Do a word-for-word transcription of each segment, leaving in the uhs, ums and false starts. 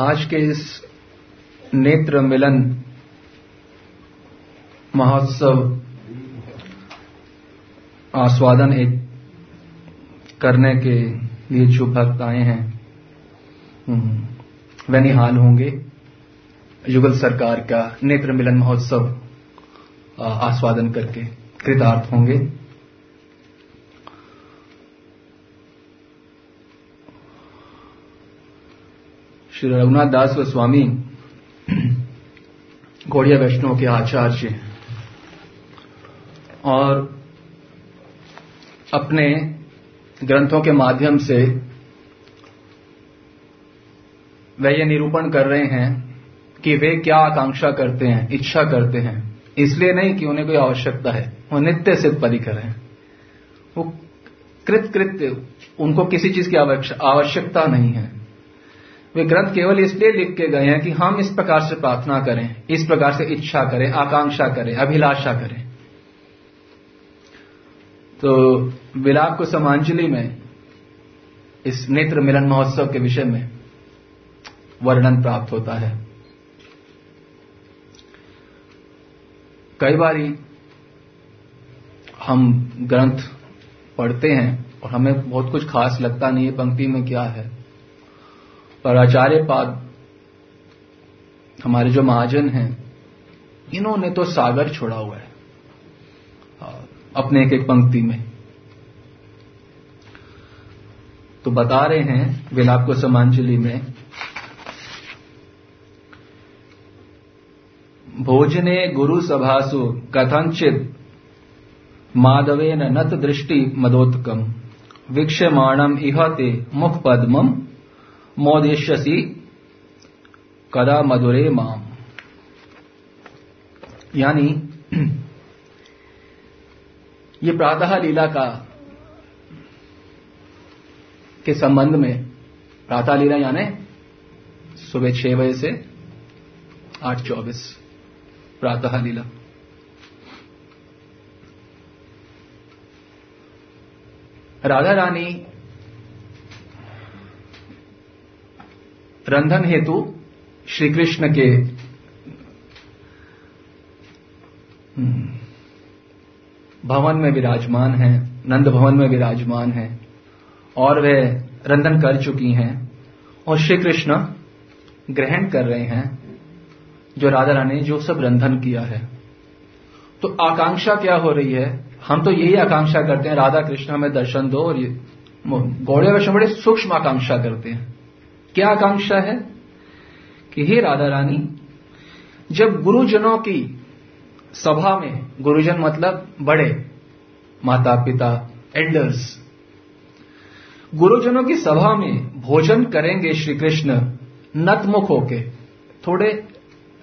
आज के इस नेत्र मिलन महोत्सव आस्वादन करने के लिए जो भक्त आए हैं वे निहाल होंगे युगल सरकार का नेत्र मिलन महोत्सव आस्वादन करके कृतार्थ होंगे। श्री रघुनाथ दास गोस्वामी गौड़िया वैष्णव के आचार्य और अपने ग्रंथों के माध्यम से वे ये निरूपण कर रहे हैं कि वे क्या आकांक्षा करते हैं, इच्छा करते हैं, इसलिए नहीं कि उन्हें कोई आवश्यकता है, वो नित्य सिद्ध परिकर हैं, वो कृत कृत्य, उनको किसी चीज की आवश्यकता नहीं है। वे ग्रंथ केवल इसलिए लिख के गए हैं कि हम इस प्रकार से प्रार्थना करें, इस प्रकार से इच्छा करें, आकांक्षा करें, अभिलाषा करें। तो विलाप को समांजलि में इस नेत्र मिलन महोत्सव के विषय में वर्णन प्राप्त होता है। कई बारी हम ग्रंथ पढ़ते हैं और हमें बहुत कुछ खास लगता नहीं है पंक्ति में क्या है, पर आचार्य पाद हमारे जो महाजन हैं इन्होंने तो सागर छोड़ा हुआ है अपने एक एक पंक्ति में। तो बता रहे हैं विलाप को समांजलि में, भोजने गुरुसभासु कथंचित् माधवेन नत दृष्टि मदोत्कम वीक्षमाणम् इह ते मुखपद्मम् मोदिष्यसि कदा मधुरे माम। यानी ये प्रातः लीला का के संबंध में, प्रातः लीला यानी सुबह छह बजे से आठ चौबीस प्रातः लीला, राधा रानी रंधन हेतु श्री कृष्ण के भवन में विराजमान हैं, नंद भवन में विराजमान हैं और वे रंधन कर चुकी हैं और श्री कृष्ण ग्रहण कर रहे हैं जो राधा रानी जो सब रंधन किया है। तो आकांक्षा क्या हो रही है, हम तो यही आकांक्षा करते हैं राधा कृष्ण हमें दर्शन दो, और गौड़िया वैष्णव बड़े सूक्ष्म आकांक्षा करते हैं। क्या आकांक्षा है कि हे राधा रानी, जब गुरुजनों की सभा में, गुरुजन मतलब बड़े माता पिता एल्डर्स, गुरुजनों की सभा में भोजन करेंगे श्री कृष्ण नतमुख होके, थोड़े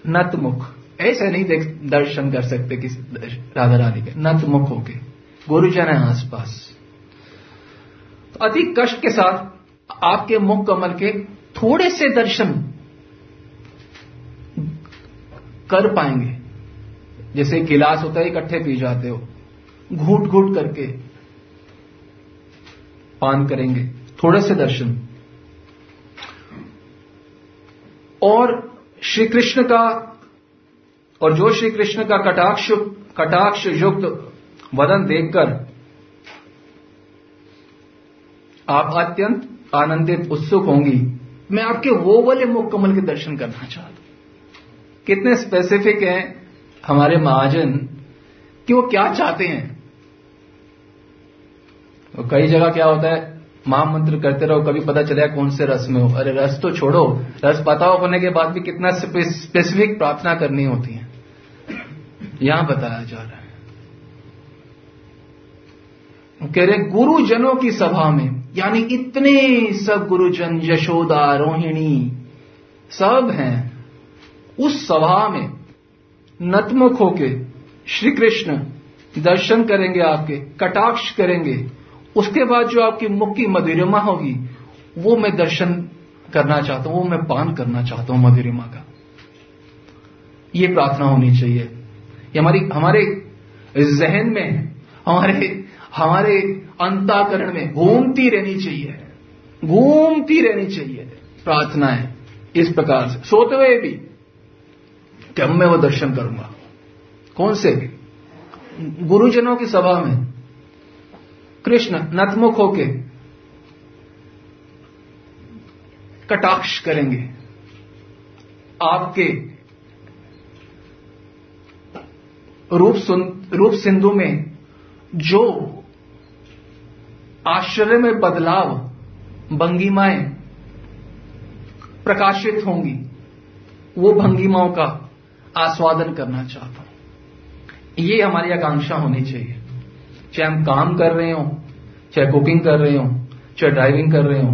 नतमुख, ऐसे नहीं देख दर्शन कर सकते किसी राधा रानी के, नतमुख होके, गुरुजन है आसपास, तो अति कष्ट के साथ आपके मुख कमल के थोड़े से दर्शन कर पाएंगे। जैसे गिलास होता है इकट्ठे पी जाते हो, घूट घूट करके पान करेंगे, थोड़े से दर्शन। और श्री कृष्ण का, और जो श्री कृष्ण का कटाक्ष कटाक्ष युक्त वदन देखकर आप अत्यंत आनंदित उत्सुक होंगी, मैं आपके वो वाले मुख कमल के दर्शन करना चाहता हूं। कितने स्पेसिफिक हैं हमारे महाजन कि वो क्या चाहते हैं। तो कई जगह क्या होता है, महामंत्र करते रहो, कभी पता चले कौन से रस में हो, अरे रस तो छोड़ो, रस पता होने के बाद भी कितना स्पेसिफिक प्रार्थना करनी होती है, यहां बताया जा रहा है। कह रहे गुरुजनों की सभा में, यानी इतने सब गुरुजन, यशोदा रोहिणी सब हैं, उस सभा में नतमुख होके श्री कृष्ण दर्शन करेंगे, आपके कटाक्ष करेंगे, उसके बाद जो आपकी मुख की मधुरिमा होगी वो मैं दर्शन करना चाहता हूं, वो मैं पान करना चाहता हूं मधुरिमा का। ये प्रार्थना होनी चाहिए, ये हमारी हमारे जहन में, हमारे हमारे अंतःकरण में घूमती रहनी चाहिए, घूमती रहनी चाहिए प्रार्थनाएं। इस प्रकार से सोते हुए भी कि अब मैं वो दर्शन करूंगा। कौन से? गुरुजनों की सभा में कृष्ण नतमुख होके कटाक्ष करेंगे, आपके रूप सुन रूप सिंधु में जो आश्चर्य में बदलाव भंगिमाएं प्रकाशित होंगी, वो भंगिमाओं का आस्वादन करना चाहता हूं। ये हमारी आकांक्षा होनी चाहिए, चाहे हम काम कर रहे हो, चाहे कुकिंग कर रहे हो, चाहे ड्राइविंग कर रहे हो,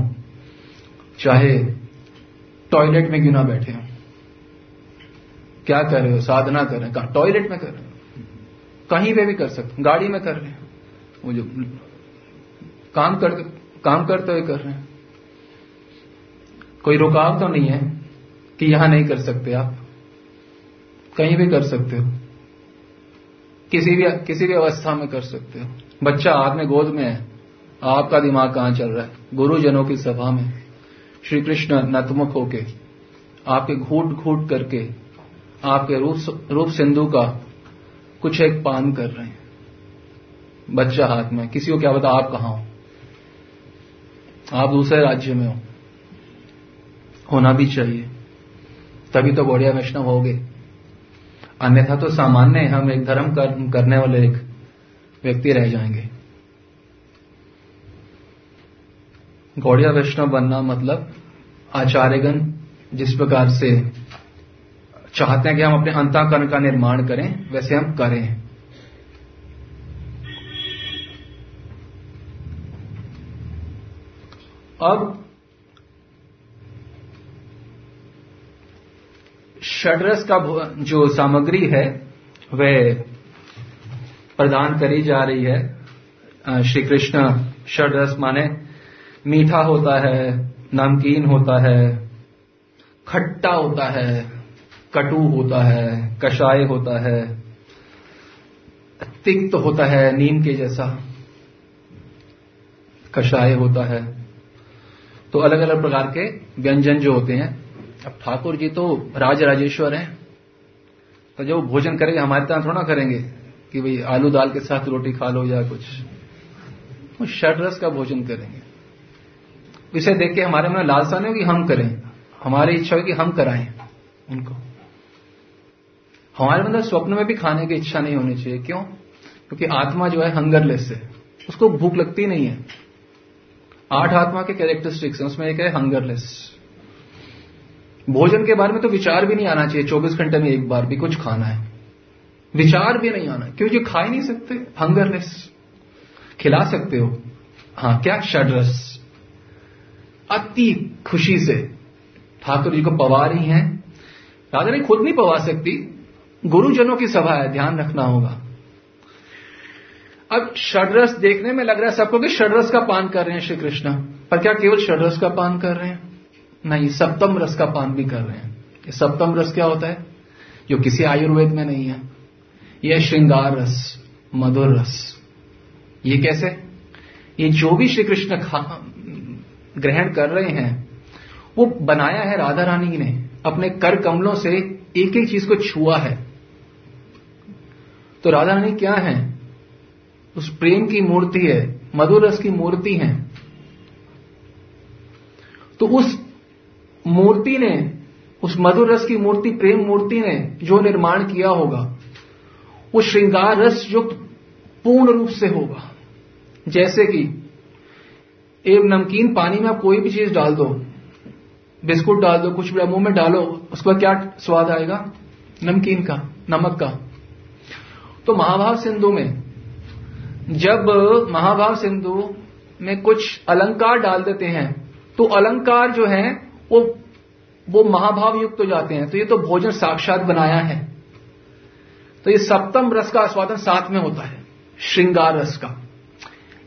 चाहे टॉयलेट में क्यों ना बैठे हो, क्या कर रहे हो, साधना कर रहे हो, टॉयलेट में कर रहे हो, कहीं पे भी कर सकते हो, गाड़ी में कर रहे हो, वो जो काम कर काम करते हुए कर रहे हैं, कोई रुकावट तो नहीं है कि यहां नहीं कर सकते, आप कहीं भी कर सकते हो, किसी भी किसी भी अवस्था में कर सकते हो। बच्चा आप में गोद में है, आपका दिमाग कहां चल रहा है? गुरुजनों की सभा में श्री कृष्ण नतमक होके आपके घूट घूट करके आपके रूप रूप सिंधु का कुछ एक पान कर रहे हैं, बच्चा हाथ में, किसी को क्या पता आप कहां हो, आप दूसरे राज्य में हो, होना भी चाहिए, तभी तो बढ़िया वैष्णव होगे, अन्यथा तो सामान्य हम एक धर्म कर, करने वाले एक व्यक्ति रह जाएंगे। गौड़िया वैष्णव बनना मतलब आचार्यगण जिस प्रकार से चाहते हैं कि हम अपने अंतःकरण का निर्माण करें, वैसे हम करें। अब षड्रस का जो सामग्री है वह प्रदान करी जा रही है। श्री कृष्ण षड्रस माने मीठा होता है, नमकीन होता है, खट्टा होता है, कटु होता है, कषाय होता है, तिक्त होता है, नीम के जैसा कषाय होता है। तो अलग अलग प्रकार के व्यंजन जो होते हैं। अब ठाकुर जी तो राज राजेश्वर हैं, तो जब वो भोजन करेंगे हमारे तरह थोड़ा करेंगे कि भाई आलू दाल के साथ रोटी खा लो या कुछ, वो षड्रस का भोजन करेंगे। इसे देख के हमारे मन में लालसा नहीं होगी हम करें, हमारी इच्छा होगी हम कराएं उनको। हमारे अंदर स्वप्न में भी खाने की इच्छा नहीं होनी चाहिए। क्यों? क्योंकि आत्मा जो है हंगरलेस है, उसको भूख लगती नहीं है। आठ आत्मा के कैरेक्टरिस्टिक्स हैं, उसमें एक है हंगरलेस। भोजन के बारे में तो विचार भी नहीं आना चाहिए, चौबीस घंटे में एक बार भी कुछ खाना है, विचार भी नहीं आना, क्योंकि खा ही नहीं सकते, हंगरलेस। खिला सकते हो, हाँ, क्या? षड्रस। अति खुशी से ठाकुर जी को पवा रही हैं। राधा ने खुद नहीं पवा सकती, गुरुजनों की सभा है, ध्यान रखना होगा। अब षड्रस देखने में लग रहा है सबको कि षड्रस का पान कर रहे हैं श्री कृष्ण, पर क्या केवल षड्रस का पान कर रहे हैं? नहीं, सप्तम रस का पान भी कर रहे हैं। ये सप्तम रस क्या होता है? जो किसी आयुर्वेद में नहीं है, यह श्रृंगार रस, मधुर रस। ये कैसे? ये जो भी श्री कृष्ण ग्रहण कर रहे हैं वो बनाया है राधा रानी ने, अपने कर कमलों से एक एक चीज को छुआ है। तो राधा रानी क्या है? उस प्रेम की मूर्ति है, मधुर रस की मूर्ति है। तो उस मूर्ति ने, उस मधुर रस की मूर्ति, प्रेम मूर्ति ने जो निर्माण किया होगा वो श्रृंगार रस युक्त पूर्ण रूप से होगा। जैसे कि एक नमकीन पानी में आप कोई भी चीज डाल दो, बिस्कुट डाल दो, कुछ भी मुंह में डालो, उसका क्या स्वाद आएगा? नमकीन का, नमक का। तो महाभाव सिंधु में, जब महाभाव सिंधु में कुछ अलंकार डाल देते हैं तो अलंकार जो है वो वो महाभाव युक्त हो जाते हैं। तो ये तो भोजन साक्षात बनाया है। तो ये सप्तम रस का आस्वादन साथ में होता है, श्रृंगार रस का।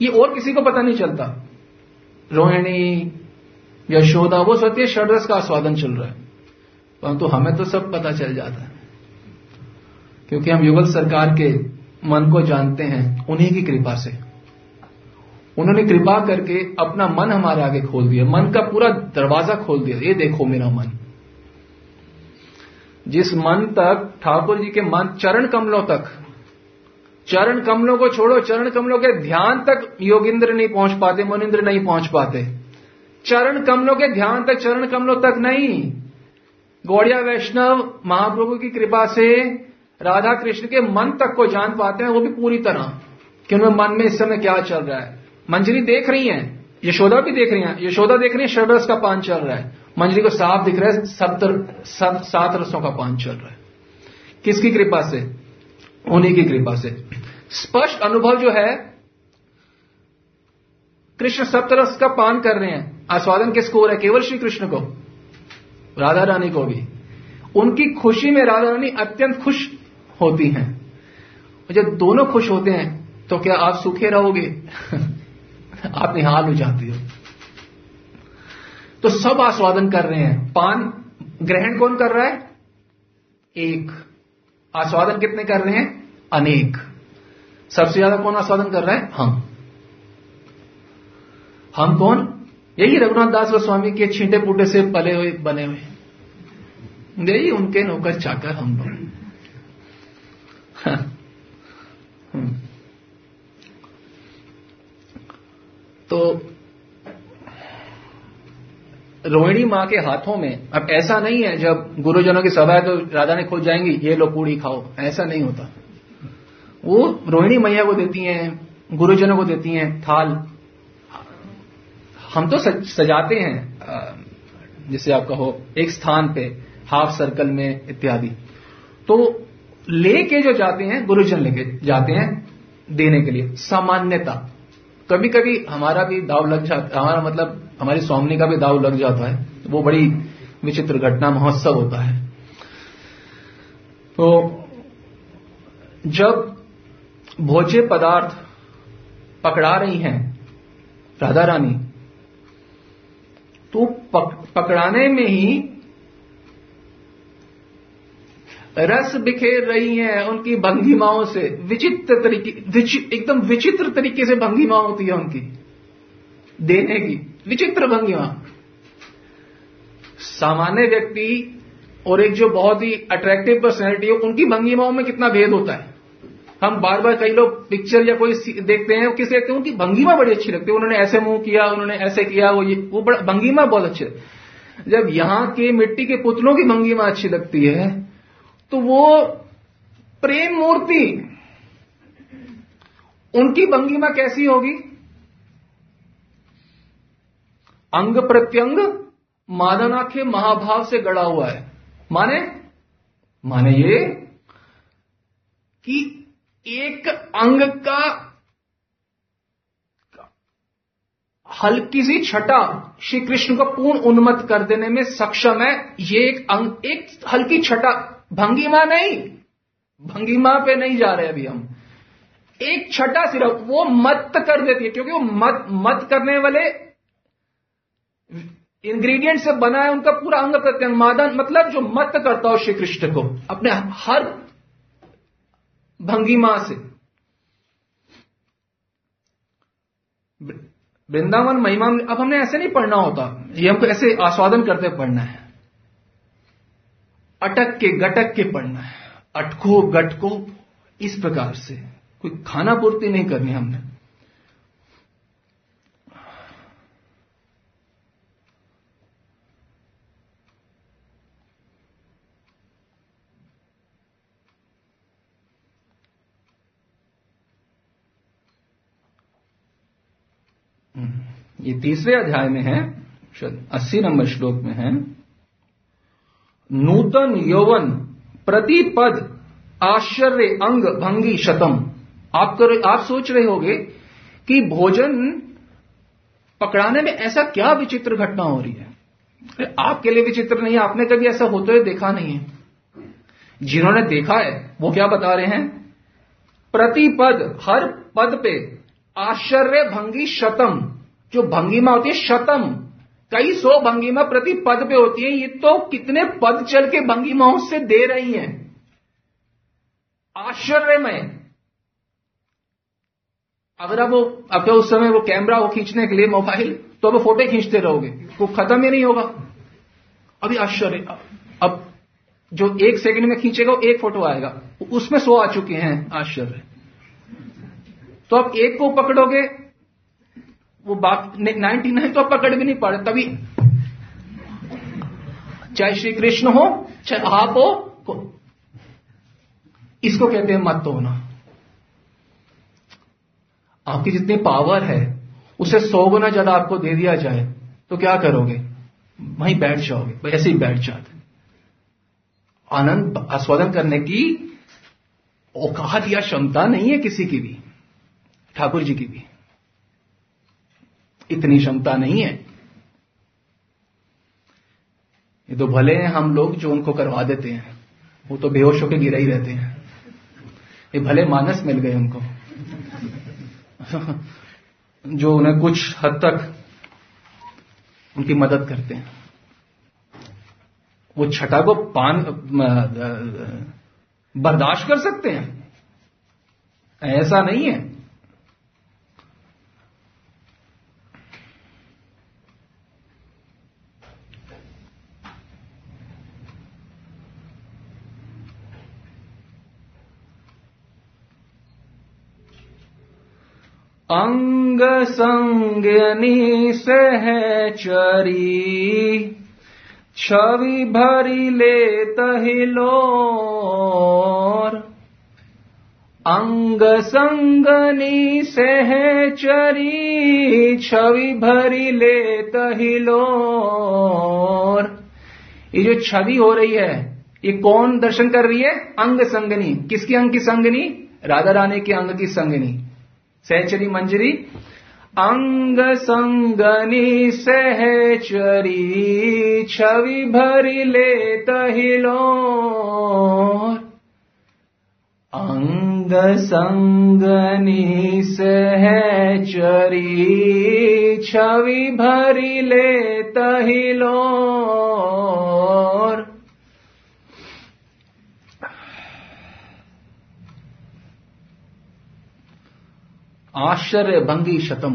ये और किसी को पता नहीं चलता। रोहिणी, यशोदा, वो सोचती है षड्रस का आस्वादन चल रहा है, परंतु तो हमें तो सब पता चल जाता है, क्योंकि हम युगल सरकार के मन को जानते हैं। उन्हीं की कृपा से उन्होंने कृपा करके अपना मन हमारे आगे खोल दिया, मन का पूरा दरवाजा खोल दिया। ये देखो मेरा मन, जिस मन तक ठाकुर जी के मन चरण कमलों तक, चरण कमलों को छोड़ो, चरण कमलों के ध्यान तक योगिंद्र नहीं पहुंच पाते, मुनिंद्र नहीं पहुंच पाते, चरण कमलों के ध्यान तक, चरण कमलों तक नहीं। गौड़िया वैष्णव महाप्रभु की कृपा से राधा कृष्ण के मन तक को जान पाते हैं, वो भी पूरी तरह, कि उनमें मन में इस समय क्या चल रहा है। मंजरी देख रही है, यशोदा भी देख रही है, यशोदा देख रही है षड्रस का पान चल रहा है, मंजरी को साफ दिख रहा है सब सब सात रसों का पान चल रहा है। किसकी कृपा से? उन्हीं की कृपा से। स्पष्ट अनुभव जो है, कृष्ण सप्तरस का पान कर रहे हैं, आस्वादन किसको हो रहा है? केवल श्री कृष्ण को, राधा रानी को भी। उनकी खुशी में राधा रानी अत्यंत खुश होती हैं। जब दोनों खुश होते हैं तो क्या आप सूखे रहोगे? आप निहाल हो जाते हो। तो सब आस्वादन कर रहे हैं, पान ग्रहण कौन कर रहा है? एक। आस्वादन कितने कर रहे हैं? अनेक। सबसे ज्यादा कौन आस्वादन कर रहा है? हम। हम कौन? यही रघुनाथ दास गोस्वामी के छींटे फूटे से पले हुए बने हुए, यही उनके नौकर चाकर हम लोग। तो रोहिणी माँ के हाथों में, अब ऐसा नहीं है जब गुरुजनों की सभा है तो राधा ने खुद जाएंगी, ये लो पूड़ी खाओ, ऐसा नहीं होता। वो रोहिणी मैया को देती हैं, गुरुजनों को देती हैं थाल। हम तो सजाते हैं, जैसे आप कहो एक स्थान पे हाफ सर्कल में इत्यादि, तो लेके जो जाते हैं गुरुजन लेके जाते हैं देने के लिए। सामान्यता कभी कभी हमारा भी दाव लग जाता, हमारा मतलब हमारी स्वामिनी का भी दाव लग जाता है, वो बड़ी विचित्र घटना महोत्सव होता है। तो जब भोज्य पदार्थ पकड़ा रही हैं राधा रानी, तो पक, पकड़ाने में ही रस बिखेर रही हैं उनकी भंगिमाओं से। विचित्र तरीके, एकदम विचित्र तरीके से भंगिमा होती है उनकी देने की, विचित्र भंगिमा। सामान्य व्यक्ति और एक जो बहुत ही अट्रैक्टिव पर्सनैलिटी हो, उनकी भंगिमाओं में कितना भेद होता है। हम बार बार कई लोग पिक्चर या कोई देखते हैं, किसी देखते हैं उनकी भंगिमा बड़ी अच्छी लगती है, उन्होंने ऐसे मुंह किया, उन्होंने ऐसे किया, वो ये वो बड़ा भंगिमा बहुत अच्छी है। जब यहाँ के मिट्टी के पुतलों की भंगिमा अच्छी लगती है, तो वो प्रेम मूर्ति, उनकी भंगिमा कैसी होगी? अंग प्रत्यंग मादनाखे महाभाव से गड़ा हुआ है। माने माने ये कि एक अंग का हल्की सी छटा श्री कृष्ण को पूर्ण उन्मत्त कर देने में सक्षम है। ये एक अंग, एक हल्की छटा, भंगिमा नहीं, भंगिमा पे नहीं जा रहे अभी हम, एक छटा सिर्फ वो मत कर देती है, क्योंकि वो मत मत करने वाले इंग्रेडिएंट से बना है उनका पूरा अंग प्रत्यंग मादन, मतलब जो मत करता हो श्री कृष्ण को अपने हर भंगिमा से। वृंदावन महिमा, अब हमने ऐसे नहीं पढ़ना होता, ये हमको ऐसे आस्वादन करते पढ़ना है, अटक के गटक के पढ़ना है, अटको गटको, इस प्रकार से। कोई खाना पूर्ति नहीं करनी हमने। ये तीसरे अध्याय में है, अस्सी नंबर श्लोक में है। नूतन यौवन प्रतिपद आश्चर्य अंग भंगी शतम। आप कर, आप सोच रहे होगे कि भोजन पकड़ाने में ऐसा क्या विचित्र घटना हो रही है। आपके लिए विचित्र नहीं है, आपने कभी ऐसा होते हुए देखा नहीं है। जिन्होंने देखा है वो क्या बता रहे हैं? प्रतिपद, हर पद पे आश्चर्य भंगी शतम, जो भंगिमा होती है शतम, कई सौ भंगिमा प्रति पद पे होती है। ये तो कितने पद चल के भंगिमाओं से दे रही हैं, आश्चर्यमय। अगर आप वो अब उस समय वो कैमरा वो खींचने के लिए मोबाइल, तो अब फोटो खींचते रहोगे, वो खत्म ही नहीं होगा। अभी आश्चर्य, अब जो एक सेकंड में खींचेगा वो एक फोटो आएगा, उसमें सौ आ चुके हैं। आश्चर्य। तो आप एक को पकड़ोगे वो बात नाइनटी नाइन तो आप पकड़ भी नहीं पा रहे। तभी चाहे श्री कृष्ण हो चाहे आप हो, इसको कहते हैं मत होना। आपकी जितनी पावर है उसे सौ गुना ज्यादा आपको दे दिया जाए तो क्या करोगे? वहीं बैठ जाओगे, ऐसे ही बैठ जाते। आनंद आस्वादन करने की औकात या क्षमता नहीं है किसी की भी, ठाकुर जी की भी इतनी क्षमता नहीं है। ये तो भले हैं हम लोग जो उनको करवा देते हैं, वो तो बेहोश होकर गिरा ही रहते हैं। ये भले मानस मिल गए उनको जो उन्हें कुछ हद तक उनकी मदद करते हैं। वो छटा को पान बर्दाश्त कर सकते हैं, ऐसा नहीं है। अंग संग नी से है चरी, छवि भरी लेत ही लोर। अंग संग नी से है चरी, छवि भरी लेत ही लोर। ये जो छवि हो रही है ये कौन दर्शन कर रही है? अंग संगनी। किसकी अंग की संगनी? राधा रानी के अंग की संगनी, सहचरी मंजरी। अंग संगनी सहचरी, छवि भरी लेत ही लोर। अंग संगनी सहचरी, छवि भरी लेत ही लोर। आश्चर्य भंगी शतम।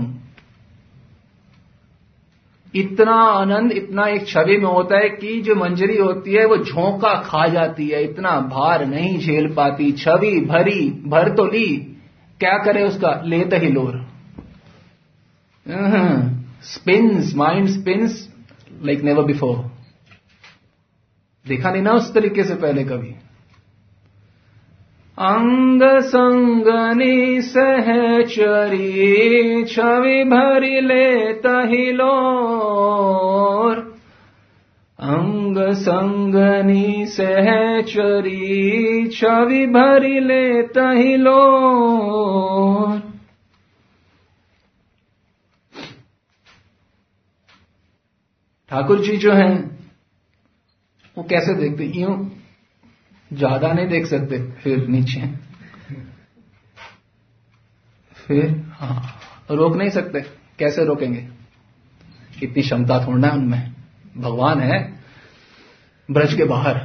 इतना आनंद, इतना एक छवि में होता है कि जो मंजरी होती है वो झोंका खा जाती है, इतना भार नहीं झेल पाती। छवि भरी, भर तो ली, क्या करे उसका? लेत ही लोर। Spins, mind spins like never before. देखा नहीं ना उस तरीके से पहले कभी। अंग संगनी सहचरी, छवि भरी लेत ही लोर। अंग संगनी सहचरी, छवि भरी लेत ही लोर। ठाकुर जी जो हैं वो कैसे देखते? यूं ज्यादा नहीं देख सकते, फिर नीचे, फिर हाँ, रोक नहीं सकते। कैसे रोकेंगे? इतनी क्षमता थोड़ना है उनमें। भगवान है ब्रज के बाहर,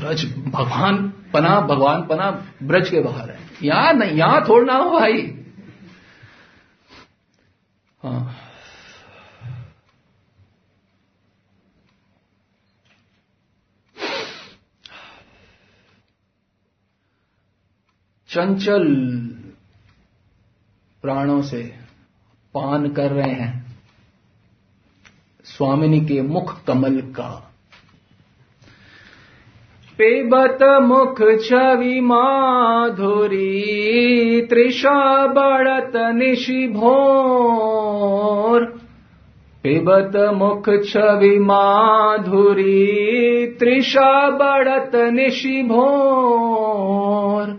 ब्रज भगवान पना, भगवान पना ब्रज के बाहर है। यहां नहीं, यहां थोड़ना हो भाई। हाँ, चंचल प्राणों से पान कर रहे हैं स्वामिनी के मुख कमल का। पेबत मुख छवि माधुरी, तृषा बढ़त निशि भोर। पेबत मुख छवि माधुरी, तृषा बढ़त निशि भोर।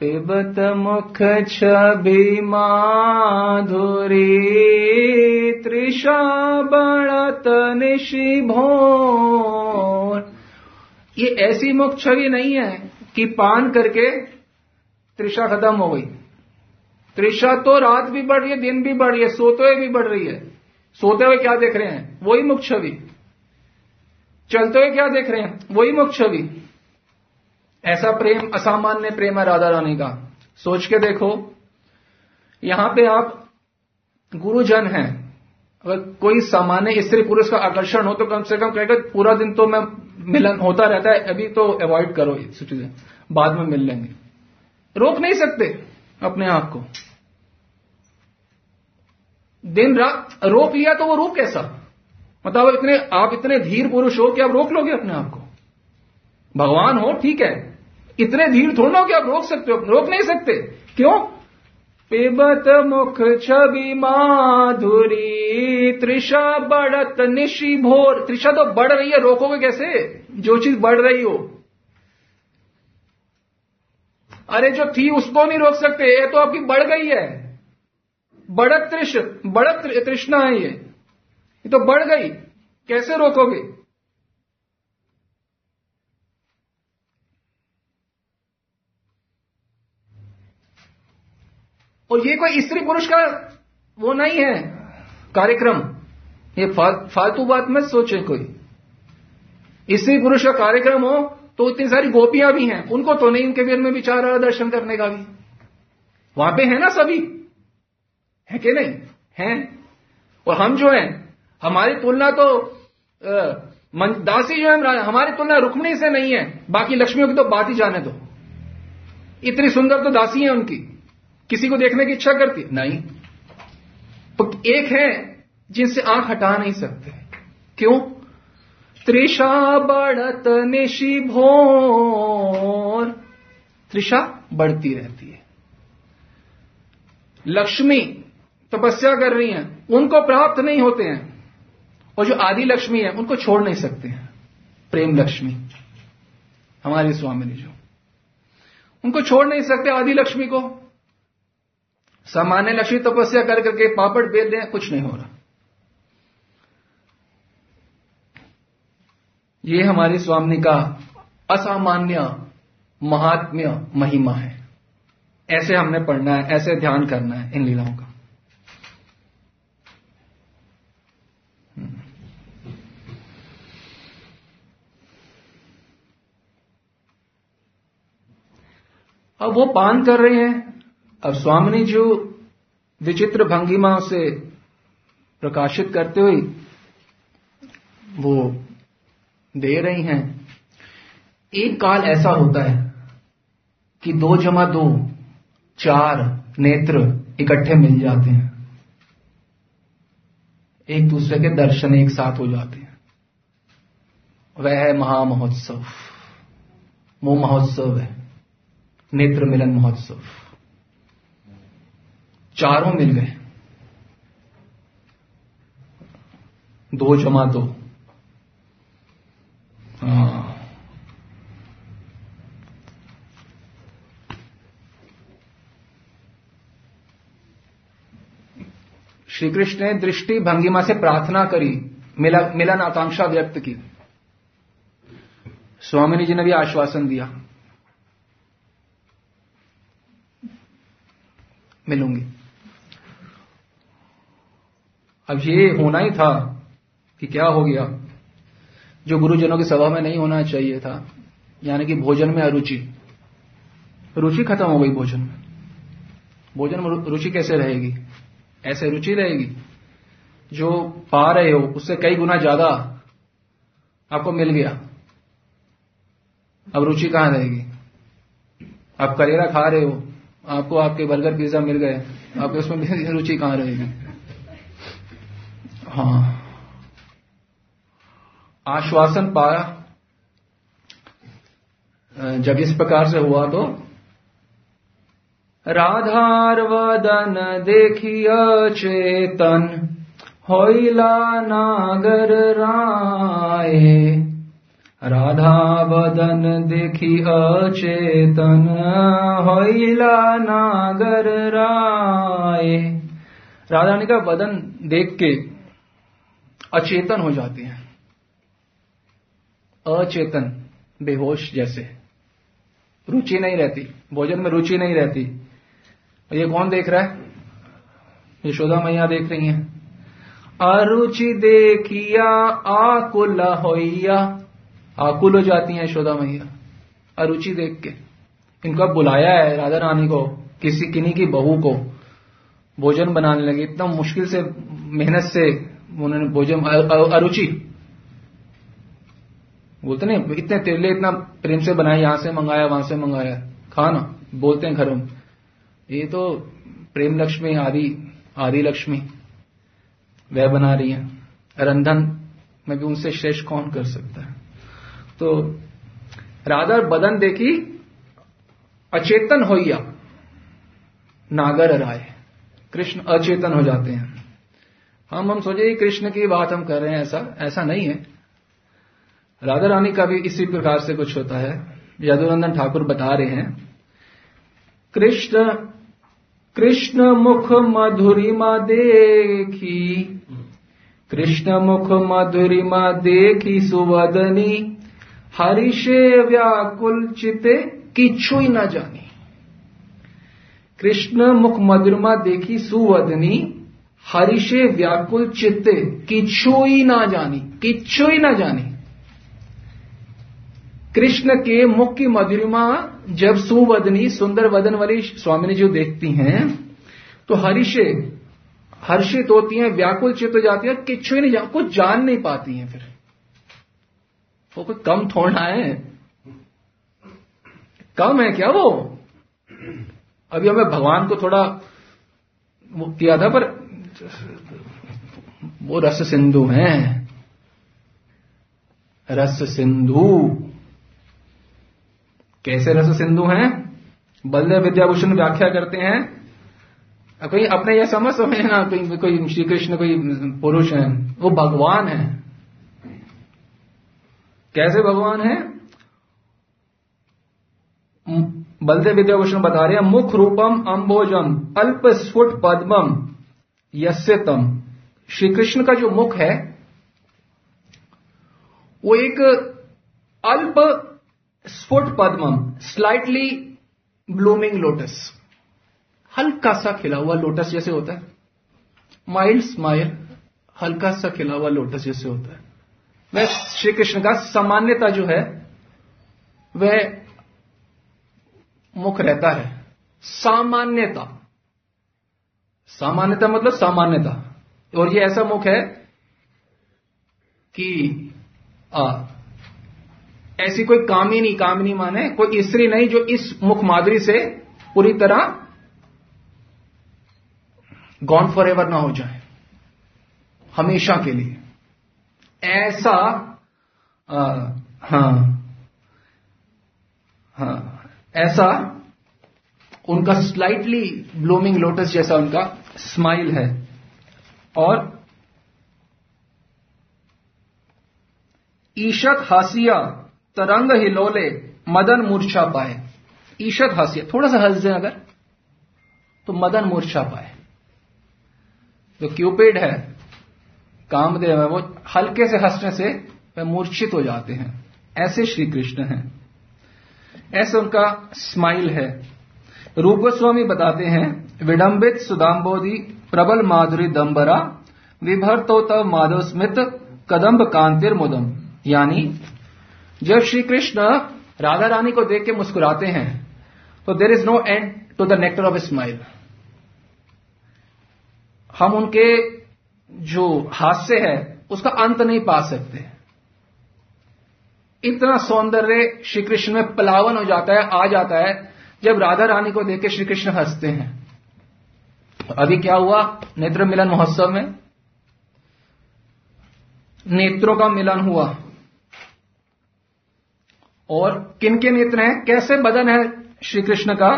पिबत मुख छवि माधुरी, तृषा बढ़त निशि भोर। ये ऐसी मुख छवि नहीं है कि पान करके तृषा खत्म हो गई। तृषा तो रात भी बढ़ रही है, दिन भी बढ़ रही है, सोते हुए भी बढ़ रही है। सोते हुए क्या देख रहे हैं? वही मुख छवि। चलते हुए क्या देख रहे हैं? वही मुख छवि। ऐसा प्रेम, असामान्य प्रेम है राधा रानी का। सोच के देखो, यहां पे आप गुरुजन हैं, अगर कोई सामान्य स्त्री पुरुष का आकर्षण हो तो कम से कम कहेगा पूरा दिन तो मैं मिलन होता रहता है, अभी तो अवॉइड करो इस चीजें, बाद में मिल लेंगे। रोक नहीं सकते अपने आप को, दिन रात रोक लिया तो वो रोक कैसा, मतलब इतने आप इतने धीर पुरुष हो कि आप रोक लोगे अपने आप को। भगवान हो ठीक है, इतने धीर थोड़ा हो कि आप रोक सकते हो, रोक नहीं सकते। क्यों? पिबत मुख छवि माधुरी तृषा बढ़त निशि भोर। तृषा तो बढ़ रही है, रोकोगे कैसे जो चीज बढ़ रही हो? अरे जो थी उसको नहीं रोक सकते, ये तो आपकी बढ़ गई है। बढ़त तृष बढ़त तृष्णा है, ये ये तो बढ़ गई, कैसे रोकोगे? और ये कोई स्त्री पुरुष का वो नहीं है कार्यक्रम, ये फालतू बात मत सोचे। कोई स्त्री पुरुष का कार्यक्रम हो तो इतनी सारी गोपियां भी हैं, उनको तो नहीं, उनके बीच में विचार आ रहा दर्शन करने का भी, वहां पे है ना सभी, है कि नहीं है? और हम जो हैं, हमारी तुलना तो दासी जो है, हमारी तुलना रुक्मिणी से नहीं है। बाकी लक्ष्मियों की तो बात ही जाने दो, इतनी सुंदर तो दासी है उनकी, किसी को देखने की इच्छा करती नहीं। तो एक है जिनसे आंख हटा नहीं सकते। क्यों? तृषा बढ़त निशि भोर, तृषा बढ़ती रहती है। लक्ष्मी तपस्या कर रही हैं, उनको प्राप्त नहीं होते हैं, और जो आदि लक्ष्मी है उनको छोड़ नहीं सकते हैं। प्रेम लक्ष्मी हमारे स्वामी ने जो, उनको छोड़ नहीं सकते आदि लक्ष्मी को। सामान्य लक्ष्मी तपस्या कर करके पापड़ बेल दें, कुछ नहीं हो रहा। ये हमारी स्वामी का असामान्य महात्म्य महिमा है। ऐसे हमने पढ़ना है, ऐसे ध्यान करना है इन लीलाओं का। अब वो पान कर रहे हैं। अब स्वामिनी जो विचित्र भंगिमा से प्रकाशित करते हुए वो दे रही हैं। एक काल ऐसा होता है कि दो जमा दो चार नेत्र इकट्ठे मिल जाते हैं, एक दूसरे के दर्शन एक साथ हो जाते हैं। वह है महामहोत्सव, मोह महोत्सव है, नेत्र मिलन महोत्सव। चारों मिल गए, दो जमा दो। हाँ, श्री कृष्ण ने दृष्टि भंगिमा से प्रार्थना करी, मिलन आकांक्षा व्यक्त की। स्वामी जी ने भी आश्वासन दिया, मिलूंगी। अब ये होना ही था कि क्या हो गया, जो गुरुजनों की सभा में नहीं होना चाहिए था, यानी कि भोजन में अरुचि। रुचि खत्म हो गई भोजन में। भोजन में रुचि कैसे रहेगी? ऐसे रुचि रहेगी, जो पा रहे हो उससे कई गुना ज्यादा आपको मिल गया, अब रुचि कहां रहेगी? आप करेला खा रहे हो, आपको आपके बर्गर पिज्जा मिल गए, आपको उसमें रुचि कहां रहेगी? हाँ, आश्वासन पाया। जब इस प्रकार से हुआ तो राधार वदन देखिया चेतन होइला नागर राये, राधा वदन देखिया चेतन होइला नागर राये। राधा रानी का वदन देख के अचेतन हो जाते हैं, अचेतन बेहोश जैसे, रुचि नहीं रहती, भोजन में रुचि नहीं रहती। ये कौन देख रहा है? यशोदा मैया देख रही हैं। अरुचि देखिया आकुल होइया, आकुल हो जाती हैं यशोदा मैया अरुचि देख के। इनका बुलाया है राधा रानी को, किसी किन्हीं की बहू को भोजन बनाने लगी, इतना मुश्किल से मेहनत से उन्होंने भोजन अरुचि बोलते नहीं, इतने तेले इतना प्रेम से बनाया, यहां से मंगाया वहां से मंगाया, खाना बोलते हैं घरों में। ये तो प्रेम लक्ष्मी आदि आदि लक्ष्मी वह बना रही है, रंधन में भी उनसे श्रेष्ठ कौन कर सकता है। तो राधा बदन देखी अचेतन होइया नागर राय, कृष्ण अचेतन हो जाते हैं। हम हम सोचे कृष्ण की बात हम कर रहे हैं, ऐसा ऐसा नहीं है। राधा रानी का भी इसी प्रकार से कुछ होता है। यदुनंदन ठाकुर बता रहे हैं, कृष्ण कृष्ण मुख मधुरिमा देखी, कृष्ण मुख मधुरिमा देखी सुवदनी, हरिषे व्याकुल चिते किछु न जानी। कृष्ण मुख मधुरिमा देखी सुवदनी, हरिषे व्याकुल चित्ते किछु ना जानी, किछु ना जानी। कृष्ण के मुख की मधुरिमा जब सुवदनी सुंदर वदन वाली स्वामिनी जो देखती हैं, तो हरिषे हर्षित होती हैं, व्याकुल चित्त हो जाती है, किछु नहीं जा, कुछ जान नहीं पाती हैं। फिर वो कोई कम थोड़ा है, कम है क्या वो? अभी हमें भगवान को थोड़ा किया था, पर वो रस सिंधु हैं, रस सिंधु। कैसे रस सिंधु हैं? बलदेव विद्याभूषण व्याख्या करते हैं। कोई अपने यह समझ समझे ना, कोई कोई श्री कृष्ण कोई पुरुष हैं, वो भगवान हैं। कैसे भगवान हैं? बलदेव विद्याभूषण बता रहे हैं, मुख रूपम अंबोजम अल्प स्फुट पद्मम यस्य तम। श्री कृष्ण का जो मुख है वो एक अल्प स्फुट पद्मम, स्लाइटली ब्लूमिंग लोटस, हल्का सा खिला हुआ लोटस जैसे होता है, माइल्ड स्माइल, हल्का सा खिला हुआ लोटस जैसे होता है। वह श्री कृष्ण का सामान्यता जो है वह मुख रहता है। सामान्यता, सामान्यता मतलब सामान्यता। और ये ऐसा मुख है कि आ, ऐसी कोई कामिनी कामिनी माने कोई स्त्री नहीं जो इस मुख माधुरी से पूरी तरह गॉन फॉर एवर ना हो जाए, हमेशा के लिए ऐसा। आ, हाँ हाँ ऐसा उनका स्लाइटली ब्लूमिंग लोटस जैसा उनका स्माइल है। और ईशक हासिया तरंग हिलोले मदन मूर्छा पाए। ईशक हासिया, थोड़ा सा हंस जाए अगर तो मदन मूर्छा पाए। जो क्यूपिड है, कामदेव है, वो हल्के से हंसने से वे मूर्छित हो जाते हैं। ऐसे श्री कृष्ण हैं, ऐसा उनका स्माइल है। रूप गोस्वामी बताते हैं, विडंबित सुदाम्बोधि प्रबल माधुरी दंबरा विभरतो तव माधव स्मित कदम्ब कांतिर मुदम। यानी जब श्री कृष्ण राधा रानी को देख के मुस्कुराते हैं तो there is no end to the nectar of smile. हम उनके जो हास्य है उसका अंत नहीं पा सकते। इतना सौंदर्य श्री कृष्ण में प्लावन हो जाता है, आ जाता है, जब राधा रानी को देख के श्री कृष्ण हंसते हैं। अभी क्या हुआ नेत्र मिलन महोत्सव में? नेत्रों का मिलन हुआ। और किनके नेत्र हैं, कैसे बदन है श्री कृष्ण का?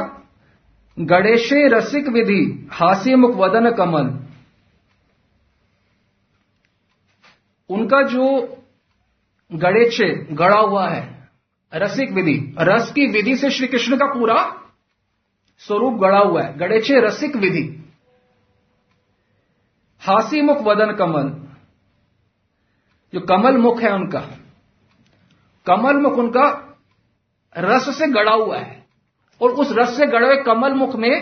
गणेशे रसिक विधि हासी मुख वदन कमल। उनका जो गणेशे गड़ा हुआ है, रसिक विधि, रस की विधि से श्री कृष्ण का पूरा स्वरूप गड़ा हुआ है। गणेशे रसिक विधि हासी मुख वदन कमल, जो कमल मुख है उनका, कमल मुख उनका रस से गड़ा हुआ है। और उस रस से गड़े हुए कमल मुख में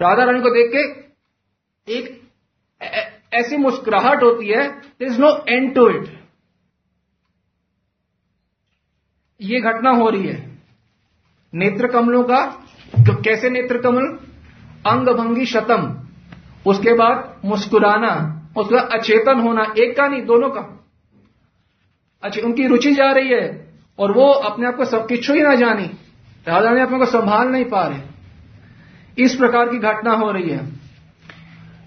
राधा रानी को देख के एक ऐसी मुस्कुराहट होती है, there is no end to it. ये घटना हो रही है नेत्र कमलों का। कैसे नेत्र कमल? अंगभंगी शतम, उसके बाद मुस्कुराना, मतलब अचेतन होना, एक का नहीं दोनों का। अच्छा, उनकी रुचि जा रही है और वो अपने आप को सब कुछ ही ना जानी, राजा ने अपने को संभाल नहीं पा रहे, इस प्रकार की घटना हो रही है।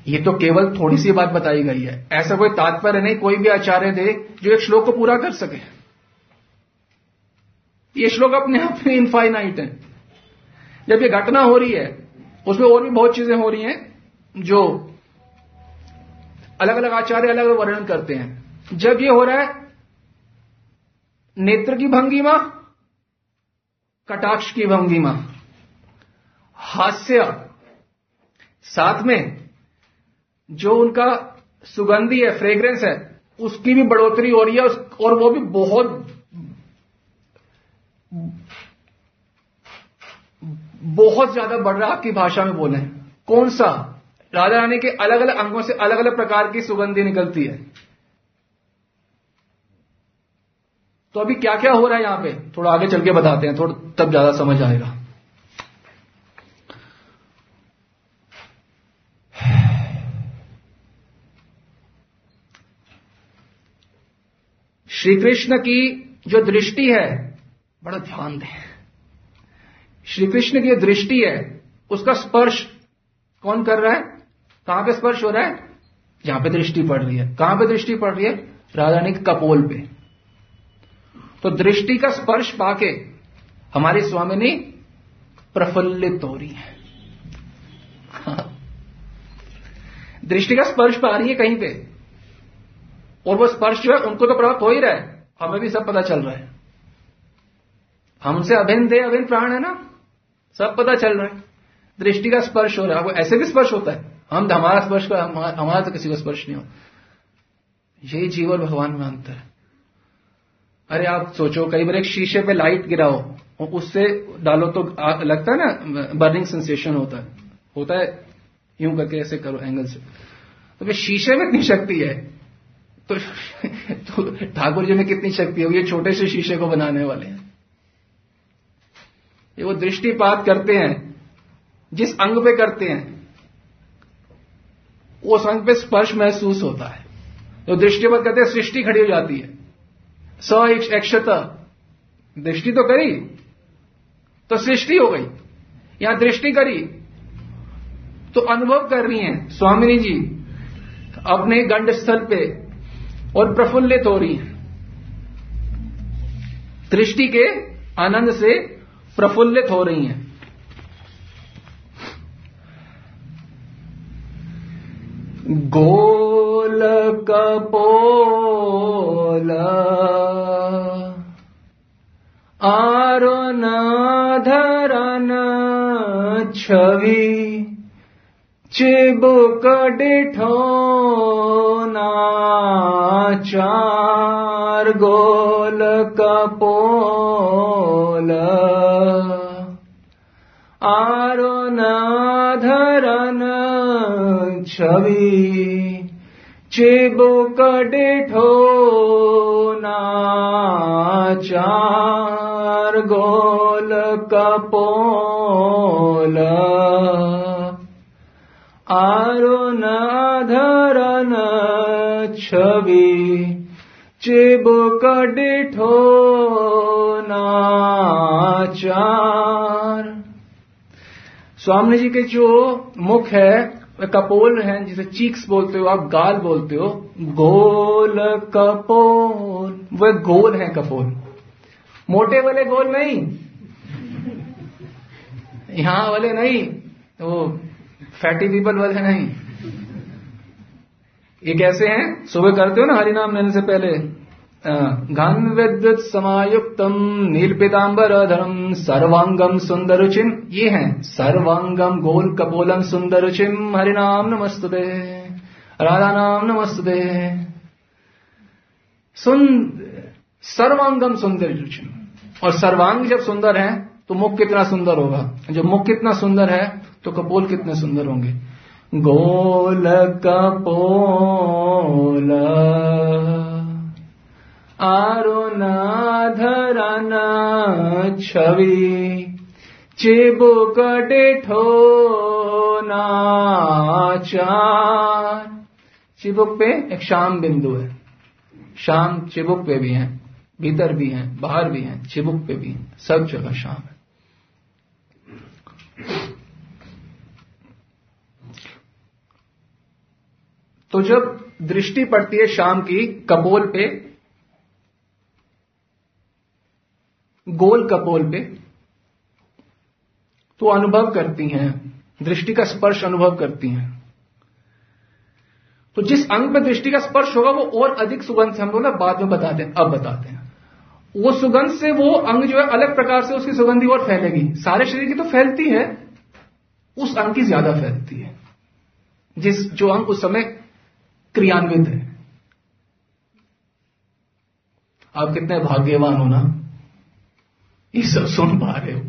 ये तो केवल थोड़ी सी बात बताई गई है, ऐसा कोई तात्पर्य नहीं कोई भी आचार्य दे जो एक श्लोक को पूरा कर सके। ये श्लोक अपने आप में इनफाइनाइट है। जब ये घटना हो रही है उसमें और भी बहुत चीजें हो रही हैं जो अलग अलग आचार्य अलग अलग वर्णन करते हैं। जब ये हो रहा है, नेत्र की भंगिमा, कटाक्ष की भंगिमा, हास्य, साथ में जो उनका सुगंधी है, फ्रेग्रेंस है, उसकी भी बढ़ोतरी हो रही है, और वो भी बहुत बहुत ज्यादा बढ़ रहा है। आपकी भाषा में बोले कौन सा, राधा रानी के अलग अलग अंगों से अलग अलग प्रकार की सुगंधी निकलती है। तो अभी क्या क्या हो रहा है यहां पे थोड़ा आगे चल के बताते हैं, थोड़ा तब ज्यादा समझ आएगा। श्री कृष्ण की जो दृष्टि है, बड़ा ध्यान दें, श्री कृष्ण की जो दृष्टि है उसका स्पर्श कौन कर रहा है, कहां पे स्पर्श हो रहा है, जहां पे दृष्टि पड़ रही है। कहां पे दृष्टि पड़ रही है, राधारानी के कपोल पे। तो दृष्टि का स्पर्श पाके हमारी स्वामिनी प्रफुल्लित हो रही है। हाँ। दृष्टि का स्पर्श पा रही है कहीं पे, और वो स्पर्श जो है उनको तो प्राप्त हो ही रहा है, हमें भी सब पता चल रहा है, हमसे अभिन्न देह अभिन्न प्राण है ना, सब पता चल रहा है। दृष्टि का स्पर्श हो रहा है, वो ऐसे भी स्पर्श होता है, हम हमारा स्पर्श का हमारा, हमारा तो किसी का स्पर्श नहीं हो। यही जीव और भगवान में अंतर है। अरे आप सोचो, कई बार एक शीशे पे लाइट गिराओ और उससे डालो तो आग लगता है ना, बर्निंग सेंसेशन होता है होता है यूं करके ऐसे करो एंगल से, तो फिर शीशे में इतनी शक्ति है तो, तो ठाकुर जी में कितनी शक्ति होगी, छोटे से शीशे को बनाने वाले हैं। ये वो दृष्टिपात करते हैं जिस अंग पे करते हैं उस अंग पे स्पर्श महसूस होता है। तो दृष्टिपात करते हैं, सृष्टि खड़ी हो जाती है। सौ अक्षत, दृष्टि तो करी तो सृष्टि हो गई, यहां दृष्टि करी तो अनुभव कर रही हैं स्वामिनी जी अपने गंड स्थल पे और प्रफुल्लित हो रही हैं, दृष्टि के आनंद से प्रफुल्लित हो रही हैं। गोल कपोल आरुण धरन छवि चिबुक डिठोना चार गोल कपोल आरुण धरन छवि चिबुक डिठो नाचार गोल कपोल आरुण धरन छवि चिबुक डिठो नाचार। स्वामी जी के जो मुख है कपोल हैं, जिसे चीक्स बोलते हो आप, गाल बोलते हो, गोल कपोल, वे गोल हैं कपोल, मोटे वाले गोल नहीं, यहां वाले नहीं, तो फैटी पीपल वाले नहीं। ये कैसे हैं, सुबह करते हो ना हरिनाम लेने से पहले, घन विद्युत समायुक्तम नीलपितांबर धरम सर्वांगम सुंदरुचिम, ये हैं सर्वांगम गोल कपोलम सुंदरुचिम हरिनाम नमस्तुते राधा नाम नमस्तुते सुंदर सर्वांगम सुंदरुचिम। और सर्वांग जब सुंदर है तो मुख कितना सुंदर होगा, जब मुख कितना सुंदर है तो कपोल कितने सुंदर होंगे। गोल कपोल आरुणाधरन छवि चिबुक डिठो नाचार चिबुक पे एक शाम बिंदु है, शाम चिबुक पे भी है, भीतर भी है, बाहर भी है, चिबुक पे भी है, सब जगह शाम है। तो जब दृष्टि पड़ती है शाम की कपोल पे, गोल कपोल पे, तो अनुभव करती हैं, दृष्टि का स्पर्श अनुभव करती हैं। तो जिस अंग पे दृष्टि का स्पर्श होगा वो और अधिक सुगंध से, हम लोग ना बाद में बताते हैं, अब बताते हैं, वो सुगंध से वो अंग जो है अलग प्रकार से उसकी सुगंधी और फैलेगी। सारे शरीर की तो फैलती है, उस अंग की ज्यादा फैलती है जिस जो अंग उस समय क्रियान्वित है। आप कितने भाग्यवान हो ना ये सब सुन पा रहे हो।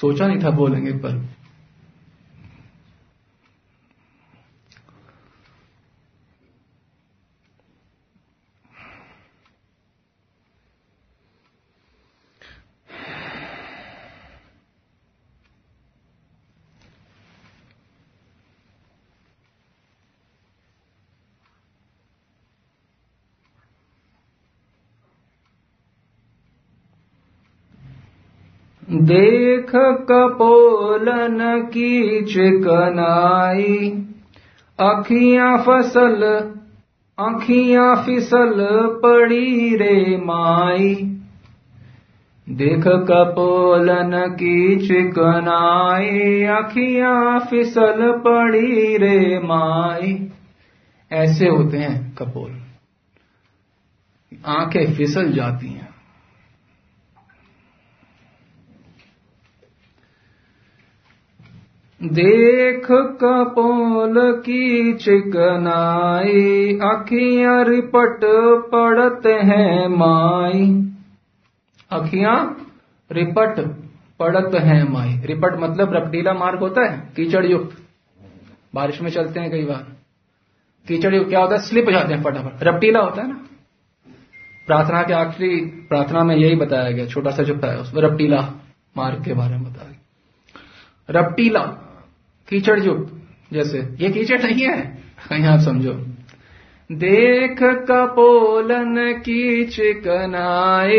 सोचा नहीं था बोलेंगे, पर देख कपोलन की चिकनाई, अखियां फसल अखियां फिसल पड़ी रे माई। देख कपोलन की चिकनाई, अखियां फिसल पड़ी रे माई। ऐसे होते हैं कपोल, आंखें फिसल जाती हैं। देख कपोल की चिकनाई, अखियां रिपट पड़ते हैं माई। अखियां रिपट पड़त हैं माई। रिपट मतलब रपटीला मार्ग होता है, कीचड़ युक्त। बारिश में चलते हैं कई बार, कीचड़ युक्त क्या होता है, स्लिप हो जाते हैं फटाफट, रपटीला होता है ना। प्रार्थना के आखिरी प्रार्थना में यही बताया गया, छोटा सा जो है उसमें रपटीला मार्ग के बारे में बताया गया। रपटीला कीचड़ युक्त, जैसे ये कीचड़ नहीं है, कहीं आप समझो। देख कपोलन की चिकनाई,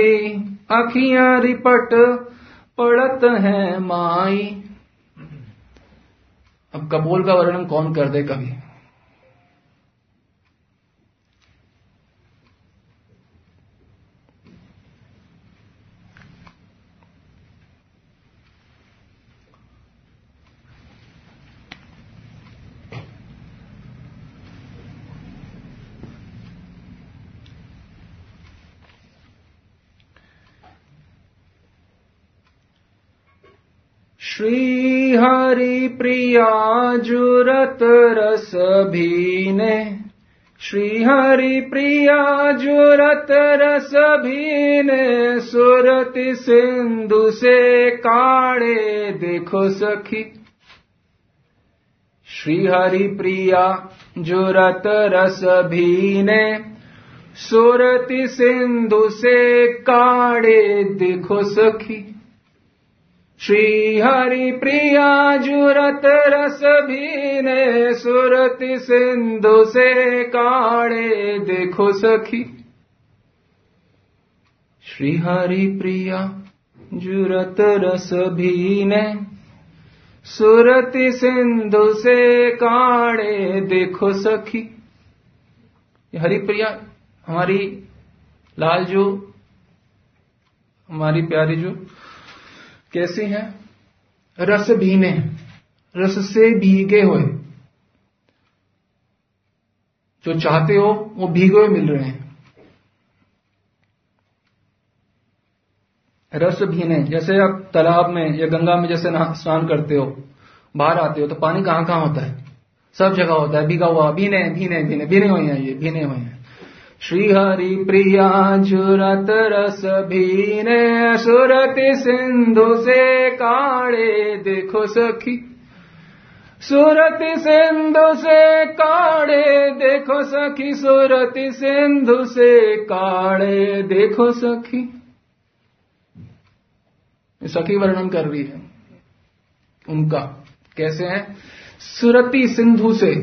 अखियां रिपट पड़त हैं माई। अब कपोल का वर्णन कौन कर दे कभी। श्री हरि प्रिया जुरत रस भीने, श्री हरि प्रिया जुरत रस भीने, सुरति सिंधु से काढ़े देखो सखी। श्री हरि प्रिया जुरत रस भीने, सुरति सिंधु से काढ़े देखो सखी। श्री हरि प्रिया जुरत रस भीने, सुरति सिंधु से काढ़े देखो सखी। श्री हरि प्रिया जुरत रस भीने, सुरति सिंधु से काढ़े देखो सखी। हरि प्रिया हमारी लाल जो, हमारी प्यारी जो कैसी हैं, रस भीने, रस से भीगे हुए। जो चाहते हो वो भीगे हुए मिल रहे हैं, रस भीने। जैसे आप तालाब में या गंगा में जैसे स्नान करते हो, बाहर आते हो तो पानी कहाँ कहाँ होता है, सब जगह होता है भीगा हुआ, भीने भीने भीने भीने हुए हैं, ये भीने हुए हैं। श्री हरि प्रिया जुरत रस भीने, सुरति सिंधु से काढ़े देखो सखी। सुरति सिंधु से काढ़े देखो सखी, सुरति सिंधु से काढ़े देखो सखी। सखी वर्णन कर रही है उनका कैसे हैं? सुरति सिंधु से,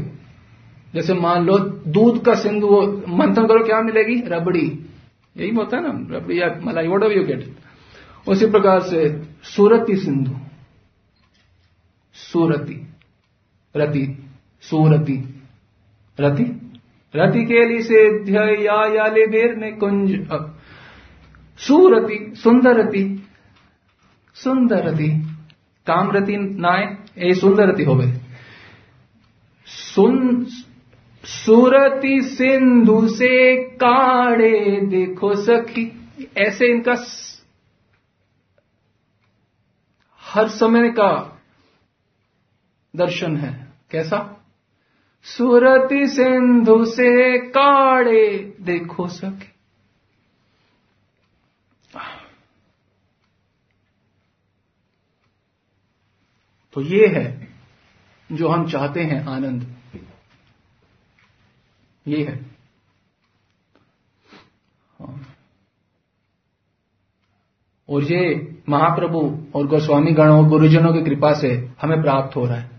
जैसे मान लो दूध का सिंधु, मंथन करो क्या मिलेगी? रबड़ी, यही होता है ना, रबड़ी या मलाई, व्हाट एवर यू गेट। उसी प्रकार से सुरति सिंधु, सुरति रति, सुरति रति, रति के लिए से ध्या या ले बेर में कुंज, सुरति सुंदरति, सुंदरति कामरति नाय, ये सुंदरति हो गए। सुन सुरति सिंधु से काढ़े देखो सखी, ऐसे इनका हर समय का दर्शन है। कैसा? सुरति सिंधु से काढ़े देखो सखी। तो ये है जो हम चाहते हैं, आनंद ये है। और ये महाप्रभु और गोस्वामी गणों और गुरुजनों की कृपा से हमें प्राप्त हो रहा है,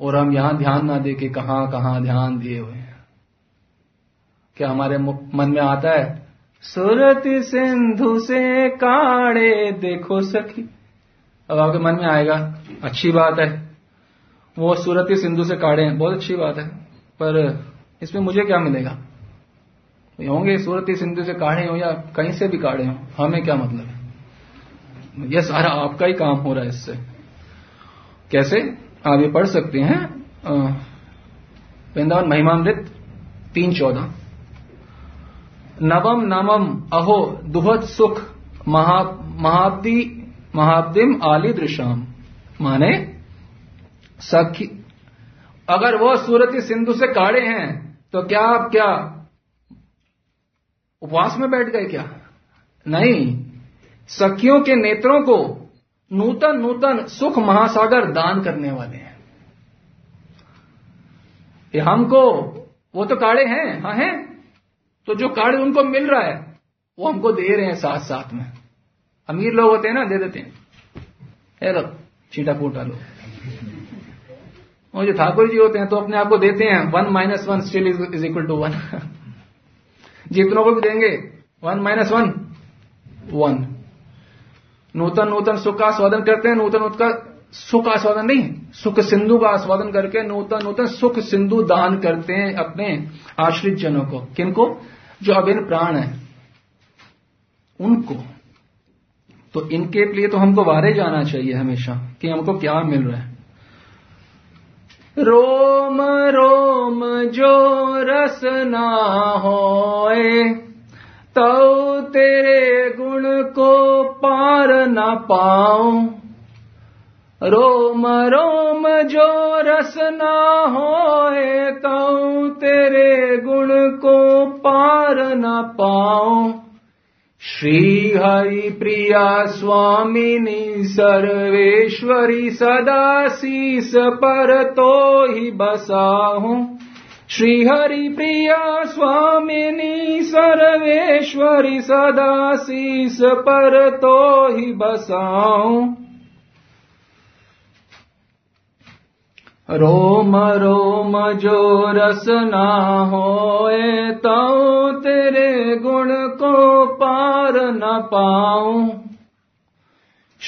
और हम यहां ध्यान ना दे के कहां कहां ध्यान दिए हुए हैं। क्या हमारे मन में आता है सुरति सिंधु से काढ़े देखो सखी? अब आपके मन में आएगा अच्छी बात है, वो सुरति सिंधु से काढ़े हैं, बहुत अच्छी बात है, पर इसमें मुझे क्या मिलेगा? होंगे सुरति सिंधु से काढ़े हो या कहीं से भी काढ़े हो, हमें क्या मतलब है? यह सारा आपका ही काम हो रहा है। इससे कैसे आप ये पढ़ सकते हैं? वृंदावन महिमामृत तीन चौदह, नवम नमम अहो दुहद सुख महा महाब्दी महाब्दिम आली दृश्याम, माने सखी अगर वो सूरति सिंधु से काढ़े हैं तो क्या आप क्या उपवास में बैठ गए क्या? नहीं, सखियों के नेत्रों को नूतन नूतन सुख महासागर दान करने वाले हैं। ये हमको, वो तो काढ़े हैं, हाँ हैं, तो जो काढ़े उनको मिल रहा है वो हमको दे रहे हैं साथ साथ में। अमीर लोग होते हैं ना, दे देते हैं, लो छीटा फूटा लो। और जो ठाकुर जी होते हैं तो अपने आप को देते हैं, one minus one still is equal to one. जितनों को भी देंगे वन माइनस वन वन। नूतन नूतन सुख का आस्वादन करते हैं, नूतन नूतन सुख आस्वादन नहीं, सुख सिंधु का आस्वादन करके नूतन नूतन सुख सिंधु दान करते हैं अपने आश्रित जनों को। किनको? जो अभिन्न प्राण है उनको। तो इनके लिए तो हमको वारे जाना चाहिए हमेशा कि हमको क्या मिल रहा है। रोम रोम जो रसना होए तौ तेरे गुण को पार न पाऊं, रोम रोम जो रसना होए तौ तेरे गुण को पार न पाऊं, श्री हरि प्रिया स्वामिनी सर्वेश्वरी सदा शीस पर तो ही बसाहूं, श्री हरि प्रिया स्वामिनी सर्वेश्वरी सदा शीस पर तो ही बसाहूं। रोम रोम जो रसना होए तौ तेरे गुण को पार न पाऊं,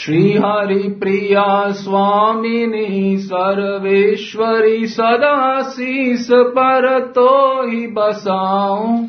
श्री हरि प्रिया स्वामिनी सर्वेश्वरी सदा शीस पर तो ही बसाऊं।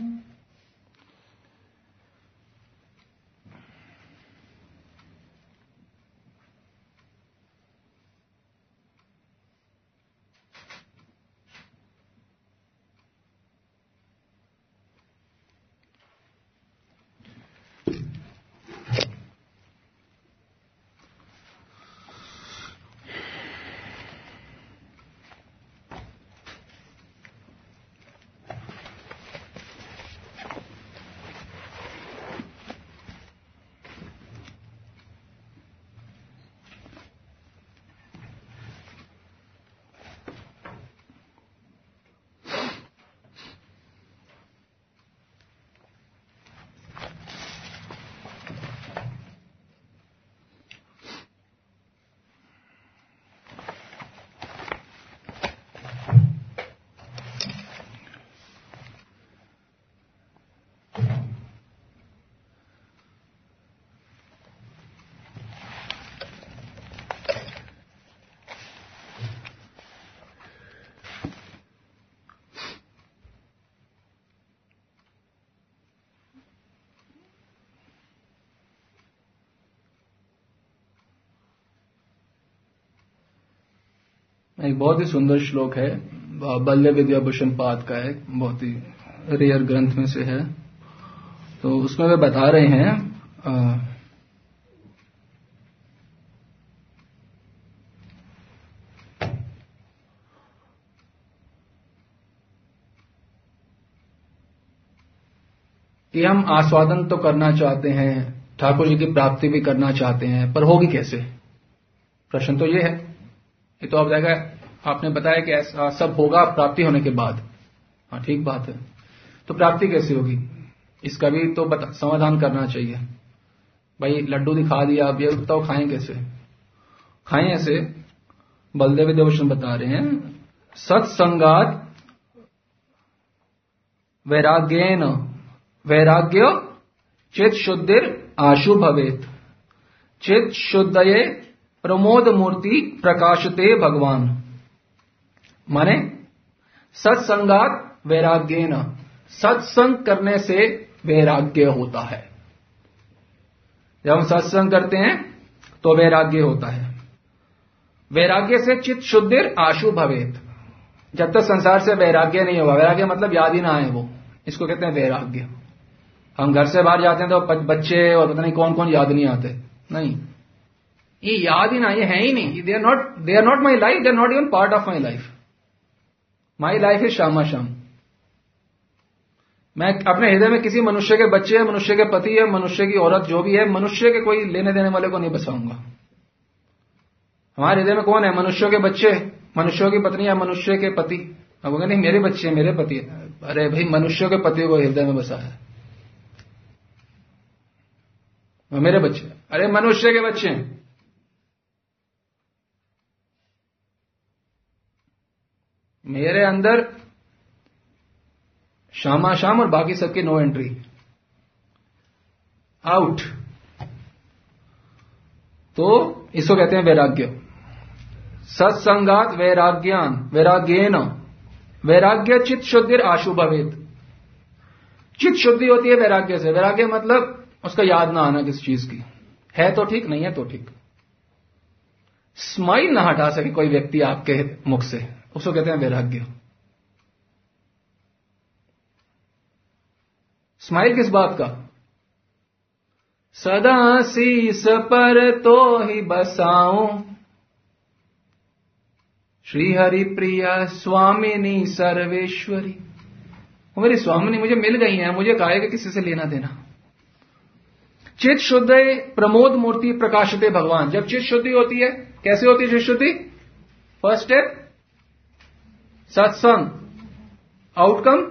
एक बहुत ही सुंदर श्लोक है, बाल्य विद्याभूषण पाद का है, बहुत ही रेयर ग्रंथ में से है। तो उसमें वे बता रहे हैं आ, कि हम आस्वादन तो करना चाहते हैं, ठाकुर जी की प्राप्ति भी करना चाहते हैं, पर होगी कैसे? प्रश्न तो ये है। ये तो आप जाएगा, आपने बताया कि ऐसा सब होगा प्राप्ति होने के बाद। हाँ, ठीक बात है। तो प्राप्ति कैसे होगी, इसका भी तो बता, समाधान करना चाहिए। भाई लड्डू दिखा दिया, अब ये बताओ खाएं कैसे? खाएं ऐसे। बलदेव देवशन बता रहे हैं, सत्संगात वैराग्येन वैराग्य चित शुद्धिर आशु भवेत, चित शुद्धये प्रमोद मूर्ति प्रकाशते भगवान। माने सत्संगात वैराग्येन, सत्संग करने से वैराग्य होता है। जब हम सत्संग करते हैं तो वैराग्य होता है। वैराग्य से चित शुद्धिर आशु भवेत, जब तक संसार से वैराग्य नहीं होगा। वैराग्य मतलब याद ही ना आए वो, इसको कहते हैं वैराग्य। हम घर से बाहर जाते हैं तो बच्चे और पता नहीं कौन कौन याद नहीं आते। नहीं, ये याद ही ना, ये है ही नहीं। They are not they are not my life, they are not even part of my life. My life is Shyama Shyam. मैं अपने हृदय में किसी मनुष्य के बच्चे, मनुष्य के पति है, मनुष्य की औरत, जो भी है, मनुष्य के कोई लेने देने वाले को नहीं बसाऊंगा। हमारे हृदय में कौन है? मनुष्यों के बच्चे, मनुष्यों की पत्नी या मनुष्य के पति। अब वो कहते नहीं मेरे बच्चे मेरे पति, अरे भाई मनुष्यों के पति को हृदय में बसा है। मेरे बच्चे, अरे मनुष्य के बच्चे। मेरे अंदर श्यामा श्याम और बाकी सबकी नो एंट्री, आउट। तो इसको कहते हैं वैराग्य। सत्संगात वैराग्यान वैराग्येन वैराग्य चित शुद्धिर आशु भवेत। चित शुद्धि होती है वैराग्य से। वैराग्य मतलब उसका याद ना आना किसी चीज की। है तो ठीक, नहीं है तो ठीक। स्माइल ना हटा सके कोई व्यक्ति आपके मुख से, उसको कहते हैं वैराग्य। स्माइल किस बात का? सदा शीस पर तो ही बसाऊं, श्री हरि प्रिया स्वामिनी सर्वेश्वरी। वो मेरी स्वामिनी मुझे मिल गई है, मुझे काहे के किसी से लेना देना। चित शुद्ध प्रमोद मूर्ति प्रकाशते भगवान। जब चित शुद्धि होती है, कैसे होती है चित शुद्धि? फर्स्ट स्टेप सत्संग, आउटकम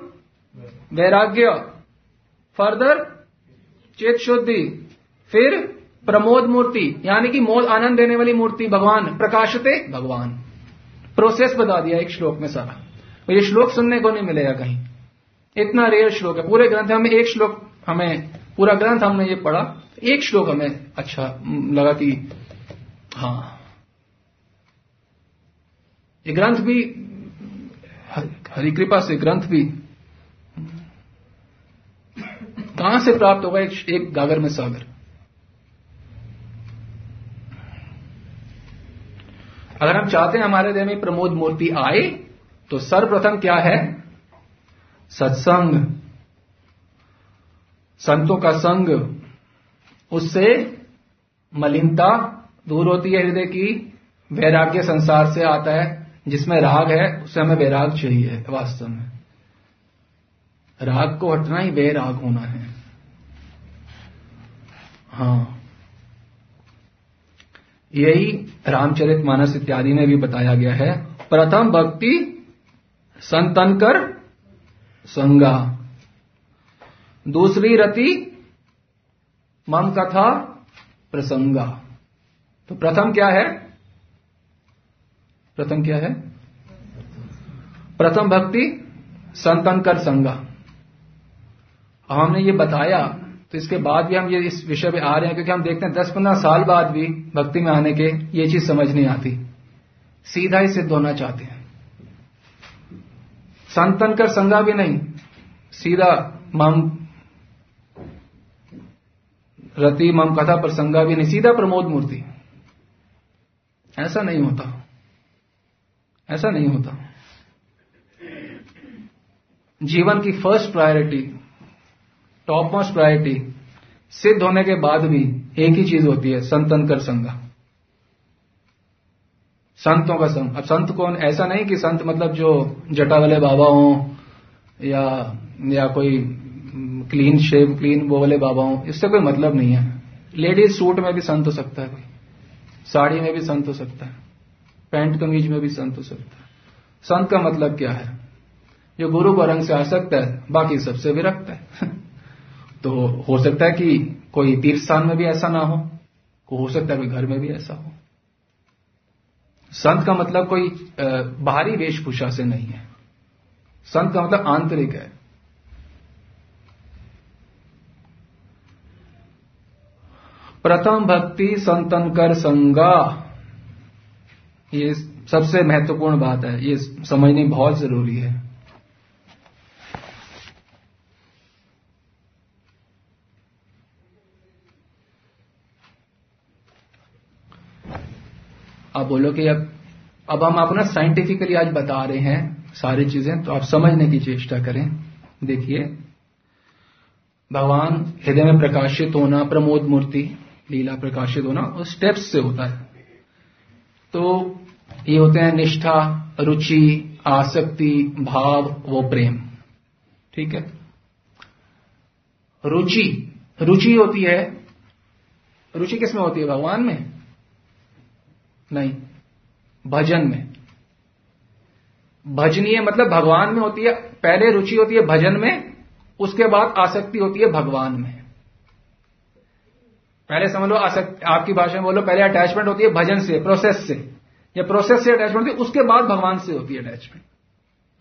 वैराग्य, फर्दर चित शुद्धि, फिर प्रमोद मूर्ति, यानी कि मोद आनंद देने वाली मूर्ति भगवान, प्रकाशते भगवान। प्रोसेस बता दिया एक श्लोक में सारा। तो ये श्लोक सुनने को नहीं मिलेगा कहीं, इतना रेयर श्लोक है। पूरे ग्रंथ में एक श्लोक हमें, पूरा ग्रंथ हमने ये पढ़ा, एक श्लोक हमें अच्छा लगा कि हाँ ये ग्रंथ भी हरि कृपा से, ग्रंथ भी कहां से प्राप्त होगा? एक, एक गागर में सागर। अगर हम चाहते हैं हमारे हृदय में प्रमोद मूर्ति आए, तो सर्वप्रथम क्या है? सत्संग, संतों का संग। उससे मलिनता दूर होती है हृदय की। वैराग्य संसार से आता है, जिसमें राग है उससे हमें वैराग चाहिए। वास्तव में राग को हटना ही वैराग होना है। हाँ, यही रामचरितमानस इत्यादि में भी बताया गया है। प्रथम भक्ति संतन कर संगा, दूसरी रति मम कथा प्रसंगा। तो प्रथम क्या है? प्रथम क्या है? प्रथम भक्ति संतन कर संगा। अब हमने ये बताया, तो इसके बाद भी हम ये इस विषय पे आ रहे हैं, क्योंकि हम देखते हैं दस पंद्रह साल बाद भी भक्ति में आने के ये चीज समझ नहीं आती। सीधा ही सिद्ध होना चाहते हैं, संतन कर संगा भी नहीं, सीधा मम रति मम कथा पर संगा भी नहीं, सीधा प्रमोद मूर्ति। ऐसा नहीं होता। ऐसा नहीं होता। जीवन की first priority, top most priority सिद्ध होने के बाद भी एक ही चीज होती है, संतन कर संगा, संतों का संग। अब संत कौन? ऐसा नहीं कि संत मतलब जो जटा वाले बाबा हो या या कोई क्लीन शेव क्लीन वो वाले बाबा हो, इससे कोई मतलब नहीं है। लेडीज सूट में भी संत हो सकता है, कोई साड़ी में भी संत हो सकता है, पैंट कमीज में भी संत हो सकता है। संत का मतलब क्या है? जो गुरु को रंग से आसक्त है बाकी सबसे विरक्त है। तो हो सकता है कि कोई तीर्थ स्थान में भी ऐसा ना हो, हो सकता है कोई घर में भी ऐसा हो। संत का मतलब कोई बाहरी वेशभूषा से नहीं है, संत का मतलब आंतरिक है। प्रथम भक्ति संतन कर संगा, ये सबसे महत्वपूर्ण बात है, ये समझनी बहुत जरूरी है। आप बोलो कि अब अब हम अपना साइंटिफिकली आज बता रहे हैं सारी चीजें, तो आप समझने की चेष्टा करें। देखिए, भगवान हृदय में प्रकाशित होना, प्रमोद मूर्ति लीला प्रकाशित होना, उस स्टेप्स से होता है। तो ये होते हैं निष्ठा, रुचि, आसक्ति, भाव, वो प्रेम। ठीक है, रुचि, रुचि होती है, रुचि किसमें होती है? भगवान में नहीं, भजन में। भजनीय मतलब भगवान में होती है, पहले रुचि होती है भजन में, उसके बाद आसक्ति होती है भगवान में। पहले समझ लो आसक्ति, आपकी भाषा में बोलो, पहले अटैचमेंट होती है भजन से, प्रोसेस से, या प्रोसेस से अटैचमेंट होती है, उसके बाद भगवान से होती है अटैचमेंट,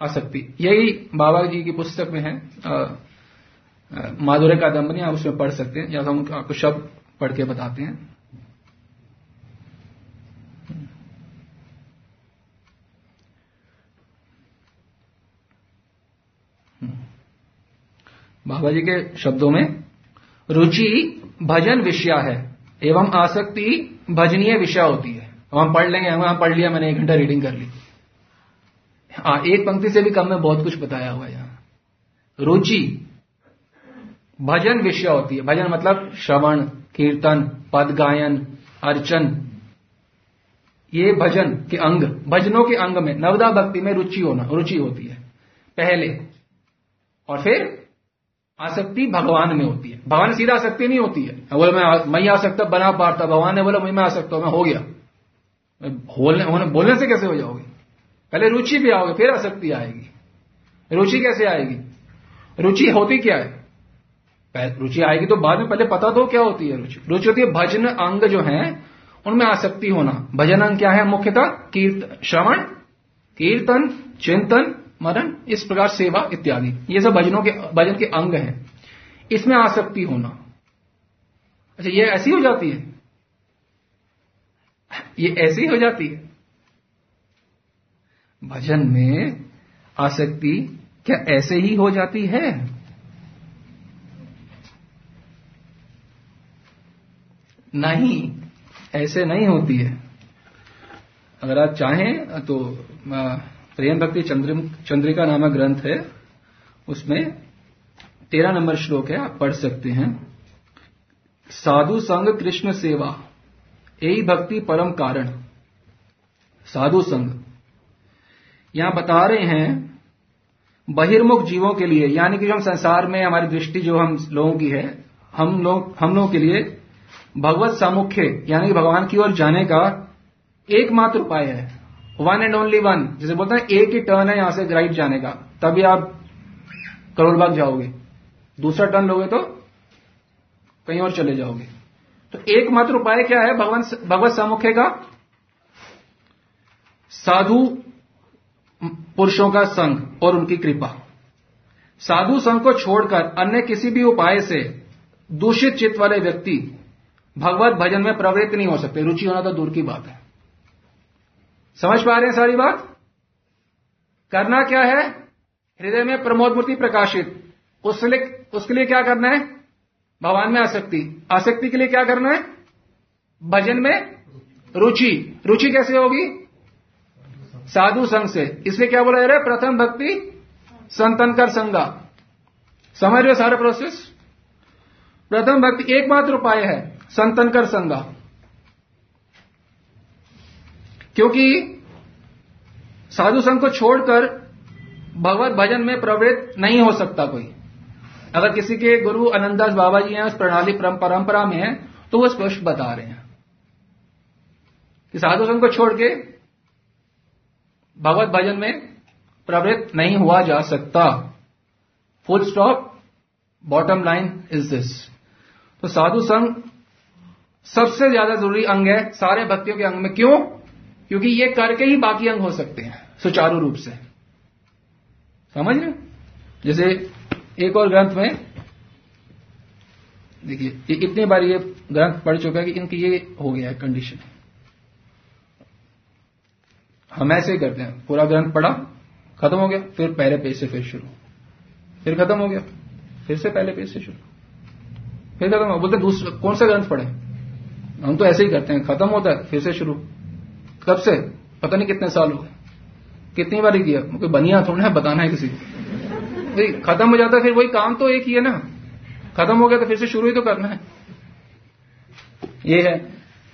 आसक्ति। यही बाबा जी की पुस्तक में है, माधुर्य कादंबरी, आप उसमें पढ़ सकते हैं, या हम आपको शब्द पढ़ के बताते हैं। बाबा जी के शब्दों में, रुचि भजन विषय है एवं आसक्ति भजनीय विषय होती है। हम पढ़ लेंगे, हम पढ़ लिया, मैंने एक घंटा रीडिंग कर ली, हाँ एक पंक्ति से भी कम में बहुत कुछ बताया हुआ है यहां। रुचि भजन विषय होती है, भजन मतलब श्रवण, कीर्तन, पद गायन, अर्चन, ये भजन के अंग, भजनों के अंग में नवदा भक्ति में रुचि होना, रुचि होती है पहले, और फिर आसक्ति भगवान में होती है। भगवान सीधा आसक्ति नहीं होती है, बोले मैं मैं आसक्त बना पाता, भगवान ने बोला मैं आसक्त हूं, मैं हो गया, बोलने बोलने से कैसे हो जाओगे? पहले रुचि भी आओगे, फिर आसक्ति आएगी। रुचि कैसे आएगी? रुचि होती क्या है? रुचि आएगी तो बाद में, पहले पता दो क्या होती है रुचि। रुचि होती है भजन अंग जो है उनमें आसक्ति होना। भजन अंग क्या है? मुख्यतः कीर्तन, श्रवण, कीर्तन, चिंतन, मरण, इस प्रकार सेवा इत्यादि, ये सब भजनों के भजन के अंग हैं, इसमें आसक्ति होना। अच्छा, ये ऐसी हो जाती है, ये ऐसी हो जाती है भजन में आसक्ति, क्या ऐसे ही हो जाती है? नहीं, ऐसे नहीं होती है। अगर आप चाहें तो आ, प्रेम भक्ति चंद्रिका नामक ग्रंथ है, उसमें तेरह नंबर श्लोक है, आप पढ़ सकते हैं। साधु संग कृष्ण सेवा यही भक्ति परम कारण। साधु संग यहां बता रहे हैं बहिर्मुख जीवों के लिए, यानी कि जो हम संसार में, हमारी दृष्टि जो हम लोगों की है, हम लोग हम लोगों के लिए भगवत सामुख्य यानी कि भगवान की ओर जाने का एकमात्र उपाय है। वन एंड ओनली वन, जैसे बोलते हैं एक ही टर्न है यहां से राइट जाने का, तभी आप करोलबाग जाओगे, दूसरा टर्न लोगे तो कहीं और चले जाओगे। तो एकमात्र उपाय क्या है भगवान भगवत सामुख्य का? साधु पुरुषों का संग और उनकी कृपा। साधु संग को छोड़कर अन्य किसी भी उपाय से दूषित चित्त वाले व्यक्ति भगवत भजन में प्रवृत्त नहीं हो सकते। रुचि होना तो दूर की बात है। समझ पा रहे हैं सारी बात? करना क्या है? हृदय में प्रमोद मूर्ति प्रकाशित, उसके लिए उसके लिए क्या करना है? भगवान में आसक्ति। आसक्ति के लिए क्या करना है? भजन में रुचि। रुचि कैसे होगी? साधु संग से। इसलिए क्या बोला जा रहा है, प्रथम भक्ति संतन कर संगा। समझ रहे हो सारा प्रोसेस। प्रथम भक्ति एकमात्र उपाय है संतन कर संगा, क्योंकि साधु संग को छोड़कर भगवत भजन में प्रवृत्त नहीं हो सकता कोई। अगर किसी के गुरु आनंददास बाबा जी हैं, उस प्रणाली परंपरा में हैं, तो वो स्पष्ट बता रहे हैं कि साधु संघ को छोड़ के भगवत भजन में प्रवृत्त नहीं हुआ जा सकता। Full stop, bottom line is this. तो साधु संघ सबसे ज्यादा जरूरी अंग है सारे भक्तियों के अंग में। क्यों? क्योंकि ये करके ही बाकी अंग हो सकते हैं सुचारू रूप से। समझ रहे? जैसे एक और ग्रंथ में देखिए, इतनी बार ये ग्रंथ पढ़ चुका है कि इनकी ये हो गया है कंडीशन। हम ऐसे ही करते हैं, पूरा ग्रंथ पढ़ा, खत्म हो गया, फिर पहले पेज से फिर शुरू, फिर खत्म हो गया, फिर से पहले पेज से शुरू, फिर खत्म हो। बोलते दूसरा कौन सा ग्रंथ पढ़े? हम तो ऐसे ही करते हैं, खत्म होता है फिर से शुरू। कब से पता नहीं कितने साल हो गए, कितनी बार ही किया। कोई बनिया थोड़ा है बताना है किसी को। खत्म हो जाता है फिर वही काम तो एक ही है ना, खत्म हो गया तो फिर से शुरू ही तो करना है। ये है,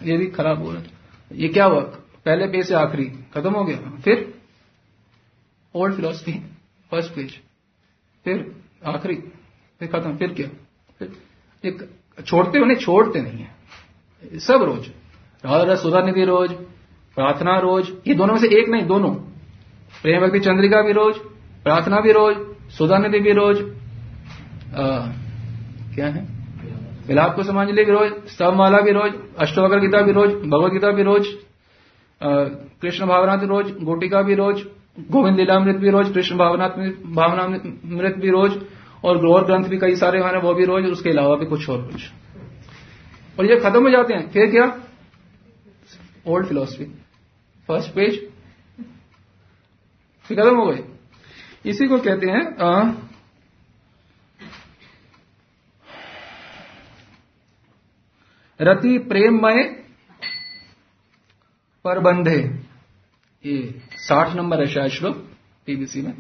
ये भी खराब हो रहा है। ये क्या हुआ, पहले पेज से आखिरी खत्म हो गया, फिर ओल्ड फिलॉसफी फर्स्ट पेज, फिर आखिरी, फिर खत्म, फिर क्या, फिर एक छोड़ते हो नहीं, छोड़ते नहीं है सब। रोज राधा रस सुधा निधि रोज, प्रार्थना रोज, ये दोनों में से एक नहीं दोनों, प्रेम भक्ति चंद्रिका भी रोज, प्रार्थना भी रोज, सुधा निधि भी रोज, आ, क्या है विलाप को समांजलि भी रोज, सब माला भी रोज, अष्टावक्र गीता भी रोज, भगवत गीता भी रोज, कृष्ण भावनामृत रोज, गोटिका भी रोज, गोविंद लीलामृत भी रोज, कृष्ण भावनामृत भावनामृत भी रोज, और गौर ग्रंथ भी कई सारे हमारे वो भी रोज, उसके अलावा भी कुछ और रोज। और ये खत्म हो जाते हैं फिर क्या, ओल्ड फिलॉसफी फर्स्ट पेज, फिर खत्म हो गए। इसी को कहते हैं आ, रति प्रेममय परबंधे। ये साठ नंबर है शायद श्लोक पीबीसी में।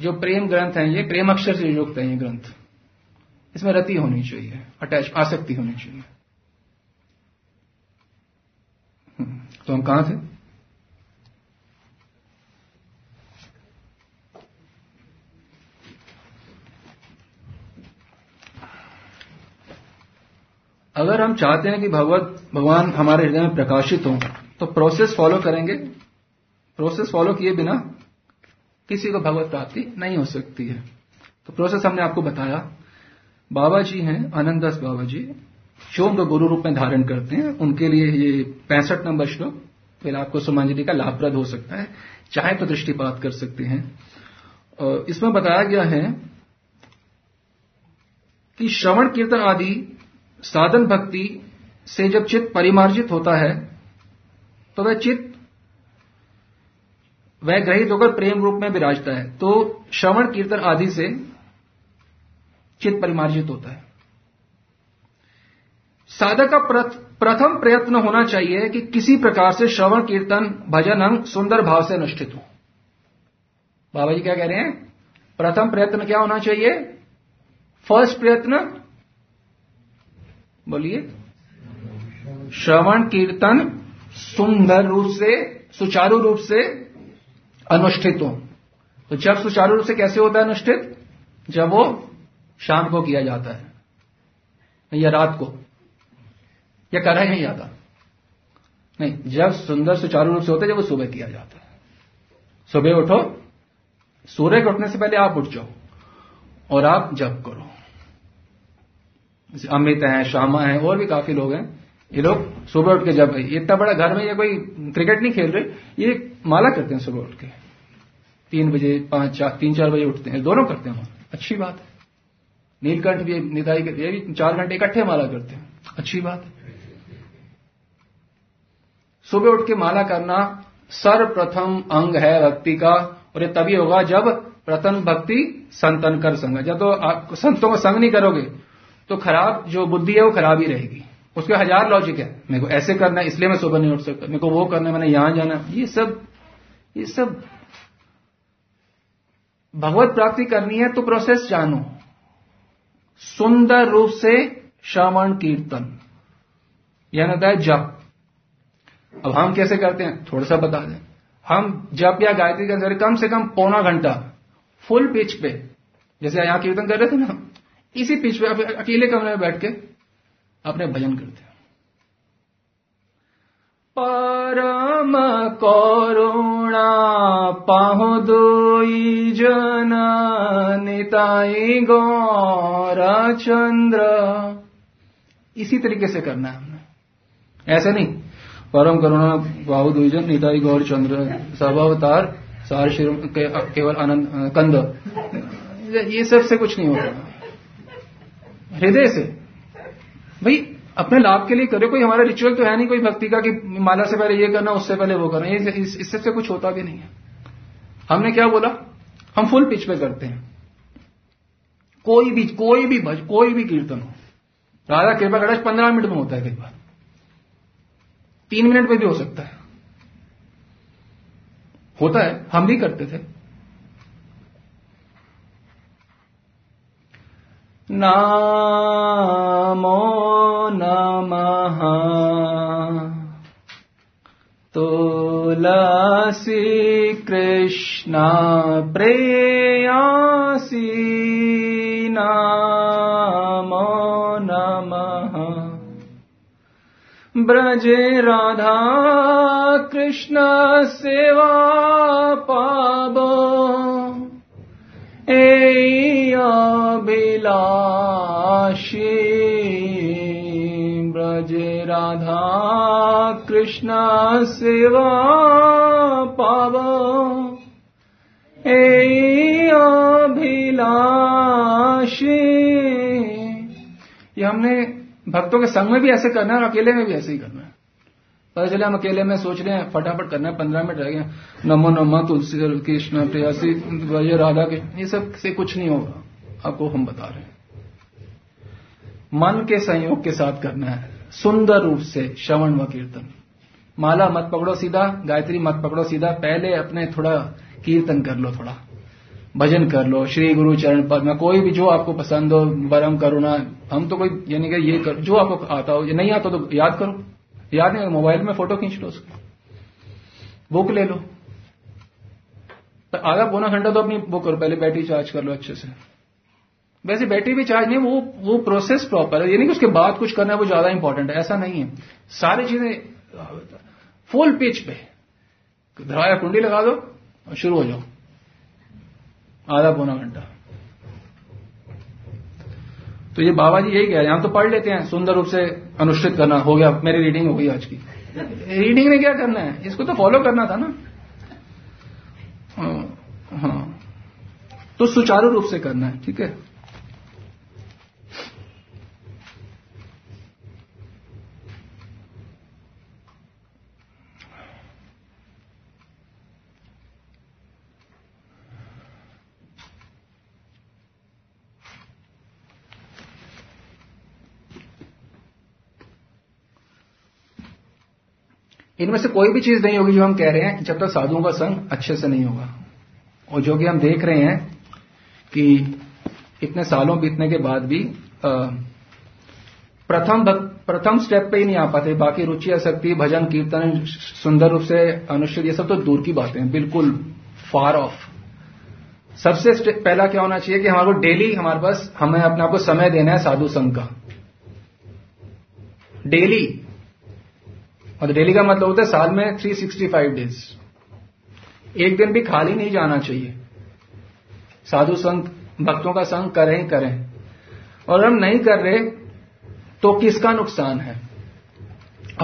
जो प्रेम ग्रंथ हैं ये प्रेम अक्षर से युक्त हैं ये ग्रंथ, इसमें रति होनी चाहिए, अटैच आसक्ति होनी चाहिए। तो हम कहां थे? अगर हम चाहते हैं कि भगवत भगवान हमारे हृदय में प्रकाशित हो तो प्रोसेस फॉलो करेंगे। प्रोसेस फॉलो किए बिना किसी को भगवत प्राप्ति नहीं हो सकती है। तो प्रोसेस हमने आपको बताया। बाबा जी हैं आनंददास बाबा जी, जो उनको गुरु रूप में धारण करते हैं, उनके लिए ये पैंसठ नंबर श्लोक फिर आपको समांजलि का लाभप्रद हो सकता है, चाहे तो दृष्टिपात कर सकते हैं। इसमें बताया गया है कि श्रवण कीर्तन आदि साधन भक्ति से जब चित्त परिमार्जित होता है तो वह चित्त वह ग्रहित होकर प्रेम रूप में विराजता है। तो श्रवण कीर्तन आदि से चित्त परिमार्जित होता है। साधक का प्रथम प्रयत्न होना चाहिए कि किसी प्रकार से श्रवण कीर्तन भजन अंग सुंदर भाव से अनुष्ठित हो। बाबा जी क्या कह रहे हैं, प्रथम प्रयत्न क्या होना चाहिए? फर्स्ट प्रयत्न बोलिए, श्रवण कीर्तन सुंदर रूप से सुचारू रूप से अनुष्ठित हो। तो जब सुचारू रूप से कैसे होता है अनुष्ठित? जब वो शाम को किया जाता है या रात को या करा ही नहीं जाता, नहीं, जब सुंदर सुचारू रूप से होता है जब वो सुबह किया जाता है। सुबह उठो, सूर्य के उठने से पहले आप उठ जाओ और आप जप करो। अमित हैं, श्यामा हैं, और भी काफी लोग हैं, ये लोग सुबह उठ के जब इतना बड़ा घर में ये कोई क्रिकेट नहीं खेल रहे, ये माला करते हैं सुबह उठ के तीन बजे पांच चार तीन चार बजे उठते हैं, दोनों करते हैं। अच्छी बात है। नीलकंठ भी निताई करते, ये भी चार घंटे इकट्ठे माला करते हैं, अच्छी बात है। सुबह उठ के माला करना सर्वप्रथम अंग है भक्ति का, और ये तभी होगा जब प्रथम भक्ति संतन कर संग। जब तो आप संतों का संग नहीं करोगे तो खराब जो बुद्धि है वो खराब ही रहेगी। उसके हजार लॉजिक है, मेरे को ऐसे करना है इसलिए मैं सुबह नहीं उठ सकता, मेरे को वो करना है, मैंने यहां जाना, ये सब ये सब भगवत प्राप्ति करनी है तो प्रोसेस जानो, सुंदर रूप से श्रवण कीर्तन यानी होता है जप। अब हम कैसे करते हैं थोड़ा सा बता दें। हम जप या गायत्री के जरिए कम से कम पौना घंटा फुल पिच पे, जैसे यहां कीर्तन कर रहे थे ना, इसी पिच पे अकेले कमरे में बैठ के अपने भजन करते हैं। परम करुणा पाहु दुई जन निताई गौर चंद्र, इसी तरीके से करना है हमने, ऐसे नहीं परम करुणा पाहु दुई जन निताई गौर चंद्र सर्वावतार सार शिर के, केवल आनंद कंद, ये सब से कुछ नहीं होता। हृदय से भाई अपने लाभ के लिए करें, कोई हमारा रिचुअल तो है नहीं कोई भक्ति का कि माला से पहले ये करना उससे पहले वो करना, इससे इस, इस कुछ होता भी नहीं है। हमने क्या बोला, हम फुल पिच पे करते हैं कोई भी कोई भी भज कोई भी कीर्तन हो। राधा कृपा कटाक्ष पंद्रह मिनट में होता है, कई बार तीन मिनट में भी हो सकता है, होता है, हम भी करते थे। नमो नमः तुलसी कृष्ण प्रेयसी, नमो नमः ब्रजे राधा कृष्ण सेवा पाबो, ए अभिलाषी ब्रज राधा कृष्ण सेवा पावो, ए अभिलाषी। ये हमने भक्तों के संग में भी ऐसे करना है और अकेले में भी ऐसे ही करना है। पता चले हम अकेले में सोच रहे हैं फटाफट करना है, पंद्रह मिनट रह गए, नमो नमः तुलसी कृष्ण प्रेयसी ब्रज राधा के, ये सब से कुछ नहीं होगा, आपको हम बता रहे हैं। मन के संयोग के साथ करना है, सुंदर रूप से श्रवण व कीर्तन। माला मत पकड़ो सीधा, गायत्री मत पकड़ो सीधा, पहले अपने थोड़ा कीर्तन कर लो, थोड़ा भजन कर लो, श्री गुरु चरण पर में कोई भी जो आपको पसंद हो, परम करुणा, हम तो कोई यानी कि ये कर, जो आपको आता हो, ये नहीं आता तो याद करो, याद नहीं मोबाइल में फोटो खींच लो, उसको बुक ले लो, आधा पौना घंटा तो अपनी बुक करो, पहले बैटरी चार्ज कर लो अच्छे से। वैसे बैटरी भी चार्ज नहीं, वो वो प्रोसेस प्रॉपर है, यानी कि उसके बाद कुछ करना है वो ज्यादा इंपॉर्टेंट है, ऐसा नहीं है। सारी चीजें फुल पिच पे, धराया कुंडी लगा दो और शुरू हो जाओ, आधा पौना घंटा। तो ये बाबा जी यही कह रहे हैं, हम तो पढ़ लेते हैं सुंदर रूप से अनुष्ठित करना, हो गया मेरी रीडिंग हो गई आज की। रीडिंग में क्या करना है, इसको तो फॉलो करना था ना। हाँ, तो सुचारू रूप से करना है, ठीक है। इनमें से कोई भी चीज नहीं होगी जो हम कह रहे हैं जब तक साधुओं का संग अच्छे से नहीं होगा। और जो कि हम देख रहे हैं कि इतने सालों बीतने के बाद भी प्रथम प्रथम स्टेप पे ही नहीं आ पाते, बाकी रुचि आसक्ति भजन कीर्तन सुंदर रूप से अनुष्ठित ये सब तो दूर की बातें हैं, बिल्कुल फार ऑफ। सबसे पहला क्या होना चाहिए कि हमारे को डेली हमारे पास हमें अपने आप को समय देना है साधु संघ का, डेली। और डेली का मतलब होता है साल में तीन सौ पैंसठ डेज, एक दिन भी खाली नहीं जाना चाहिए। साधु संग भक्तों का संग करें ही करें, और हम नहीं कर रहे तो किसका नुकसान है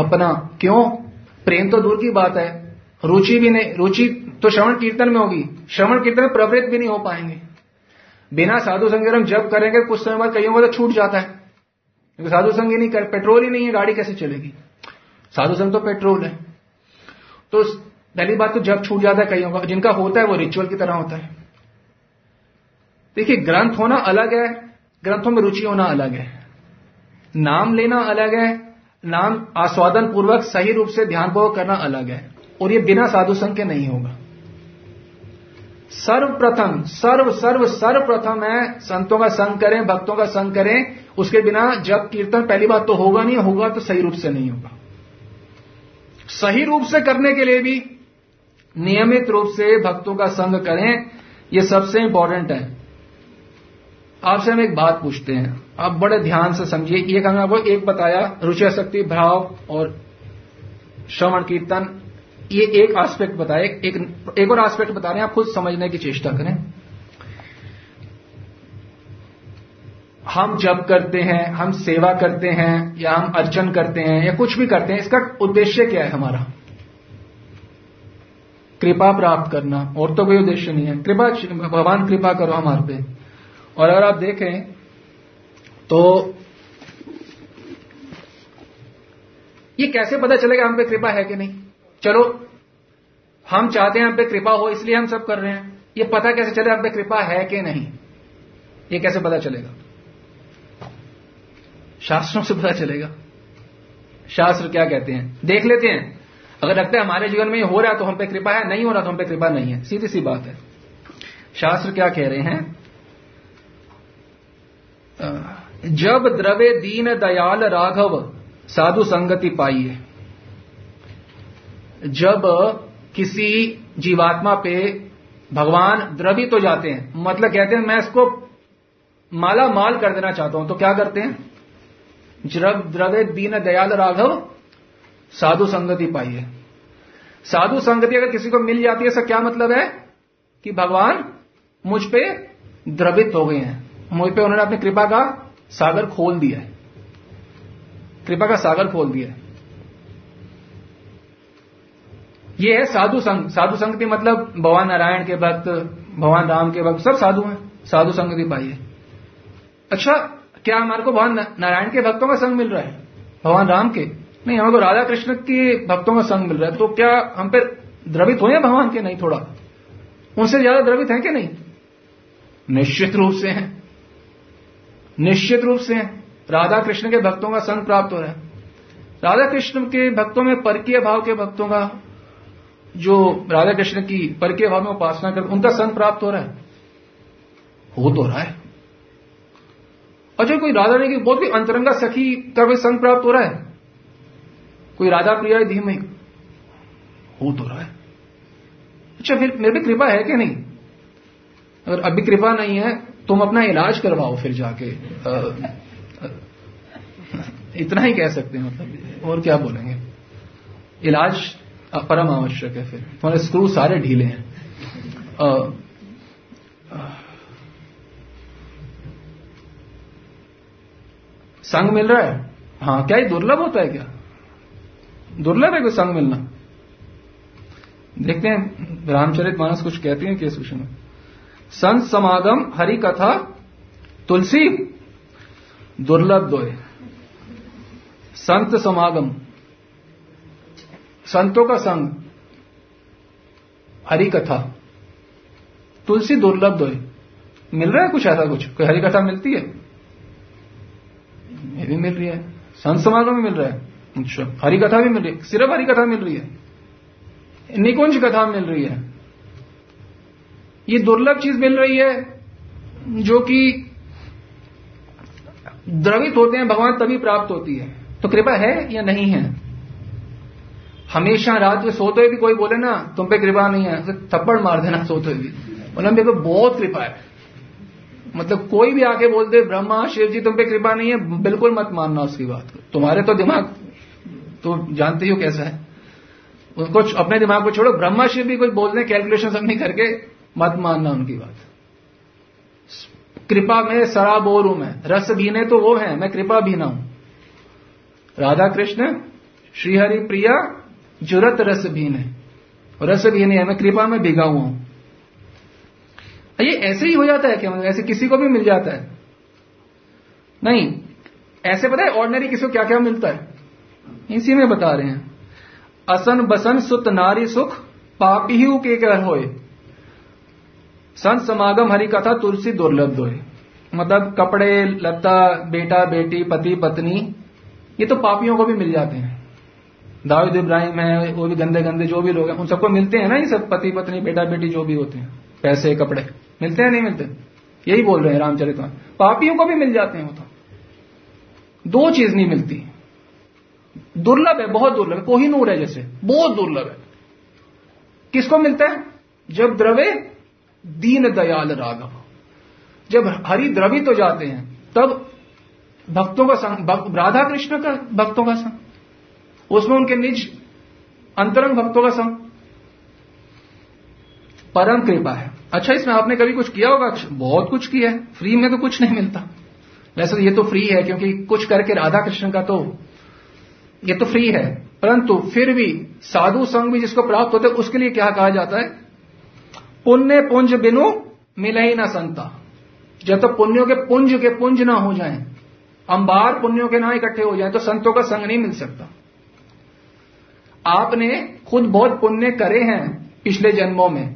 अपना, क्यों? प्रेम तो दूर की बात है, रुचि भी नहीं, रुचि तो श्रवण कीर्तन में होगी, श्रवण कीर्तन में प्रवृत्त भी नहीं हो पाएंगे। बिना साधु संग हम जब करेंगे कुछ समय बाद कईयों का तो छूट जाता है, क्योंकि साधु संग ही नहीं कर, पेट्रोल ही नहीं है, गाड़ी कैसे चलेगी? साधु संग तो पेट्रोल है। तो पहली बात तो जब छूट जाता है कईयों का, जिनका होता है वो रिचुअल की तरह होता है। देखिए, ग्रंथ होना अलग है, ग्रंथों में रुचि होना अलग है, नाम लेना अलग है, नाम आस्वादन पूर्वक सही रूप से ध्यानपूर्वक करना अलग है, और ये बिना साधु संग के नहीं होगा। सर्वप्रथम सर्व सर्व सर्वप्रथम है संतों का संग करें, भक्तों का संग करें। उसके बिना जब कीर्तन पहली बात तो होगा नहीं, होगा तो सही रूप से नहीं होगा। सही रूप से करने के लिए भी नियमित रूप से भक्तों का संग करें, ये सबसे इंपॉर्टेंट है। आपसे हम एक बात पूछते हैं, आप बड़े ध्यान से समझिए। एक हमने आपको एक बताया रुचि शक्ति भाव और श्रवण कीर्तन, ये एक एस्पेक्ट बताए। एक, एक और एस्पेक्ट बता रहे हैं, आप खुद समझने की चेष्टा करें। हम जप करते हैं, हम सेवा करते हैं, या हम अर्चन करते हैं, या कुछ भी करते हैं, इसका उद्देश्य क्या है? हमारा कृपा प्राप्त करना, और तो कोई उद्देश्य नहीं है। कृपा, भगवान कृपा करो हमारे पे। और अगर आप देखें तो ये कैसे पता चलेगा हम पे कृपा है कि नहीं? चलो हम चाहते हैं हम पे कृपा हो, इसलिए हम सब कर रहे हैं। ये पता कैसे चले हम पे कृपा है कि नहीं? ये कैसे पता चलेगा? शास्त्रों से पता चलेगा। शास्त्र क्या कहते हैं देख लेते हैं। अगर लगता है हमारे जीवन में हो रहा है तो हम पे कृपा है, नहीं हो रहा तो हम पे कृपा नहीं है। सीधी सी बात है। शास्त्र क्या कह रहे हैं? जब द्रवे दीन दयाल राघव साधु संगति पाइए। जब किसी जीवात्मा पे भगवान द्रवित हो जाते हैं, मतलब कहते हैं मैं इसको माला माल कर देना चाहता हूं, तो क्या करते हैं? जब द्रवे दीन दयाल राघव साधु संगति पाइए। साधु संगति अगर किसी को मिल जाती है, इसका क्या मतलब है? कि भगवान मुझ पे द्रवित हो गए हैं, मुझ पे उन्होंने अपनी कृपा का सागर खोल दिया है, कृपा का सागर खोल दिया है। ये है साधु संग। साधु संगति मतलब भगवान नारायण के भक्त, भगवान राम के भक्त, सब साधु हैं। साधु संगति पाइए। अच्छा, क्या हमारे को भगवान नारायण के भक्तों का संग मिल रहा है? भगवान राम के नहीं, हमको राधा कृष्ण के भक्तों का संग मिल रहा है। तो क्या हम पे द्रवित हुए हैं भगवान के? नहीं, थोड़ा उनसे ज्यादा द्रवित हैं कि नहीं? निश्चित रूप से हैं, निश्चित रूप से हैं। राधा कृष्ण के भक्तों का संग प्राप्त हो रहा है। राधा कृष्ण के भक्तों में परकीय भाव के भक्तों का, जो राधा कृष्ण की परकीय भाव में उपासना करते, उनका संग प्राप्त हो रहा है। हो तो रहा है। अच्छा, कोई राधा ने की बहुत ही अंतरंगा सखी का भी संग प्राप्त हो रहा है, कोई राधा प्रिया धीमे, हो तो रहा है। अच्छा, फिर मेरे पे कृपा है कि नहीं? अगर अभी कृपा नहीं है, तुम अपना इलाज करवाओ फिर जाके। आ, आ, इतना ही कह सकते हैं, मतलब और क्या बोलेंगे। इलाज परम आवश्यक है। फिर तुम्हारे स्क्रू सारे ढीले हैं। आ, आ, संग मिल रहा है। हाँ, क्या ये दुर्लभ होता है? क्या दुर्लभ है कोई संग मिलना? देखते हैं रामचरितमानस कुछ कहती है कि इस विषय में। संत समागम हरि कथा तुलसी दुर्लभ दोय। संत समागम, संतों का संग, हरि कथा, तुलसी दुर्लभ दोय। मिल रहा है कुछ ऐसा? कुछ कोई हरि कथा मिलती है? ये भी मिल रही है, संत समागम में मिल रहा है। अच्छा, हरि कथा भी मिल रही है? सिर्फ हरि कथा मिल रही है? निकुंज कथा मिल रही है? ये दुर्लभ चीज मिल रही है जो कि द्रवित होते हैं भगवान तभी प्राप्त होती है। तो कृपा है या नहीं है? हमेशा रात में सोते हुए भी कोई बोले ना तुम पे कृपा नहीं है, तो थप्पड़ मार देना सोते हुए भी। उन्होंने मेरे को बहुत कृपा है, मतलब कोई भी आके बोलते ब्रह्मा शिव जी तुम पे कृपा नहीं है, बिल्कुल मत मानना उसकी बात। तुम्हारे तो दिमाग तो जानते ही हो कैसा है, उनको अपने दिमाग को छोड़ो। ब्रह्मा शिव भी कुछ बोलते हैं, कैलकुलेशन सब नहीं करके मत मानना उनकी बात। कृपा में सराबोर हूं मैं, रस भीने तो वो है, मैं कृपा भीना हूं। राधा कृष्ण श्रीहरि प्रिया जुरत रस भीने, रस भीने है मैं कृपा में भिगा हुआ हूं। ये ऐसे ही हो जाता है क्या? ऐसे किसी को भी मिल जाता है? नहीं, ऐसे पता है ऑर्डिनरी किसी को क्या क्या मिलता है, इसी में बता रहे हैं। असन बसन सुत नारी सुख पापी ही के कर होए। संत समागम हरि कथा तुलसी दुर्लभ दोए। मतलब कपड़े लता, बेटा बेटी, पति पत्नी, ये तो पापियों को भी मिल जाते हैं। दाऊद इब्राहिम है, वो भी गंदे गंदे जो भी लोग हैं उन सबको मिलते हैं ना ये सब, पति पत्नी बेटा बेटी जो भी होते हैं। पैसे कपड़े मिलते हैं, नहीं मिलते? यही बोल रहे हैं रामचरित में। पापियों को भी मिल जाते हैं वो तो, दो चीज नहीं मिलती, दुर्लभ है, बहुत दुर्लभ है, कोहिनूर है जैसे, बहुत दुर्लभ है। किसको मिलता है? जब द्रवे दीन दयाल राघव, जब हरि द्रवित हो जाते हैं तब भक्तों का संग, भक्त, राधा कृष्ण का भक्तों का संग, उसमें उनके निज अंतरंग भक्तों का संग, परम कृपा है। अच्छा, इसमें आपने कभी कुछ किया होगा? बहुत कुछ किया है, फ्री में तो कुछ नहीं मिलता। वैसे ये तो फ्री है क्योंकि कुछ करके राधा कृष्ण का तो ये तो फ्री है, परंतु फिर भी साधु संग भी जिसको प्राप्त होते है उसके लिए क्या कहा जाता है? पुण्य पुंज बिनु मिले ही ना संता। जब तक पुण्यों के पुंज के पुंज ना हो जाएं, अंबार पुण्यों के ना इकट्ठे हो जाएं, तो संतों का संग नहीं मिल सकता। आपने खुद बहुत पुण्य करे हैं पिछले जन्मों में,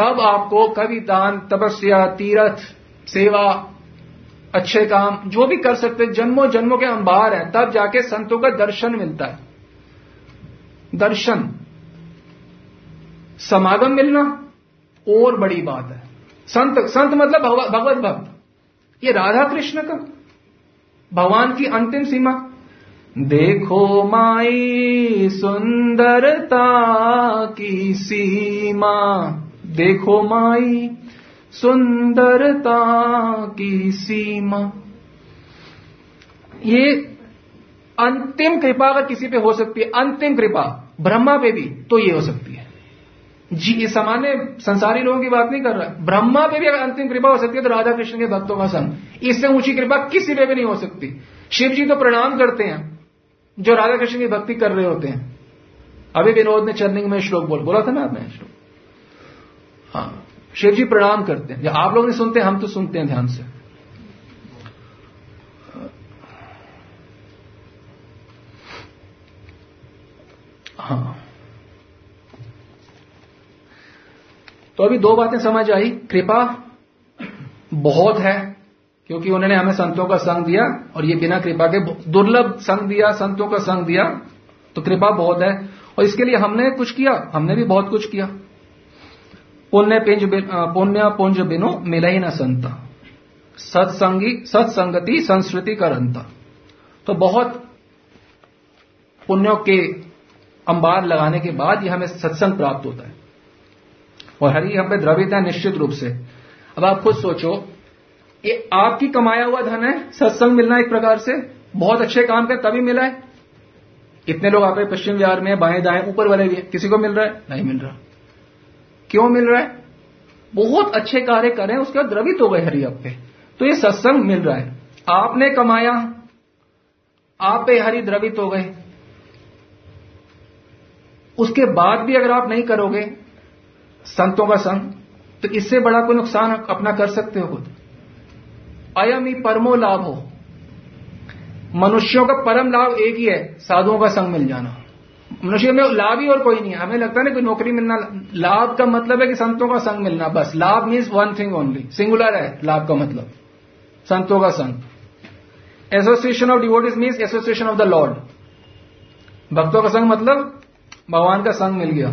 तब आपको कवि दान, तपस्या, तीर्थ, सेवा, अच्छे काम जो भी कर सकते, जन्मों जन्मों के अंबार हैं, तब जाके संतों का दर्शन मिलता है। दर्शन, समागम मिलना और बड़ी बात है। संत संत मतलब भगवत भक्त। ये राधा कृष्ण का भगवान की अंतिम सीमा। देखो माई सुंदरता की सीमा, देखो माई सुंदरता की सीमा। ये अंतिम कृपा अगर किसी पे हो सकती है, अंतिम कृपा ब्रह्मा पे भी तो ये हो सकती है जी। ये सामान्य संसारी लोगों की बात नहीं कर रहा, ब्रह्मा पे भी अगर अंतिम कृपा हो सकती है तो राधा कृष्ण के भक्तों का संग, इससे ऊंची कृपा किसी पे भी नहीं हो सकती। शिव जी तो प्रणाम करते हैं जो राधा कृष्ण की भक्ति कर रहे होते हैं। अभी विनोद ने चर्निंग में श्लोक बोल बोला था ना आपने श्लोक, हाँ, शिव जी प्रणाम करते हैं। आप लोग नहीं सुनते, हम तो सुनते हैं ध्यान से। हाँ, तो अभी दो बातें समझ आई। कृपा बहुत है क्योंकि उन्होंने हमें संतों का संग दिया, और ये बिना कृपा के दुर्लभ संग दिया, संतों का संग दिया, तो कृपा बहुत है। और इसके लिए हमने कुछ किया, हमने भी बहुत कुछ किया। पुण्य पुण्य पुंज बिनु मिले ही न संता, सत्संगी सत्संगति संस्कृति करंता। तो बहुत पुण्यों के अंबार लगाने के बाद ये हमें सत्संग प्राप्त होता है, और हरि हम पे द्रवित है निश्चित रूप से। अब आप खुद सोचो, ये आपकी कमाया हुआ धन है, सत्संग मिलना एक प्रकार से बहुत अच्छे काम कर तभी मिला है। इतने लोग आप पश्चिम बिहार में बाएं दाएं ऊपर वाले भी, किसी को मिल रहा है? नहीं मिल रहा। क्यों मिल रहा है? बहुत अच्छे कार्य करें, उसके बाद द्रवित हो गए हरि आप पे, तो ये सत्संग मिल रहा है। आपने कमाया, आप पे हरि द्रवित हो गए, उसके बाद भी अगर आप नहीं करोगे संतों का संग, तो इससे बड़ा कोई नुकसान अपना कर सकते हो खुद। अयम ही परमो लाभ हो, मनुष्यों का परम लाभ एक ही है, साधुओं का संग मिल जाना। मनुष्य में लाभ ही और कोई नहीं है। हमें लगता है ना कोई नौकरी मिलना, लाभ का मतलब है कि संतों का संग मिलना, बस। लाभ means one thing only, singular है लाभ का मतलब, संतों का संग। Association of devotees means association of the Lord, भक्तों का संग मतलब भगवान का संग मिल गया।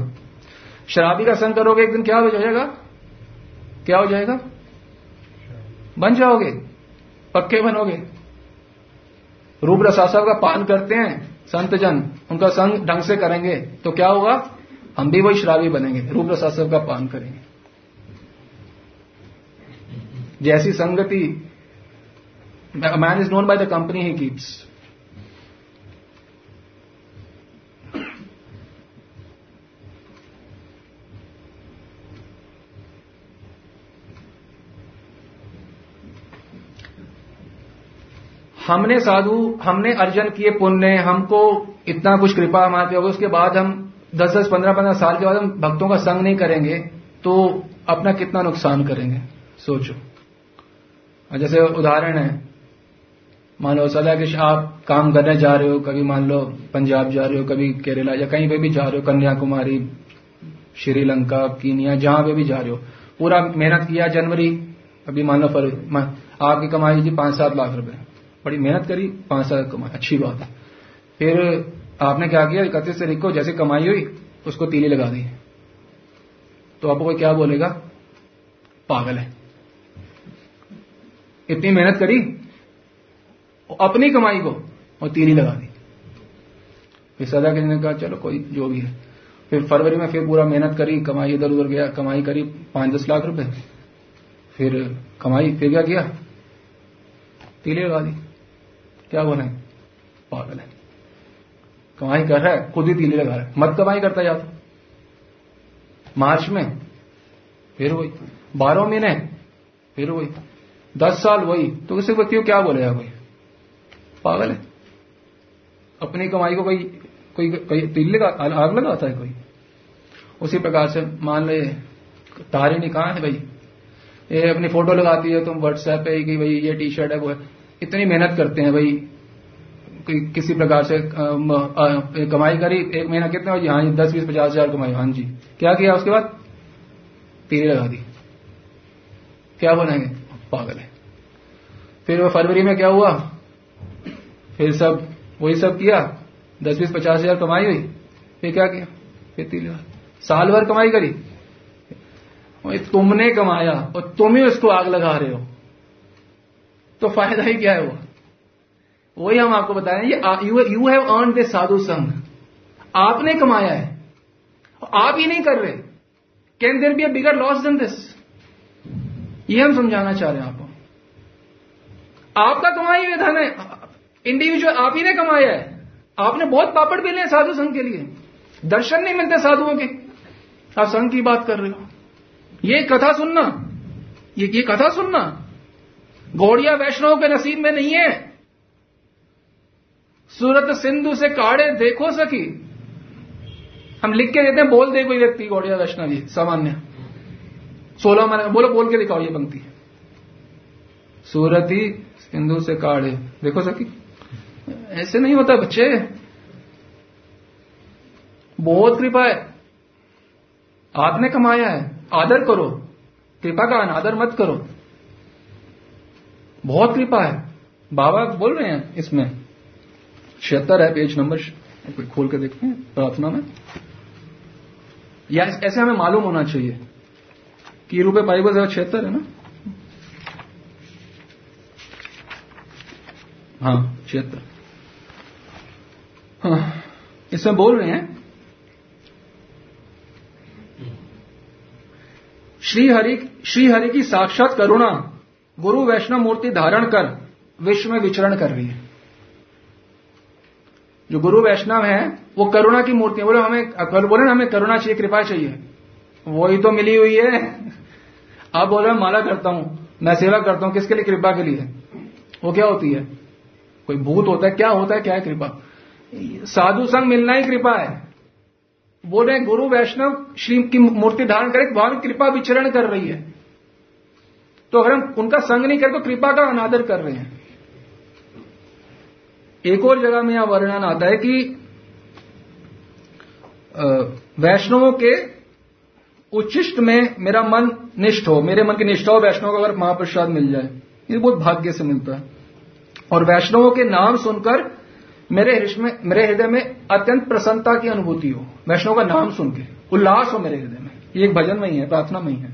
शराबी का संग करोगे एक दिन क्या हो जाएगा? क्या हो जाएगा? बन जाओगे, पक्के बनोगे। रूप रसास्वाद का पान करते हैं संत जन, उनका संग ढंग से करेंगे तो क्या होगा? हम भी वही शराबी बनेंगे, रूप रसास्वाद का पान करेंगे। जैसी संगति, man is known by the company he keeps. हमने साधु, हमने अर्जन किए पुण्य, हमको इतना कुछ कृपा हमारे पे होगी, उसके बाद हम दस दस पंद्रह पंद्रह साल के बाद हम भक्तों का संग नहीं करेंगे तो अपना कितना नुकसान करेंगे सोचो। जैसे उदाहरण है, मान लो सदा कि आप काम करने जा रहे हो, कभी मान लो पंजाब जा रहे हो, कभी केरला, या कहीं पे भी जा रहे हो, कन्याकुमारी, श्रीलंका, कीनिया, जहां पे भी जा रहे हो, पूरा मेहनत किया जनवरी, अभी मान लो फरवरी, आपकी कमाई थी पांच सात लाख रुपए, बड़ी मेहनत करी, पांच साल कमाई, अच्छी बात है। फिर आपने क्या किया, इकतीस तारीख को जैसे कमाई हुई उसको तीली लगा दी, तो आपको कोई क्या बोलेगा? पागल है। इतनी मेहनत करी, अपनी कमाई को, और तीरी लगा दी। फिर सजा किसी ने कहा चलो कोई जो भी है। फिर फरवरी में फिर पूरा मेहनत करी, कमाई इधर उधर गया, कमाई करी पांच दस लाख रुपए, फिर कमाई, फिर क्या किया, तीली लगा दी। क्या बोला है, पागल है। कमाई कर रहा है, खुद ही तीली लगा रहा है। मत कमाई करता जा तो। मार्च में फिर वही, बारह महीने फिर वही, दस साल वही। तो किसी व्यक्ति को क्या बोलेगा कोई, पागल है। अपनी कमाई को कोई कोई कोई तीली का आग लगाता है कोई? उसी प्रकार से मान ले तारिणी कहाँ है भाई, ये अपनी फोटो लगाती है तुम व्हाट्सएप पे कि भाई ये टी शर्ट है वो है। इतनी मेहनत करते हैं भाई, कि, किसी प्रकार से आ, आ, कमाई करी एक महीना, कितने बजे, हाँ जी दस बीस पचास हजार कमाई, हाँ जी। क्या किया उसके बाद, तीली लगा दी। क्या बोलेंगे, पागल है। फिर वो फरवरी में क्या हुआ, फिर सब वही सब किया, दस बीस पचास हजार कमाई हुई, फिर क्या किया, फिर तीली लगा दी। साल भर कमाई करी, तुमने कमाया और तुम ही उसको आग लगा रहे हो, तो फायदा ही क्या है। वो वही हम आपको बता रहे हैं, यू हैव अर्न्ड दिस साधु संग, आपने कमाया है और आप ही नहीं कर रहे। Can there be a bigger loss than this, ये हम समझाना चाह रहे हैं आपको। आपका कमाई हुआ धन है, इंडिविजुअल आप ही ने कमाया है। आपने बहुत पापड़ बेले हैं साधु संघ के लिए, दर्शन नहीं मिलते साधुओं के, आप संघ की बात कर रहे हो। ये कथा सुनना, ये ये कथा सुनना घोड़िया वैष्णव के नसीब में नहीं है। सूरत सिंधु से काढ़े देखो सकी, हम लिख के देते हैं, बोल दे कोई व्यक्ति घोड़िया वैष्णव जी सामान्य सोलह महीने, बोलो बोल के लिखाओ ये पंक्ति, सूरत ही सिंधु से काढ़े देखो सकी। ऐसे नहीं होता बच्चे, बहुत कृपा है, आपने कमाया है, आदर करो। कृपा का अनादर मत करो, बहुत कृपा है। बाबा बोल रहे हैं इसमें, छिहत्तर है पेज नंबर, खोल के देखते हैं प्रार्थना में, या ऐसे हमें मालूम होना चाहिए कि रूपे बाइबल है, छिहत्तर है ना, हाँ छिहत्तर। हाँ इसमें बोल रहे हैं, श्री हरि श्री हरि की साक्षात करुणा गुरु वैष्णव मूर्ति धारण कर विश्व में विचरण कर रही है। जो गुरु वैष्णव है वो करुणा की मूर्ति है। बोले हमें बोले ना हमें करुणा चाहिए, कृपा चाहिए, वही तो मिली हुई है। आप बोल रहे माला करता हूं, मैं सेवा करता हूं, किसके लिए, कृपा के लिए। वो क्या होती है, कोई भूत होता है, क्या होता है, क्या है कृपा। साधु संग मिलना ही कृपा है। बोल रहे गुरु वैष्णव श्री की मूर्ति धारण करे, भाव कृपा विचरण कर रही है। तो अगर हम उनका संग नहीं करते तो कृपा का अनादर कर रहे हैं। एक और जगह में यह वर्णन आता है कि वैष्णवों के उच्छिष्ट में मेरा मन निष्ठ हो, मेरे मन की निष्ठा हो। वैष्णव का अगर महाप्रसाद मिल जाए, ये बहुत भाग्य से मिलता है। और वैष्णवों के नाम सुनकर मेरे हृदय में अत्यंत प्रसन्नता की अनुभूति हो। वैष्णव का नाम सुन के उल्लास हो मेरे हृदय में। ये एक भजन में ही है, प्रार्थना में ही है,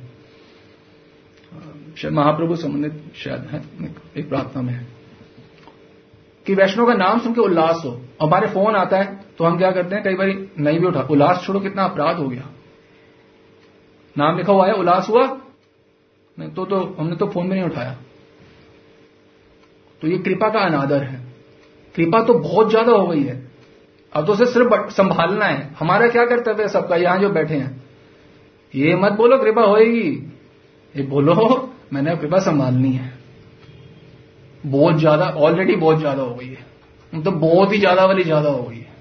शायद महाप्रभु संबंधित शायद है, एक प्रार्थना में है कि वैष्णव का नाम सुन के उल्लास हो। हमारे फोन आता है तो हम क्या करते हैं, कई बार नहीं भी उठा, उल्लास छोड़ो, कितना अपराध हो गया। नाम लिखा हुआ है, उल्लास हुआ नहीं तो, तो हमने तो फोन भी नहीं उठाया। तो ये कृपा का अनादर है। कृपा तो बहुत ज्यादा हो गई है, अब तो उसे सिर्फ संभालना है। हमारा क्या कर्तव्य है सबका, यहां जो बैठे हैं, ये मत बोलो कृपा होएगी, ये बोलो मैंने कृपा संभालनी है। बहुत ज्यादा ऑलरेडी बहुत ज्यादा हो गई है, तो बहुत ही ज्यादा वाली ज्यादा हो गई है।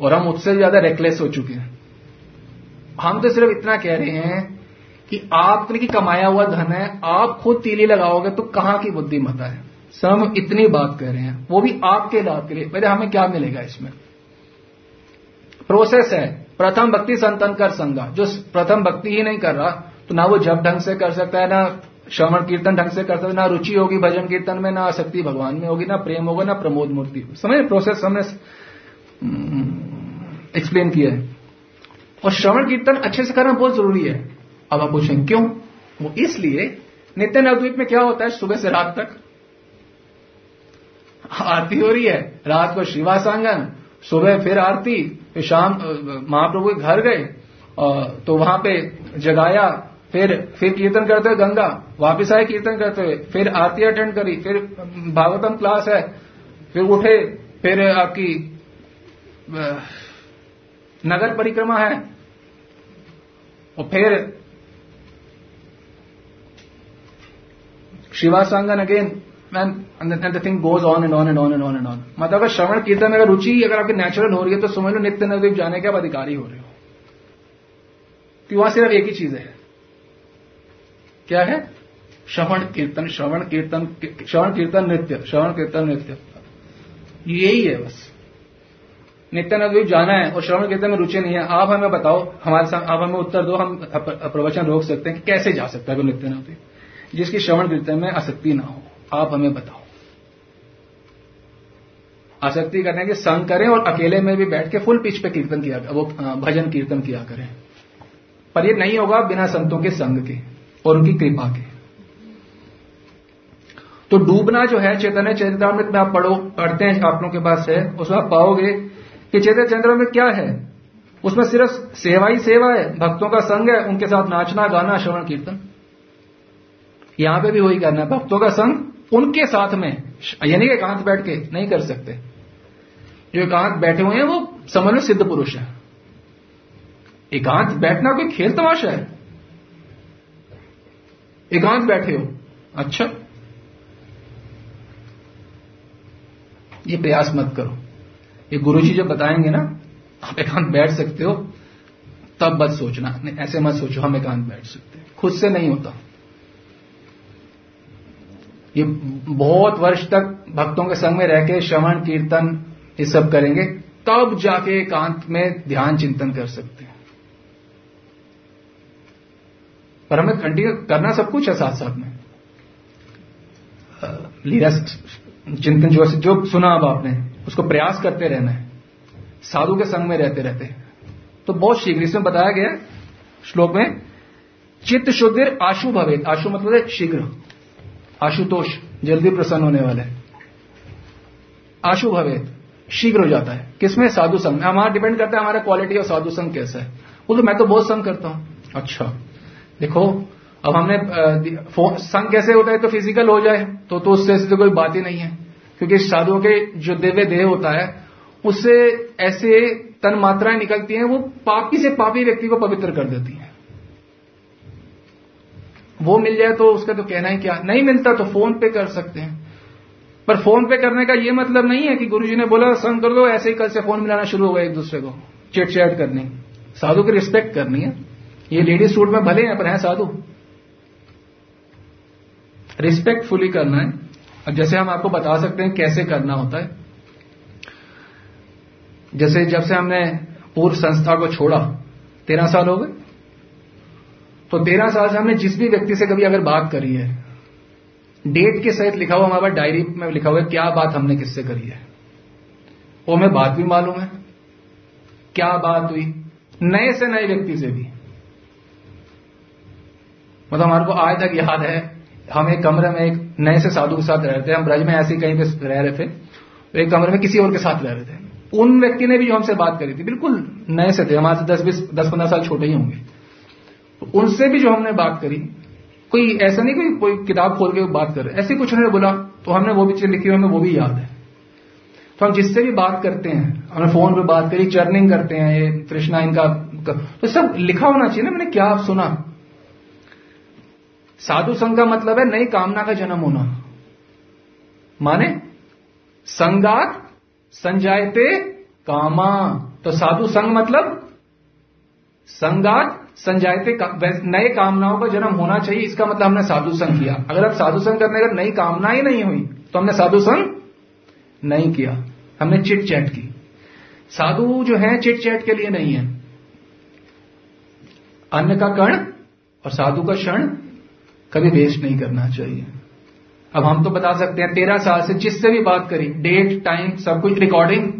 और हम उससे ज्यादा रेकलेस हो चुके हैं। हम तो सिर्फ इतना कह रहे हैं कि आपने की कमाया हुआ धन है, आप खुद तीली लगाओगे तो कहां की बुद्धिमत्ता है। सर हम इतनी बात कर रहे हैं, वो भी आपके लाभ के लिए। पहले हमें क्या मिलेगा इसमें, प्रोसेस है। प्रथम भक्ति संतन कर संगा, जो प्रथम भक्ति ही नहीं कर रहा तो ना वो जप ढंग से कर सकता है, ना श्रवण कीर्तन ढंग से कर सकता है, ना रुचि होगी भजन कीर्तन में, ना आसक्ति भगवान में होगी, ना प्रेम होगा, ना प्रमोद मूर्ति। समझ प्रोसेस हमने एक्सप्लेन किया है। और श्रवण कीर्तन अच्छे से करना बहुत जरूरी है। अब आप पूछें क्यों, इसलिए नित्य नवद्वीप में क्या होता है, सुबह से रात तक आरती हो रही है, रात को शिवासांगन, सुबह फिर आरती, फिर शाम महाप्रभु के घर गए तो वहां पे जगाया, फिर फिर कीर्तन करते हुए गंगा, वापस आए कीर्तन करते हुए, फिर आरती अटेंड करी, फिर भागवतम क्लास है, फिर उठे, फिर आपकी नगर परिक्रमा है, और फिर शिवासांगन again, and the thing goes on and on and on and on and on. मतलब अगर श्रवण कीर्तन में अगर रुचि अगर आपकी नेचुरल हो रही है तो समझ लो नित्य नवद्वीप जाने के आप अधिकारी हो रहे हो, कि वहां सिर्फ एक ही चीज है, क्या है, श्रवण कीर्तन, श्रवण कीर्तन, श्रवण कीर्तन नृत्य, श्रवण कीर्तन नृत्य, यही है बस। नित्य नवद्वीप जाना है और श्रवण कीर्तन में रुचि नहीं है, आप हमें बताओ, हमारे साथ आप हमें उत्तर दो, हम प्रवचन रोक सकते हैं कि कैसे जा सकता है नित्य नवद्वीप जिसकी श्रवण कीर्तन में आसक्ति ना हो, आप हमें बताओ। आसक्ति करने के संग करें और अकेले में भी बैठ के फुल पिच पे कीर्तन किया, वो भजन कीर्तन किया करें, पर ये नहीं होगा बिना संतों के संग के और उनकी कृपा के। तो डूबना जो है चैतन्य चरितामृत में आप पढ़ो, पढ़ते हैं आप लोगों के पास है, उसमें आप पाओगे कि चैतन्य चरितामृत क्या है, उसमें सिर्फ सेवा ही सेवा है, भक्तों का संग है, उनके साथ नाचना गाना श्रवण कीर्तन। यहां पे भी वही करना है, भक्तों का संग उनके साथ में, यानी कि एकांत बैठ के नहीं कर सकते, जो एकांत बैठे हुए हैं वो समझ लो सिद्ध पुरुष है। एकांत बैठना कोई खेल तमाशा है, एकांत बैठे हो, अच्छा ये प्रयास मत करो, ये गुरु जी जब बताएंगे ना आप एकांत बैठ सकते हो तब मत सोचना, ऐसे मत सोचो हम एकांत बैठ सकते हैं, खुद से नहीं होता। ये बहुत वर्ष तक भक्तों के संग में रह के श्रवण कीर्तन ये सब करेंगे तब जाके एकांत में ध्यान चिंतन कर सकते हैं, पर हमें कंटिन्यू करना सब कुछ है साथ साथ में। लीला चिंतन जो जो सुना अब आपने उसको प्रयास करते रहना है, साधु के संग में रहते रहते। तो बहुत शीघ्र इसमें बताया गया श्लोक में, चित्त शुद्धिर आशु भवेत, आशु मतलब है शीघ्र, आशुतोष जल्दी प्रसन्न होने वाला है, आशु भवेत शीघ्र हो जाता है, किसमें, साधु संग। हमारा डिपेंड करता है हमारा क्वालिटी और साधु संग कैसा है। बोलो मैं तो बहुत संग करता हूं, अच्छा देखो अब हमने संग कैसे होता है, तो फिजिकल हो जाए तो, तो उससे तो कोई बात ही नहीं है, क्योंकि साधुओं के जो दिव्य देह होता है उससे ऐसे तन मात्राएं निकलती हैं वो पापी से पापी व्यक्ति को पवित्र कर देती हैं। वो मिल जाए तो उसका तो कहना ही क्या, नहीं मिलता तो फोन पे कर सकते हैं, पर फोन पे करने का ये मतलब नहीं है कि गुरुजी ने बोला संग कर दो ऐसे ही कल से फोन मिलाना शुरू हो गया एक दूसरे को, चिट चैट करनी, साधु की रिस्पेक्ट करनी है। ये लेडीज सूट में भले हैं पर हैं साधु, रिस्पेक्टफुली करना है। अब जैसे हम आपको बता सकते हैं कैसे करना होता है, जैसे जब से हमने पूर्व संस्था को छोड़ा तेरह साल हो गए, तो तेरह साल से हमने जिस भी व्यक्ति से कभी अगर बात करी है, डेट के सहित लिखा हुआ हमारे डायरी में लिखा हुआ है क्या बात हमने किससे करी है, वो हमें बात भी मालूम है क्या बात हुई, नए से नए व्यक्ति से भी। मतलब हमारे को आज तक याद है, हम एक कमरे में एक नए से साधु के साथ रह रहे थे, हम ब्रज में ऐसे कहीं पे रह रहे थे, एक कमरे में किसी और के साथ रह रहे थे, उन व्यक्ति ने भी जो हमसे बात करी थी, बिल्कुल नए से थे, हमारे दस बीस दस पंद्रह साल छोटे ही होंगे, उनसे भी जो हमने बात करी, कोई ऐसा नहीं कोई कोई किताब खोल के बात कर रहे, ऐसे कुछ उन्होंने बोला तो हमने वो भी चीज लिखी हुई, हमें वो भी याद है। तो हम जिससे भी बात करते हैं, हमने फोन पे बात करी, चर्निंग करते हैं, ये कृष्णा इनका तो सब लिखा होना चाहिए ना, मैंने क्या आप सुना। साधु संघ का मतलब है नई कामना का जन्म होना, माने संगात संजायते कामा, तो साधु संघ मतलब संगात संजायते का, नए कामनाओं का जन्म होना चाहिए, इसका मतलब हमने साधु संग किया। अगर आप साधु संग करने का नई कामना ही नहीं हुई तो हमने साधु संग नहीं किया, हमने चिट चैट की। साधु जो है चिट चैट के लिए नहीं है, अन्न का कण और साधु का क्षण कभी वेस्ट नहीं करना चाहिए। अब हम तो बता सकते हैं तेरह साल से जिससे भी बात करी, डेट टाइम सब कुछ रिकॉर्डिंग।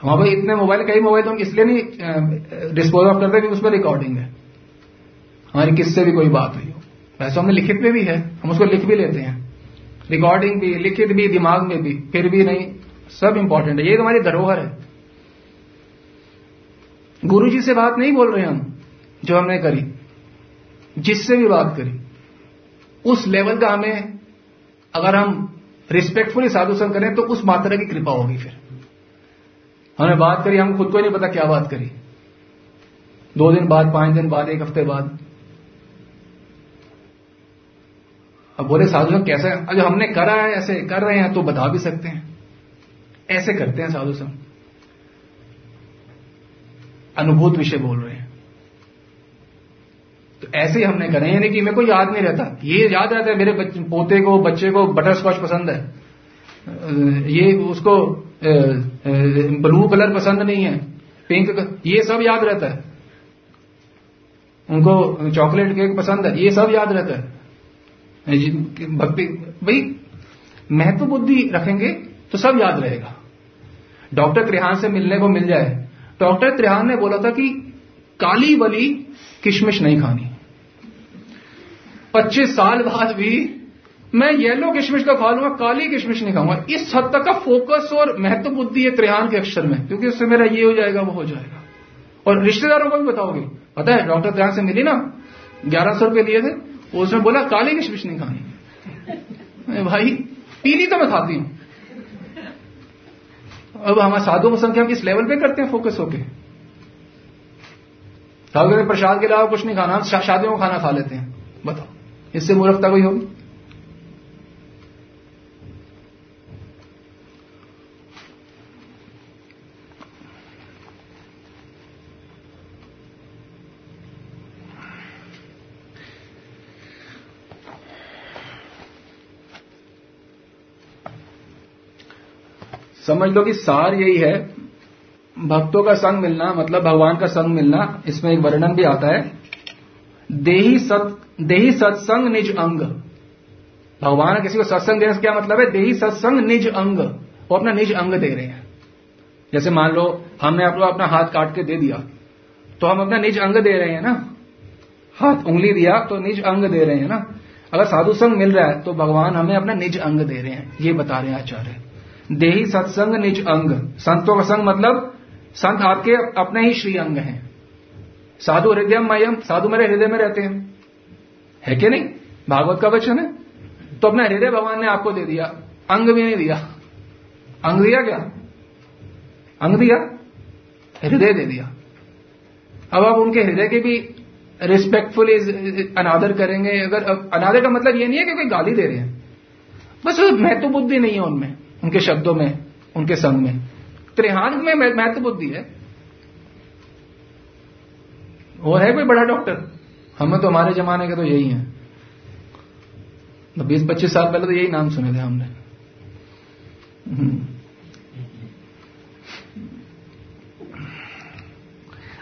हमारे भाई इतने मोबाइल, कई मोबाइल तो हम इसलिए नहीं डिस्पोज ऑफ करते कि उसमें रिकॉर्डिंग है, हमारी किससे भी कोई बात हुई हो, वैसे हमने लिखित में भी है, हम उसको लिख भी लेते हैं, रिकॉर्डिंग भी, लिखित भी, दिमाग में भी, फिर भी नहीं, सब इंपॉर्टेंट है। ये तुम्हारी धरोहर है। गुरु जी से बात नहीं बोल रहे हम जो हमने करी, जिससे भी बात करी उस लेवल का हमें अगर हम रिस्पेक्टफुली साधु संग करें तो उस मात्रा की कृपा होगी। फिर हमने बात करी, हम खुद को नहीं पता क्या बात करी, दो दिन बाद, पांच दिन बाद, एक हफ्ते बाद। अब बोले साधु संग कैसा है? अगर हमने करा है, ऐसे कर रहे हैं तो बता भी सकते हैं। ऐसे करते हैं साधु संग। अनुभूत विषय बोल रहे हैं तो ऐसे ही हमने करें, यानी कि मेरे को याद नहीं रहता, ये याद रहता है मेरे पोते को, बच्चे को बटर स्कॉच पसंद है, ये उसको ब्लू कलर पसंद नहीं है, पिंक, ये सब याद रहता है। उनको चॉकलेट केक पसंद है, ये सब याद रहता है। भक्ति भाई महत्व बुद्धि रखेंगे तो सब याद रहेगा। डॉक्टर त्रिहान से मिलने को मिल जाए, डॉक्टर त्रिहान ने बोला था कि काली बली किशमिश नहीं खानी, पच्चीस साल बाद भी मैं येलो किशमिश का खा लूंगा, काली किशमिश नहीं खाऊंगा। इस हद तक का फोकस और महत्व बुद्धि है त्रिहान के अक्षर में, क्योंकि उससे मेरा ये हो जाएगा, वो हो जाएगा। और रिश्तेदारों को भी बताओगे, पता है डॉक्टर त्रिहान से मिली ना, ग्यारह सौ रुपये लिए थे, उसने बोला काली किशमिश नहीं खानी। भाई पीली तो मैं खाती हूँ। अब हमारे साधुओं की संख्या किस लेवल पे करते हैं फोकस होके। साधु कहते प्रसाद के अलावा कुछ नहीं खाना, हम शादियों को खाना खा लेते हैं। बताओ इससे मूर्खता कोई होगी? समझ लो कि सार यही है, भक्तों का संग मिलना मतलब भगवान का संग मिलना। इसमें एक वर्णन भी आता है, देही सत देही सत्संग निज अंग। भगवान किसी को सत्संग देने से क्या मतलब है? देही सत्संग निज अंग, वो अपना निज अंग दे रहे हैं। जैसे मान लो हमने आपको अपना हाथ काट के दे दिया तो हम अपना निज अंग दे रहे हैं ना, हाथ उंगली दिया तो निज अंग दे रहे हैं ना। अगर साधु संग मिल रहा है तो भगवान हमें अपना निज अंग दे रहे हैं, ये बता रहे हैं आचार्य। देही सत्संग निज अंग, संतों का संग मतलब संत आपके अपने ही श्री अंग हैं। साधु हृदयमयम, साधु मेरे हृदय में रहते हैं, है कि नहीं? भागवत का वचन है। तो अपना हृदय भगवान ने आपको दे दिया, अंग भी नहीं दिया। अंग दिया क्या? अंग दिया, हृदय दे दिया। अब आप उनके हृदय के भी रिस्पेक्टफुली अनादर करेंगे। अगर अनादर का मतलब यह नहीं है कि कोई गाली दे रहे हैं, बस महत्व बुद्धि नहीं है उनमें, उनके शब्दों में, उनके संग में। त्रिहान में महत्व बुद्धि है। और है कोई बड़ा डॉक्टर? हमें तो हमारे जमाने के तो यही है, बीस पच्चीस साल पहले तो यही नाम सुने थे हमने।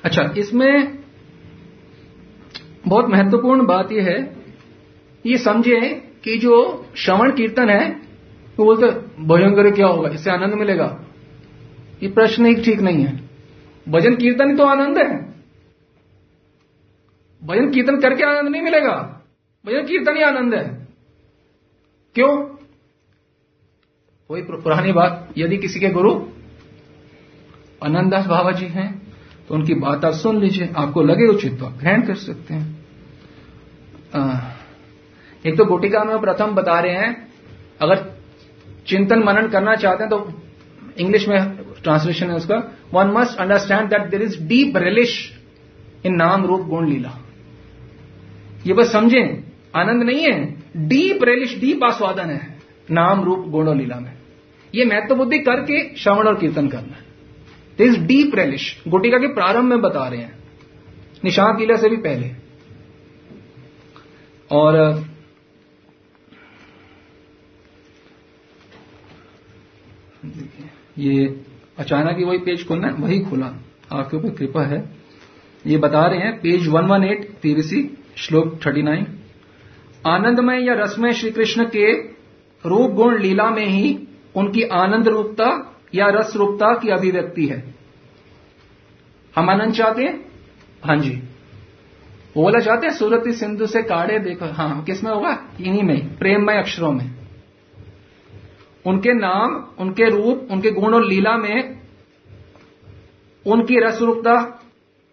अच्छा, इसमें बहुत महत्वपूर्ण बात यह है, ये समझे कि जो श्रवण कीर्तन है तो बोलते भजन करे क्या होगा, इससे आनंद मिलेगा, ये प्रश्न ही ठीक नहीं है। भजन कीर्तन ही तो आनंद है, भजन कीर्तन करके आनंद नहीं मिलेगा, भजन कीर्तन ही आनंद है। क्यों? वही पुरानी बात, यदि किसी के गुरु आनंद दास बाबा जी हैं तो उनकी बात आप सुन लीजिए, आपको लगे उचित तो आप ग्रहण कर सकते हैं। आ, एक तो गोटिका में प्रथम बता रहे हैं, अगर चिंतन मनन करना चाहते हैं तो इंग्लिश में ट्रांसलेशन है उसका, one must understand that there is deep relish in नाम रूप गुण लीला। ये बस समझें, आनंद नहीं है, डीप रिलिश, डीप आस्वादन है नाम रूप गुण और लीला में। ये महत्व बुद्धि करके श्रवण और कीर्तन करना है। देयर इज डीप रिलिश, गुटिका के प्रारंभ में बता रहे हैं, निशांत लीला से भी पहले। और ये अचानक ही वही पेज खोलना, वही खुला, आपके ऊपर कृपा है। ये बता रहे हैं पेज एक सौ अठारह, तीरसी, श्लोक उनतालीस, आनंदमय या रसमय श्री कृष्ण के रूप गुण लीला में ही उनकी आनंद रूपता या रस रूपता की अभिव्यक्ति है। हम आनंद चाहते हैं, हां जी, वो बोला चाहते हैं सूरती सिंधु से काढ़े देखो। हाँ, किस में होगा? इन्हीं में, प्रेममय अक्षरों में। उनके नाम, उनके रूप, उनके गुण और लीला में उनकी रस रूपता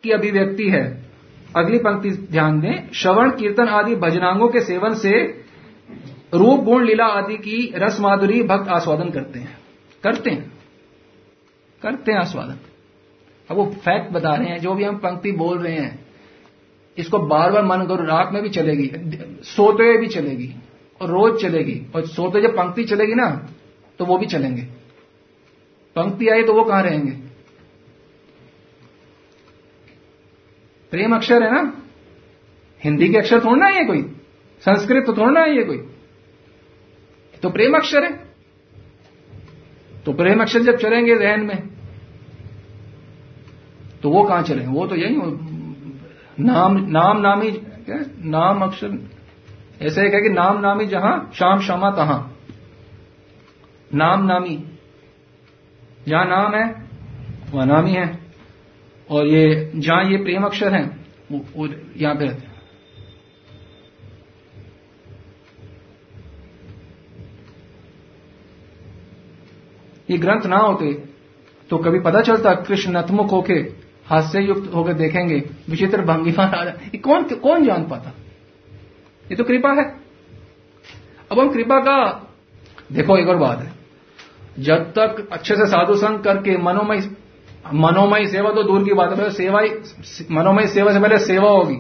की अभिव्यक्ति है। अगली पंक्ति ध्यान दें। श्रवण कीर्तन आदि भजनांगों के सेवन से रूप गुण लीला आदि की रस माधुरी भक्त आस्वादन करते हैं करते हैं करते हैं आस्वादन। अब वो फैक्ट बता रहे हैं, जो भी हम पंक्ति बोल रहे हैं इसको बार बार मन करो, रात में भी चलेगी, सोते हुए भी चलेगी और रोज चलेगी। और सोते जब पंक्ति चलेगी ना तो वो भी चलेंगे। पंक्ति आई तो वो कहां रहेंगे? प्रेम अक्षर है ना, हिंदी के अक्षर थोड़ा ना है ये कोई, संस्कृत तो थोड़ा ना है ये कोई, तो प्रेम अक्षर है। तो प्रेम अक्षर जब चलेंगे जहन में तो वो कहां चलेंगे? वो तो यही नाम नाम नामी क्या? नाम अक्षर ऐसे है कि नाम नामी जहां शाम शामा तहां। नाम नामी जहां नाम है वहां नामी है, और ये जहां ये प्रेम अक्षर है वो, वो यहां पे रहते हैं। ये ग्रंथ ना होते तो कभी पता चलता कृष्णात्मक होके, हास्य युक्त होकर देखेंगे, विचित्र भंगिमा, ये कौन कौन जान पाता? ये तो कृपा है। अब हम कृपा का देखो, एक और बात है, जब तक अच्छे से साधु संग करके मनोमय मनोमय सेवा तो दूर की बात है, सेवा मनोमय सेवा से पहले सेवा होगी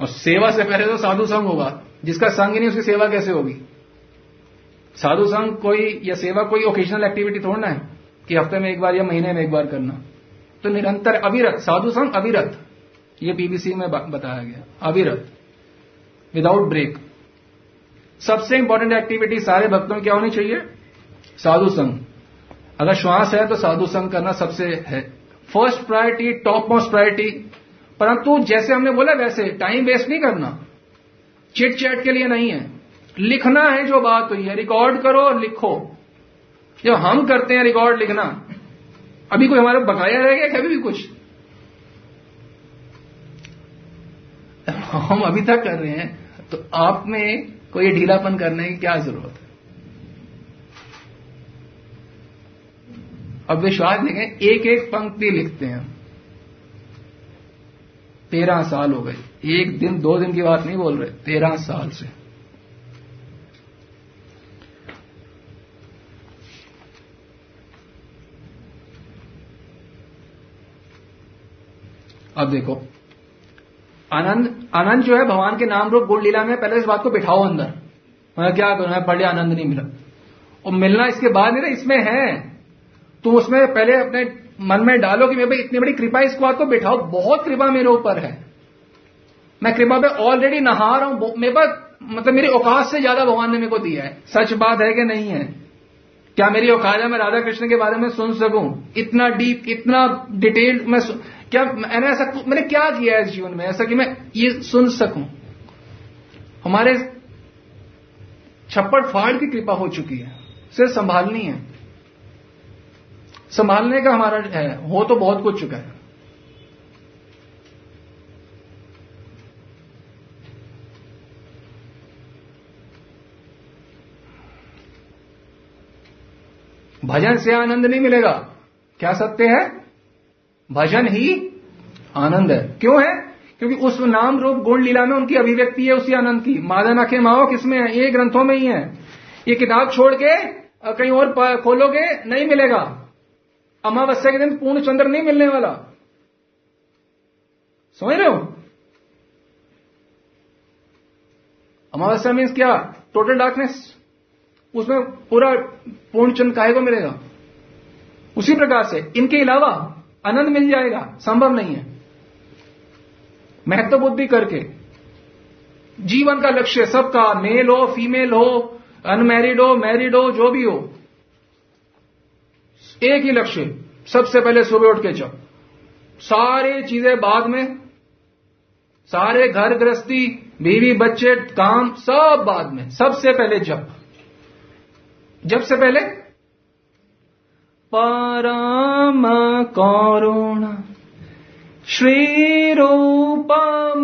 और सेवा से पहले तो साधु संग होगा। जिसका संग ही नहीं उसकी सेवा कैसे होगी? साधु संग कोई या सेवा कोई ओकेजनल एक्टिविटी थोड़ा है कि हफ्ते में एक बार या महीने में एक बार करना। तो निरंतर अविरत साधु संग, अविरत, ये बीबीसी में बताया गया, अविरत विदाउट ब्रेक। सबसे इंपॉर्टेंट एक्टिविटी सारे भक्तों में क्या होनी चाहिए? साधु संग। अगर श्वास है तो साधु संग करना सबसे है, first priority, top most priority. परंतु जैसे हमने बोला वैसे टाइम वेस्ट नहीं करना, चिट चैट के लिए नहीं है, लिखना है जो बात हुई है, रिकॉर्ड करो और लिखो। जब हम करते हैं रिकॉर्ड लिखना, अभी कोई हमारा बकाया रह गया कभी भी कुछ? हम अभी तक कर रहे हैं, तो आप में कोई ढीलापन करने की क्या जरूरत है? अब विश्वास देखें, एक एक पंक्ति लिखते हैं। तेरह साल हो गए, एक दिन दो दिन की बात नहीं बोल रहे, तेरह साल से। अब देखो, आनंद आनंद जो है भगवान के नाम रूप गुण लीला में, पहले इस बात को बिठाओ अंदर, मैं क्या करूं, मैं पढ़े आनंद नहीं मिला, और मिलना इसके बाद नहीं ना, इसमें है। तुम उसमें पहले अपने मन में डालो कि मैं भाई इतनी बड़ी कृपा, इस बात को बिठाओ, बहुत कृपा मेरे ऊपर है, मैं कृपा पे ऑलरेडी नहा रहा हूं, मेरे पास मतलब मेरी औकात से ज्यादा भगवान ने मेरे को दिया है। सच बात है कि नहीं है? क्या मेरी औकात है मैं राधा कृष्ण के बारे में सुन सकूं इतना डीप, इतना डिटेल्ड? मैं क्या मैंने ऐसा मैंने क्या किया है इस जीवन में ऐसा कि मैं ये सुन सकूं? हमारे छप्पड़ फाड़ की कृपा हो चुकी है, सिर्फ संभालनी है, संभालने का हमारा है, हो तो बहुत कुछ चुका है। भजन से आनंद नहीं मिलेगा, क्या सत्य है? भजन ही आनंद है। क्यों है? क्योंकि उस नाम रूप गुण लीला में उनकी अभिव्यक्ति है उसी आनंद की। माधन आखे माओ किसमें है? ये ग्रंथों में ही है। ये किताब छोड़ के कहीं और खोलोगे नहीं मिलेगा। अमावस्या के दिन पूर्ण चंद्र नहीं मिलने वाला, समझ रहे हो? अमावस्या मीन्स क्या? टोटल डार्कनेस, उसमें पूरा पूर्ण चंद्र काहे को मिलेगा? उसी प्रकार से इनके अलावा आनंद मिल जाएगा, संभव नहीं है। महत्व बुद्धि करके जीवन का लक्ष्य सबका, मेल हो फीमेल हो, अनमैरिड हो मैरिड हो, जो भी हो, एक ही लक्ष्य, सबसे पहले सुबह उठ के जाओ, सारे चीजें बाद में, सारे घर गृहस्थी बीवी बच्चे काम सब बाद में, सबसे पहले जप, जब से पहले परम करुणा श्रीरूप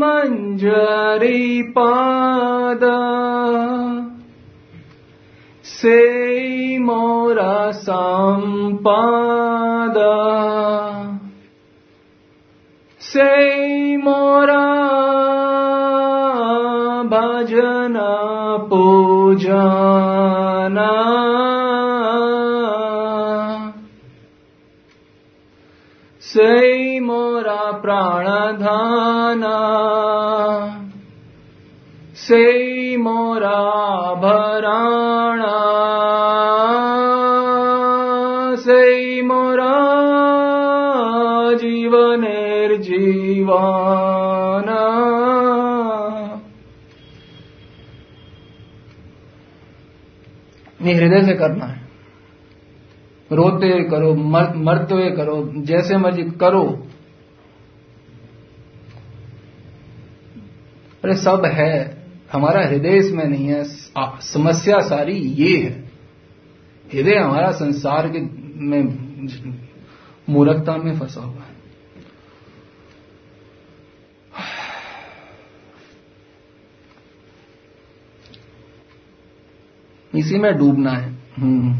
मंजरी पाद से मोरा संपाद से मोरा भजना पूजना से मोरा प्राणधाना से मोरा भराणा से मोरा जीवनिर्जीवाना ये हृदय से करना है। रोते हुए करो, मर, मरते हुए करो, जैसे मर्जी करो, अरे सब है, हमारा हृदय इसमें नहीं है। समस्या सारी ये है, हृदय हमारा संसार के में मूर्खता में फंसा हुआ है। इसी में डूबना है। हम्म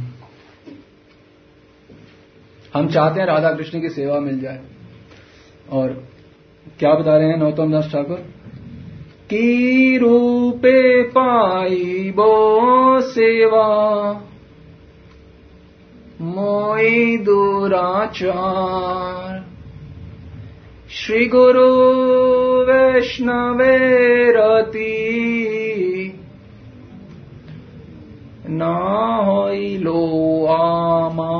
हम चाहते हैं राधा कृष्ण की सेवा मिल जाए। और क्या बता रहे हैं नौतम दास ठाकुर की रूपे पाई बो सेवा मोई दुराचार श्री गुरु वैष्णवे रति ना होई लो आमा।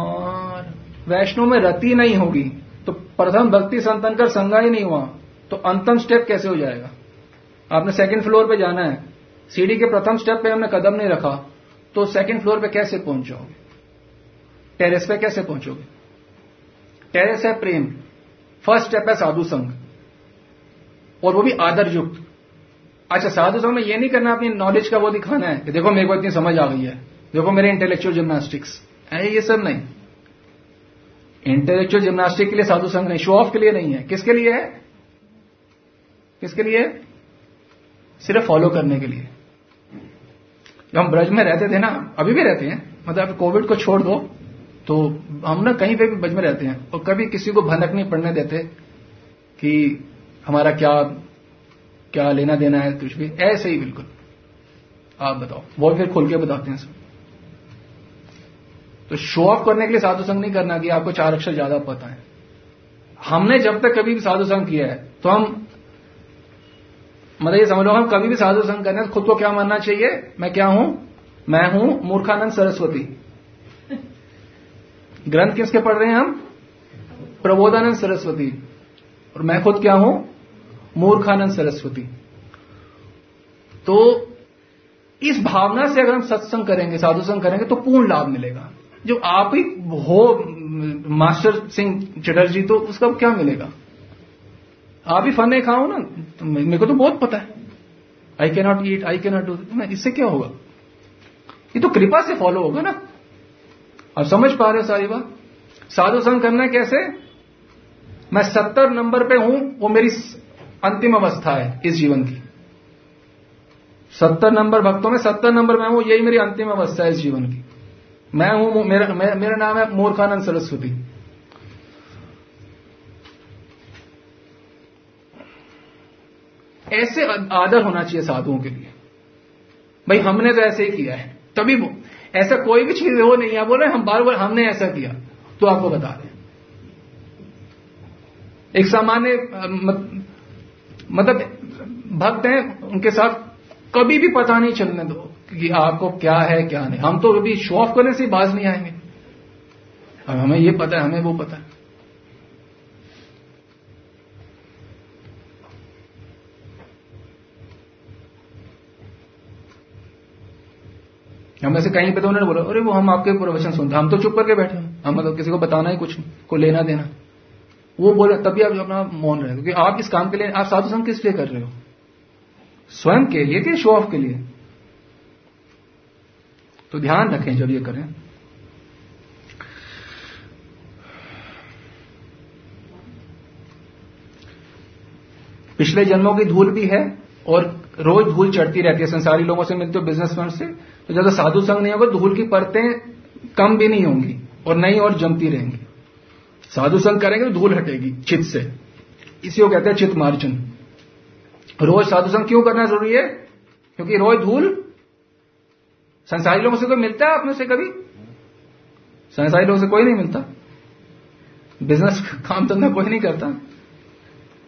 वैष्णव में रति नहीं होगी तो प्रथम भक्ति संतन का संगा ही नहीं हुआ, तो अंतम स्टेप कैसे हो जाएगा? आपने सेकंड फ्लोर पे जाना है, सीढ़ी के प्रथम स्टेप पे हमने कदम नहीं रखा तो सेकंड फ्लोर पे कैसे पहुंच जाओगे? टेरेस पे कैसे पहुंचोगे? टेरेस है प्रेम, फर्स्ट स्टेप है साधु संग, और वो भी आदर युक्त। अच्छा, साधु संग में ये नहीं करना अपनी नॉलेज का वो दिखाना है कि देखो मेरे को इतनी समझ आ गई है, देखो मेरे इंटेलेक्चुअल जिम्नास्टिक्स, ये सब नहीं। इंटेलेक्चुअल जिम्नास्टिक के लिए साधु संघ नहीं, शो ऑफ के लिए नहीं है। किसके लिए है? किसके लिए? सिर्फ फॉलो करने के लिए। जब हम ब्रज में रहते थे ना, अभी भी रहते हैं, मतलब कोविड को छोड़ दो तो हम ना कहीं पे भी ब्रज में रहते हैं और कभी किसी को भनक नहीं पड़ने देते कि हमारा क्या क्या लेना देना है कुछ भी, ऐसे ही बिल्कुल। आप बताओ, वो फिर खोल के बताते हैं सब। तो शो ऑफ करने के लिए साधु संग नहीं करना कि आपको चार अक्षर ज्यादा पता है। हमने जब तक कभी भी साधु संग किया है तो हम मतलब ये समझ लो, हम कभी भी साधु संग करने खुद को क्या मानना चाहिए? मैं क्या हूं? मैं हूं मूर्खानंद सरस्वती। ग्रंथ किसके पढ़ रहे हैं हम? प्रबोधानंद सरस्वती। और मैं खुद क्या हूं? मूर्खानंद सरस्वती। तो इस भावना से अगर हम सत्संग करेंगे, साधु संग करेंगे तो पूर्ण लाभ मिलेगा। जो आप ही हो मास्टर सिंह चटर्जी तो उसका क्या मिलेगा? आप ही फने खाओ ना, तो मेरे को तो बहुत पता है, I can not eat, I can not do, इससे क्या होगा? ये तो कृपा से फॉलो होगा ना। आप समझ पा रहे हो सारी बात? साधु संग करना कैसे? मैं सत्तर नंबर पे हूं, वो मेरी अंतिम अवस्था है इस जीवन की। सत्तर नंबर भक्तों में सत्तर नंबर मैं हूं, यही मेरी अंतिम अवस्था है इस जीवन की। मैं हूं, मेरा मेरा नाम है मूर्खानंद सरस्वती। ऐसे आदर होना चाहिए साधुओं के लिए। भाई हमने तो ऐसे ही किया है, तभी वो ऐसा कोई भी चीज वो नहीं है। बोल रहे हम बार बार हमने ऐसा किया, तो आपको बता दें एक सामान्य मतलब भक्त हैं, उनके साथ कभी भी पता नहीं चलने दो कि आपको क्या है क्या नहीं। हम तो कभी शो ऑफ करने से बाज नहीं आएंगे, और हमें ये पता है, हमें वो पता है। हम ऐसे कहीं पे तो उन्होंने बोला अरे वो हम आपके प्रवचन सुनते, हम तो चुप करके बैठे, हम मतलब किसी को बताना ही कुछ को लेना देना, वो बोला तभी आप अपना मौन रहे, क्योंकि आप इस काम के लिए, आप साधु संग किस लिए कर रहे हो? स्वयं के लिए कि शो ऑफ के लिए? तो ध्यान रखें जब ये करें। पिछले जन्मों की धूल भी है और रोज धूल चढ़ती रहती है। संसारी लोगों से मिलते हो, बिजनेसमैन से, तो जब साधु संग नहीं होगा धूल की परतें कम भी नहीं होंगी और नई और जमती रहेंगी। साधु संग करेंगे तो धूल हटेगी चित्त से, इसी को कहते हैं चित्त मार्जन। रोज साधु संग क्यों करना जरूरी है? क्योंकि रोज धूल संसारी लोगों से कोई मिलता है? आपने से कभी संसारी लोगों से कोई नहीं मिलता, बिजनेस काम धंधा कोई नहीं करता।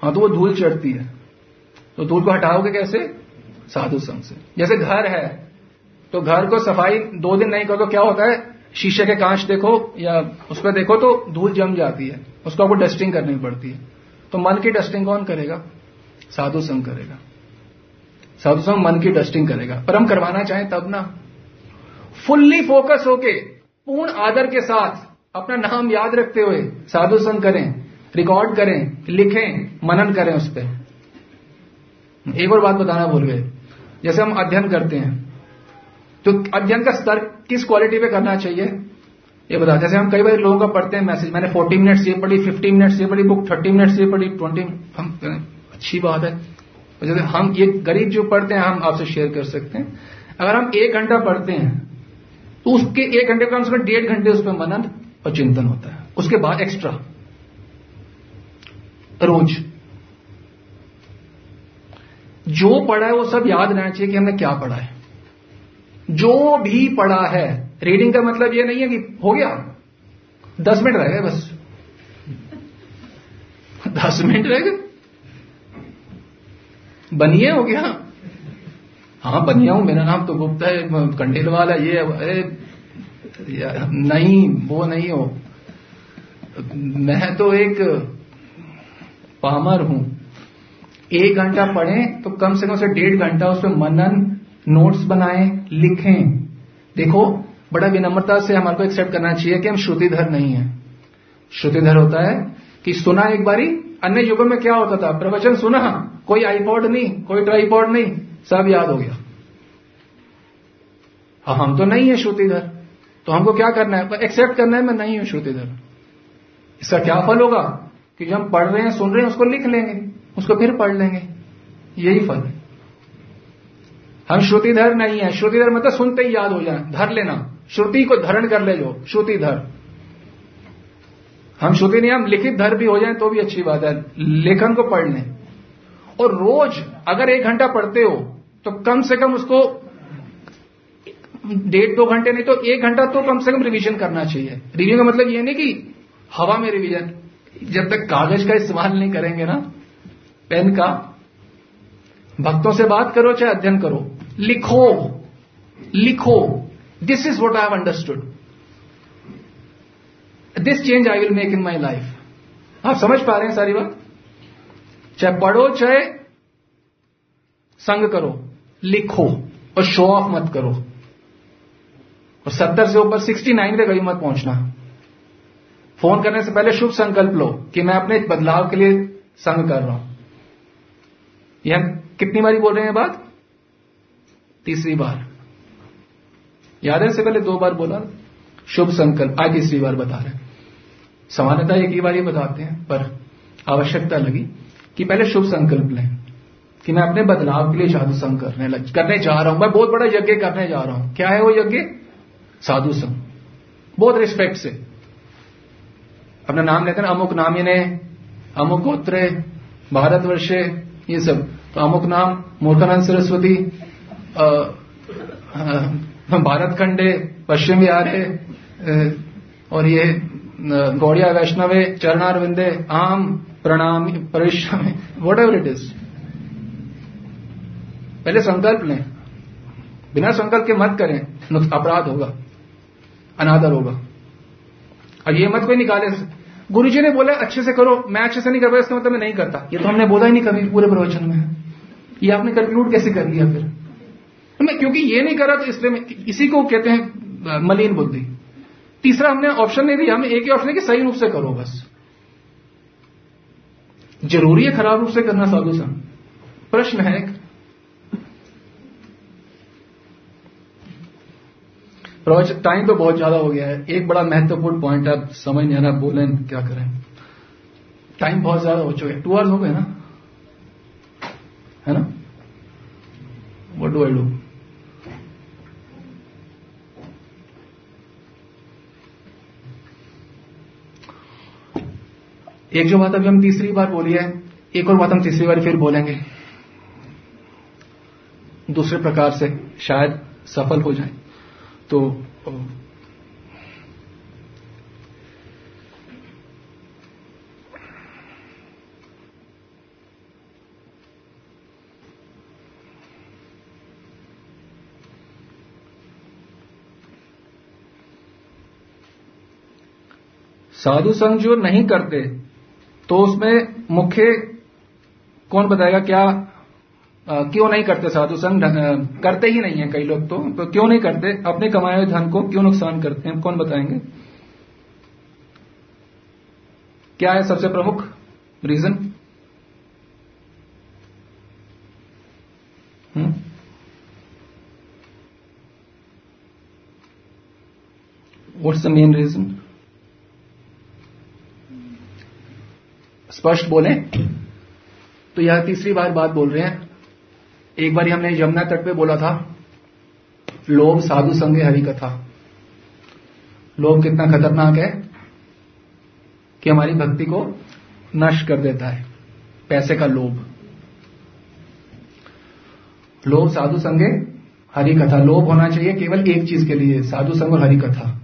हाँ, तो वो धूल चढ़ती है, तो धूल को हटाओगे कैसे? साधु संग से। जैसे घर है तो घर को सफाई दो दिन नहीं करो क्या होता है, शीशे के कांच देखो या उसका देखो तो धूल जम जाती है, उसको आपको डस्टिंग करनी पड़ती है। तो मन की डस्टिंग कौन करेगा? साधु संग करेगा। साधु संग मन की डस्टिंग करेगा, पर हम करवाना चाहें तब ना। फुल्ली फोकस होके पूर्ण आदर के साथ अपना नाम याद रखते हुए साधु संग करें, रिकॉर्ड करें, लिखें, मनन करें उस पर। एक और बात बताना भूल गए, जैसे हम अध्ययन करते हैं तो अध्ययन का स्तर किस क्वालिटी पे करना चाहिए ये बता। जैसे हम कई बार लोगों का पढ़ते हैं मैसेज, मैंने चालीस मिनट से पढ़ी, पचास मिनट से पढ़ी बुक, तीस मिनट से पढ़ी, बीस, हम अच्छी बात है। जैसे हम ये गरीब जो पढ़ते हैं हम आपसे शेयर कर सकते हैं, अगर हम एक घंटा पढ़ते हैं तो उसके एक घंटे का उसमें डेढ़ घंटे उसमें मनन और चिंतन होता है, उसके बाद एक्स्ट्रा रोज जो पढ़ा है वो सब याद रहना चाहिए कि हमने क्या पढ़ा है। जो भी पढ़ा है, रीडिंग का मतलब ये नहीं है कि हो गया दस मिनट रह गए बस दस मिनट रह गए बनिए हो गया। हाँ बनिया हूं, मेरा नाम तो गुप्ता है, कंडेलवाल है, ये है, नहीं वो नहीं हो, मैं तो एक पामर हूं। एक घंटा पढ़ें तो कम से कम से डेढ़ घंटा उसमें मनन, नोट्स बनाएं, लिखें। देखो बड़ा विनम्रता से हमारे को एक्सेप्ट करना चाहिए कि हम श्रुतिधर नहीं है। श्रुतिधर होता है कि सुना एक बारी। अन्य युगों में क्या होता था, प्रवचन सुना, कोई आईपॉड नहीं, कोई ट्राईपॉड नहीं, सब याद हो गया। अब हम तो नहीं है श्रुतिधर, तो हमको क्या करना है, एक्सेप्ट करना है मैं नहीं हूं श्रुतिधर। इसका क्या फल होगा कि जो हम पढ़ रहे हैं सुन रहे हैं उसको लिख लेंगे, उसको फिर पढ़ लेंगे, यही फल है। हम श्रुतिधर नहीं है। श्रुतिधर मतलब सुनते ही याद हो जाए, धर लेना, श्रुति को धरण कर ले जो श्रुतिधर। हम श्रुति नहीं, हम लिखित धर भी हो जाए तो भी अच्छी बात है, लेखन को पढ़ लें। और रोज अगर एक घंटा पढ़ते हो तो कम से कम उसको डेढ़ दो घंटे नहीं तो एक घंटा तो कम से कम रिवीजन करना चाहिए। रिवीजन का मतलब ये नहीं कि हवा में रिवीजन, जब तक कागज का इस्तेमाल नहीं करेंगे ना, पेन का। भक्तों से बात करो चाहे अध्ययन करो, लिखो लिखो, this is what I have understood, this change I will make in my life. आप समझ पा रहे हैं सारी बात? चाहे पढ़ो चाहे संग करो, लिखो और शो ऑफ मत करो। और सत्तर से ऊपर उनहत्तर पे कभी मत पहुंचना। फोन करने से पहले शुभ संकल्प लो कि मैं अपने बदलाव के लिए संग कर रहा हूं। यह कितनी बारी बोल रहे हैं बात? तीसरी बार। याद है इससे पहले दो बार बोला शुभ संकल्प, आज तीसरी बार बता रहे हैं। सामान्यतः एक ही बार ही बताते हैं, पर आवश्यकता लगी कि पहले शुभ संकल्प लें कि मैं अपने बदलाव के लिए साधु संग करने लग करने जा रहा हूं, मैं बहुत बड़ा यज्ञ करने जा रहा हूं। क्या है वो यज्ञ? साधु संग। बहुत रिस्पेक्ट से अपना नाम लेते हैं, अमुक नामिने, अमुक गोत्रे, भारतवर्षे, ये सब। तो अमुक नाम मूर्खानंद सरस्वती, भारत खंडे, पश्चिम बिहार है, और ये गौड़िया वैष्णवे, चरणार विंदे, आम प्रणाम परिश्रम, वॉट एवर इट इज। पहले संकल्प लें, बिना संकल्प के मत करें, अपराध होगा, अनादर होगा। अब ये मत कोई निकाले, गुरुजी ने बोला अच्छे से करो, मैं अच्छे से नहीं कर पाया इसका मतलब मैं नहीं करता, ये तो हमने बोला ही नहीं कभी पूरे प्रवचन में। ये आपने कंक्लूड कैसे कर लिया फिर? तो मैं क्योंकि ये नहीं करा तो इसलिए, इसी को कहते हैं मलिन बुद्धि। तीसरा हमने ऑप्शन नहीं दिया, हमें एक ही ऑप्शन है कि सही रूप से करो बस। जरूरी है खराब रूप से करना साधु संग? प्रश्न है। टाइम तो बहुत ज्यादा हो गया है। एक बड़ा महत्वपूर्ण पॉइंट आप समझ नहीं आना, बोलें क्या करें, टाइम बहुत ज्यादा हो चुका है, टू आवर्स हो गए ना। What do I do? एक जो बात अभी हम तीसरी बार बोली है, एक और बात हम तीसरी बार फिर बोलेंगे, दूसरे प्रकार से शायद सफल हो जाए। तो साधु संग जो नहीं करते तो उसमें मुख्य कौन बताएगा क्या आ, क्यों नहीं करते? साधु संग करते ही नहीं है कई लोग, तो, तो क्यों नहीं करते? अपने कमाए हुए धन को क्यों नुकसान करते हैं? कौन बताएंगे? क्या है सबसे प्रमुख reason? What's the main reason? स्पष्ट बोले तो यह तीसरी बार बात बोल रहे हैं। एक बार हमने यमुना तट पे बोला था, लोभ साधु संगे हरि कथा। लोभ कितना खतरनाक है कि हमारी भक्ति को नष्ट कर देता है। पैसे का लोभ, लोभ साधु संगे हरि कथा। लोभ होना चाहिए केवल एक चीज के लिए, साधु संग और हरि कथा।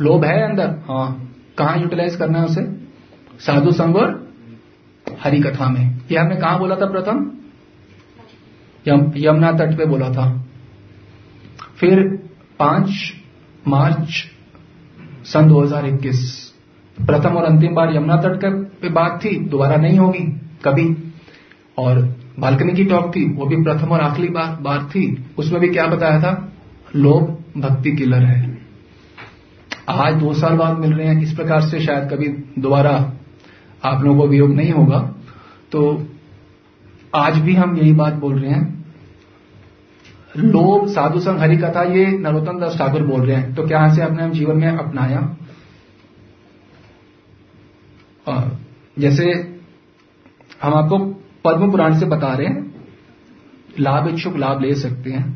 लोभ है अंदर, हाँ, कहां यूटिलाइज करना है उसे? साधु संग और हरि कथा में। यह हमने कहां बोला था? प्रथम यमुना तट पे बोला था। फिर पांच मार्च सन दो हजार इक्कीस प्रथम और अंतिम बार यमुना तट पे बात थी, दोबारा नहीं होगी कभी। और बालकनी की टॉक थी, वो भी प्रथम और आखिरी बार बार थी। उसमें भी क्या बताया था? लोभ भक्ति किलर है। आज दो साल बाद मिल रहे हैं, इस प्रकार से शायद कभी दोबारा आप लोगों को वियोग नहीं होगा। तो आज भी हम यही बात बोल रहे हैं, लोभ साधु संग हरि कथा, ये नरोत्तम दास ठाकुर बोल रहे हैं। तो क्या से अपने हम जीवन में अपनाया? जैसे हम आपको पद्म पुराण से बता रहे हैं, लाभ इच्छुक लाभ ले सकते हैं।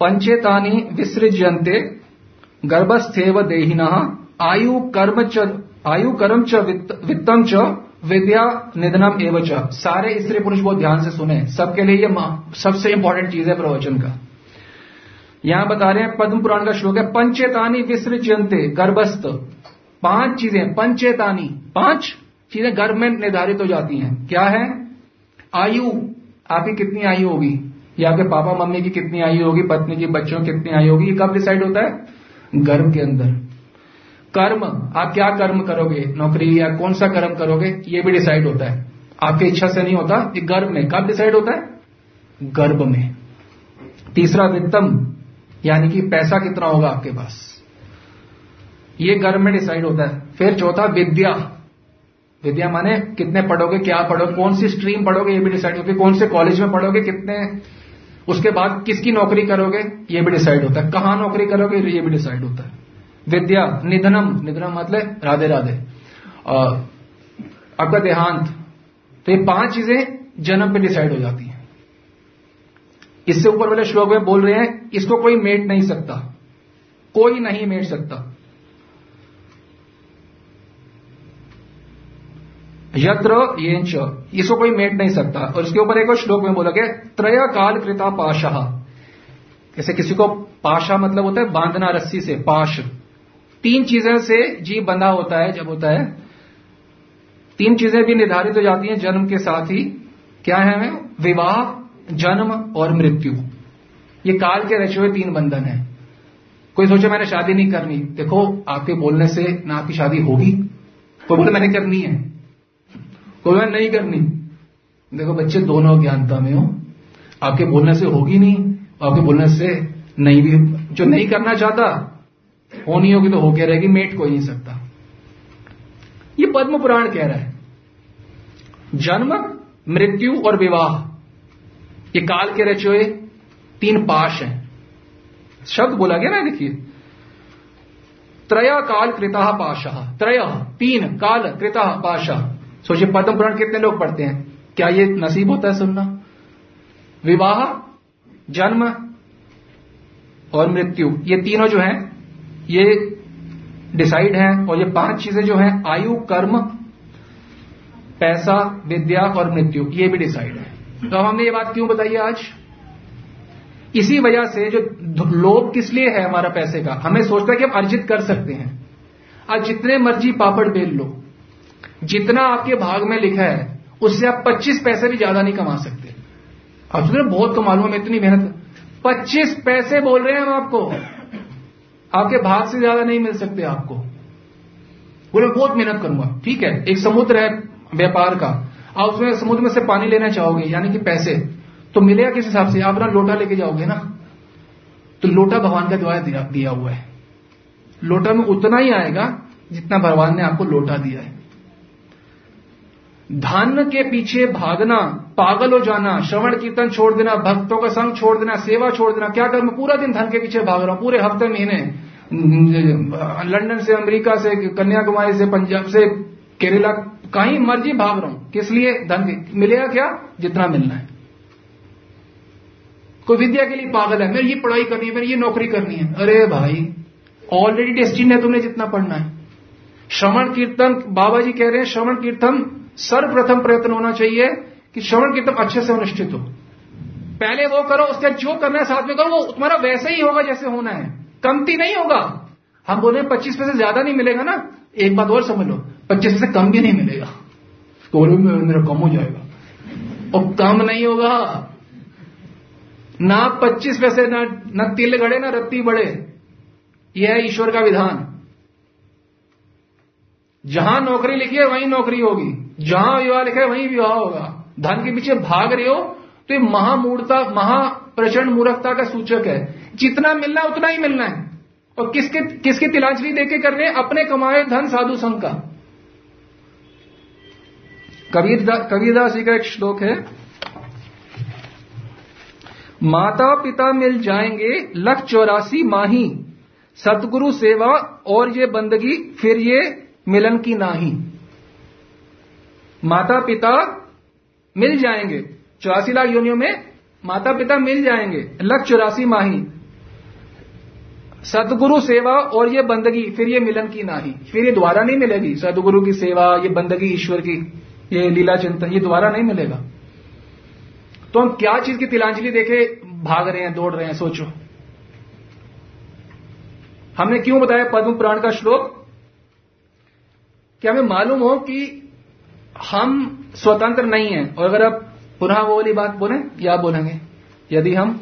पंचेतानि विसृज्यन्ते गर्भस्थेव देहिनः आयु कर्म च आयु कर्म च वित्तम च विद्या निधनम एव च। सारे स्त्री पुरुष बहुत ध्यान से सुने, सबके लिए ये सबसे इंपॉर्टेंट चीज है प्रवचन का। यहां बता रहे हैं, पद्म पुराण का श्लोक है, पंचेतानि विसृज्यन्ते गर्भस्थ। पांच चीजें, पंचेतानि पांच चीजें गर्भ में निर्धारित हो जाती हैं। क्या है? आयु, आपकी कितनी आयु होगी, या आपके पापा मम्मी की कितनी आयु होगी, पत्नी की बच्चों की कितनी आयु होगी, ये कब डिसाइड होता है? गर्भ के अंदर। कर्म, आप क्या कर्म करोगे, नौकरी या कौन सा कर्म करोगे, ये भी डिसाइड होता है, आपकी इच्छा से नहीं होता, ये गर्भ में। कब डिसाइड होता है? गर्भ में। तीसरा वित्तम, यानी कि पैसा कितना होगा आपके पास, ये गर्भ में डिसाइड होता है। फिर चौथा विद्या, विद्या माने कितने पढ़ोगे, क्या पढ़ोगे, कौन सी स्ट्रीम पढ़ोगे, ये भी डिसाइड होती है। कौन से कॉलेज में पढ़ोगे, कितने, उसके बाद किसकी नौकरी करोगे, ये भी डिसाइड होता है। कहां नौकरी करोगे, ये भी डिसाइड होता है। विद्या निधनम, निधनम मतलब राधे राधे, आपका देहांत। तो ये पांच चीजें जन्म पे डिसाइड हो जाती हैं। इससे ऊपर वाले श्लोक में बोल रहे हैं, इसको कोई मेट नहीं सकता, कोई नहीं मेट सकता। यत्र येंच, इसको कोई मेट नहीं सकता। और इसके ऊपर एक और श्लोक में बोला गया, त्रय काल कृता पाशः। जैसे किसी को पाशा मतलब होता है बांधना रस्सी से, पाश। तीन चीजों से जीव बंधा होता है जब होता है, तीन चीजें भी निर्धारित हो जाती हैं जन्म के साथ ही। क्या है वे? विवाह, जन्म और मृत्यु। ये काल के रचे हुए तीन बंधन है। कोई सोचे मैंने शादी नहीं करनी, देखो आपके बोलने से ना आपकी शादी होगी। कोई बोले मैंने करनी है, कोई नहीं करनी, देखो बच्चे दोनों ज्ञानता में हो, आपके बोलने से होगी नहीं, आपके बोलने से नहीं भी। जो नहीं करना चाहता, होनी होगी तो होके रहेगी, मेट कोई नहीं सकता। ये पद्म पुराण कह रहा है। जन्म, मृत्यु और विवाह, ये काल के रचे हुए तीन पाश हैं। शब्द बोला गया ना, देखिए, त्रय काल कृता पाशः, त्रय तीन, काल कृता पाशः। सोचिए पद्म पुराण कितने लोग पढ़ते हैं, क्या ये नसीब होता है सुनना? विवाह, जन्म और मृत्यु, ये तीनों जो हैं ये डिसाइड हैं, और ये पांच चीजें जो हैं आयु, कर्म, पैसा, विद्या और मृत्यु, ये भी डिसाइड है। तो हमने ये बात क्यों बताई है आज? इसी वजह से जो लोभ किस लिए है हमारा पैसे का, हमें सोचता है कि हम अर्जित कर सकते हैं। आज जितने मर्जी पापड़ बेल लो, जितना आपके भाग में लिखा है उससे आप पच्चीस पैसे भी ज्यादा नहीं कमा सकते। आप सोच रहे बहुत कमा लूंगा मैं, इतनी मेहनत, पच्चीस पैसे बोल रहे हैं हम आपको, आपके भाग से ज्यादा नहीं मिल सकते आपको। बोले बहुत मेहनत करूंगा, ठीक है, एक समुद्र है व्यापार का, आप उसमें समुद्र में से पानी लेना चाहोगे यानी कि पैसे, तो मिलेगा किस हिसाब से? आप ना लोटा लेके जाओगे ना, तो लोटा भगवान का द्वारा दिया हुआ है, लोटा में उतना ही आएगा जितना भगवान ने आपको लोटा दिया है। धन के पीछे भागना, पागल हो जाना, श्रवण कीर्तन छोड़ देना, भक्तों का संग छोड़ देना, सेवा छोड़ देना, क्या कर, मैं पूरा दिन धन के पीछे भाग रहा हूं, पूरे हफ्ते महीने, लंदन से, अमेरिका से, कन्याकुमारी से, पंजाब से, केरला, कहीं मर्जी भाग रहा हूं, किस लिए? धन के। मिलेगा क्या? जितना मिलना है। कोई विद्या के लिए पागल है, मेरी ये पढ़ाई करनी है, मेरी ये नौकरी करनी है, अरे भाई ऑलरेडी डेस्टिन है, तुमने जितना पढ़ना है। श्रवण कीर्तन, बाबा जी कह रहे हैं श्रवण कीर्तन सर्वप्रथम प्रयत्न होना चाहिए कि श्रवण कीर्तन अच्छे से अनुष्ठित हो, पहले वो करो, उसके जो करना है साथ में करो, वो तुम्हारा वैसे ही होगा जैसे होना है, कमती नहीं होगा। हम बोले पच्चीस पैसे ज्यादा नहीं मिलेगा ना, एक बात और समझ लो, पच्चीस पैसे कम भी नहीं मिलेगा, तो और भी मेरा कम हो जाएगा, और कम नहीं होगा ना, पच्चीस पैसे ना न तिल गड़े ना रत्ती बढ़े, यह है ईश्वर का विधान। जहां नौकरी लिखी है वहीं नौकरी होगी, जहां विवाह लिखा है वहीं विवाह होगा। धन के पीछे भाग रहे हो तो ये महामूर्खता, महाप्रचंड मूर्खता का सूचक है। जितना मिलना है उतना ही मिलना है, और किसके किसकी तिलांजलि देके कर रहे हैं? अपने कमाए धन साधु संघ का। कबीरदास कबीरदास जी का एक श्लोक है, माता पिता मिल जाएंगे लख चौरासी माही, सतगुरु सेवा और ये बंदगी फिर ये मिलन की नाही। माता पिता मिल जाएंगे, चौरासी लाख योनियों में माता पिता मिल जाएंगे लख चौरासी माही, सतगुरु सेवा और ये बंदगी फिर ये मिलन की नाही। फिर ये दोबारा नहीं मिलेगी, सतगुरु की सेवा, ये बंदगी, ईश्वर की ये लीला चिंतन, ये दोबारा नहीं मिलेगा। तो हम क्या चीज की तिलांजलि देके भाग रहे हैं, दौड़ रहे हैं, सोचो। हमने क्यों बताया पद्म पुराण का श्लोक? क्या हमें मालूम हो कि हम स्वतंत्र नहीं हैं, और अगर आप पुनः वो वाली बात बोलें या बोलेंगे, यदि हम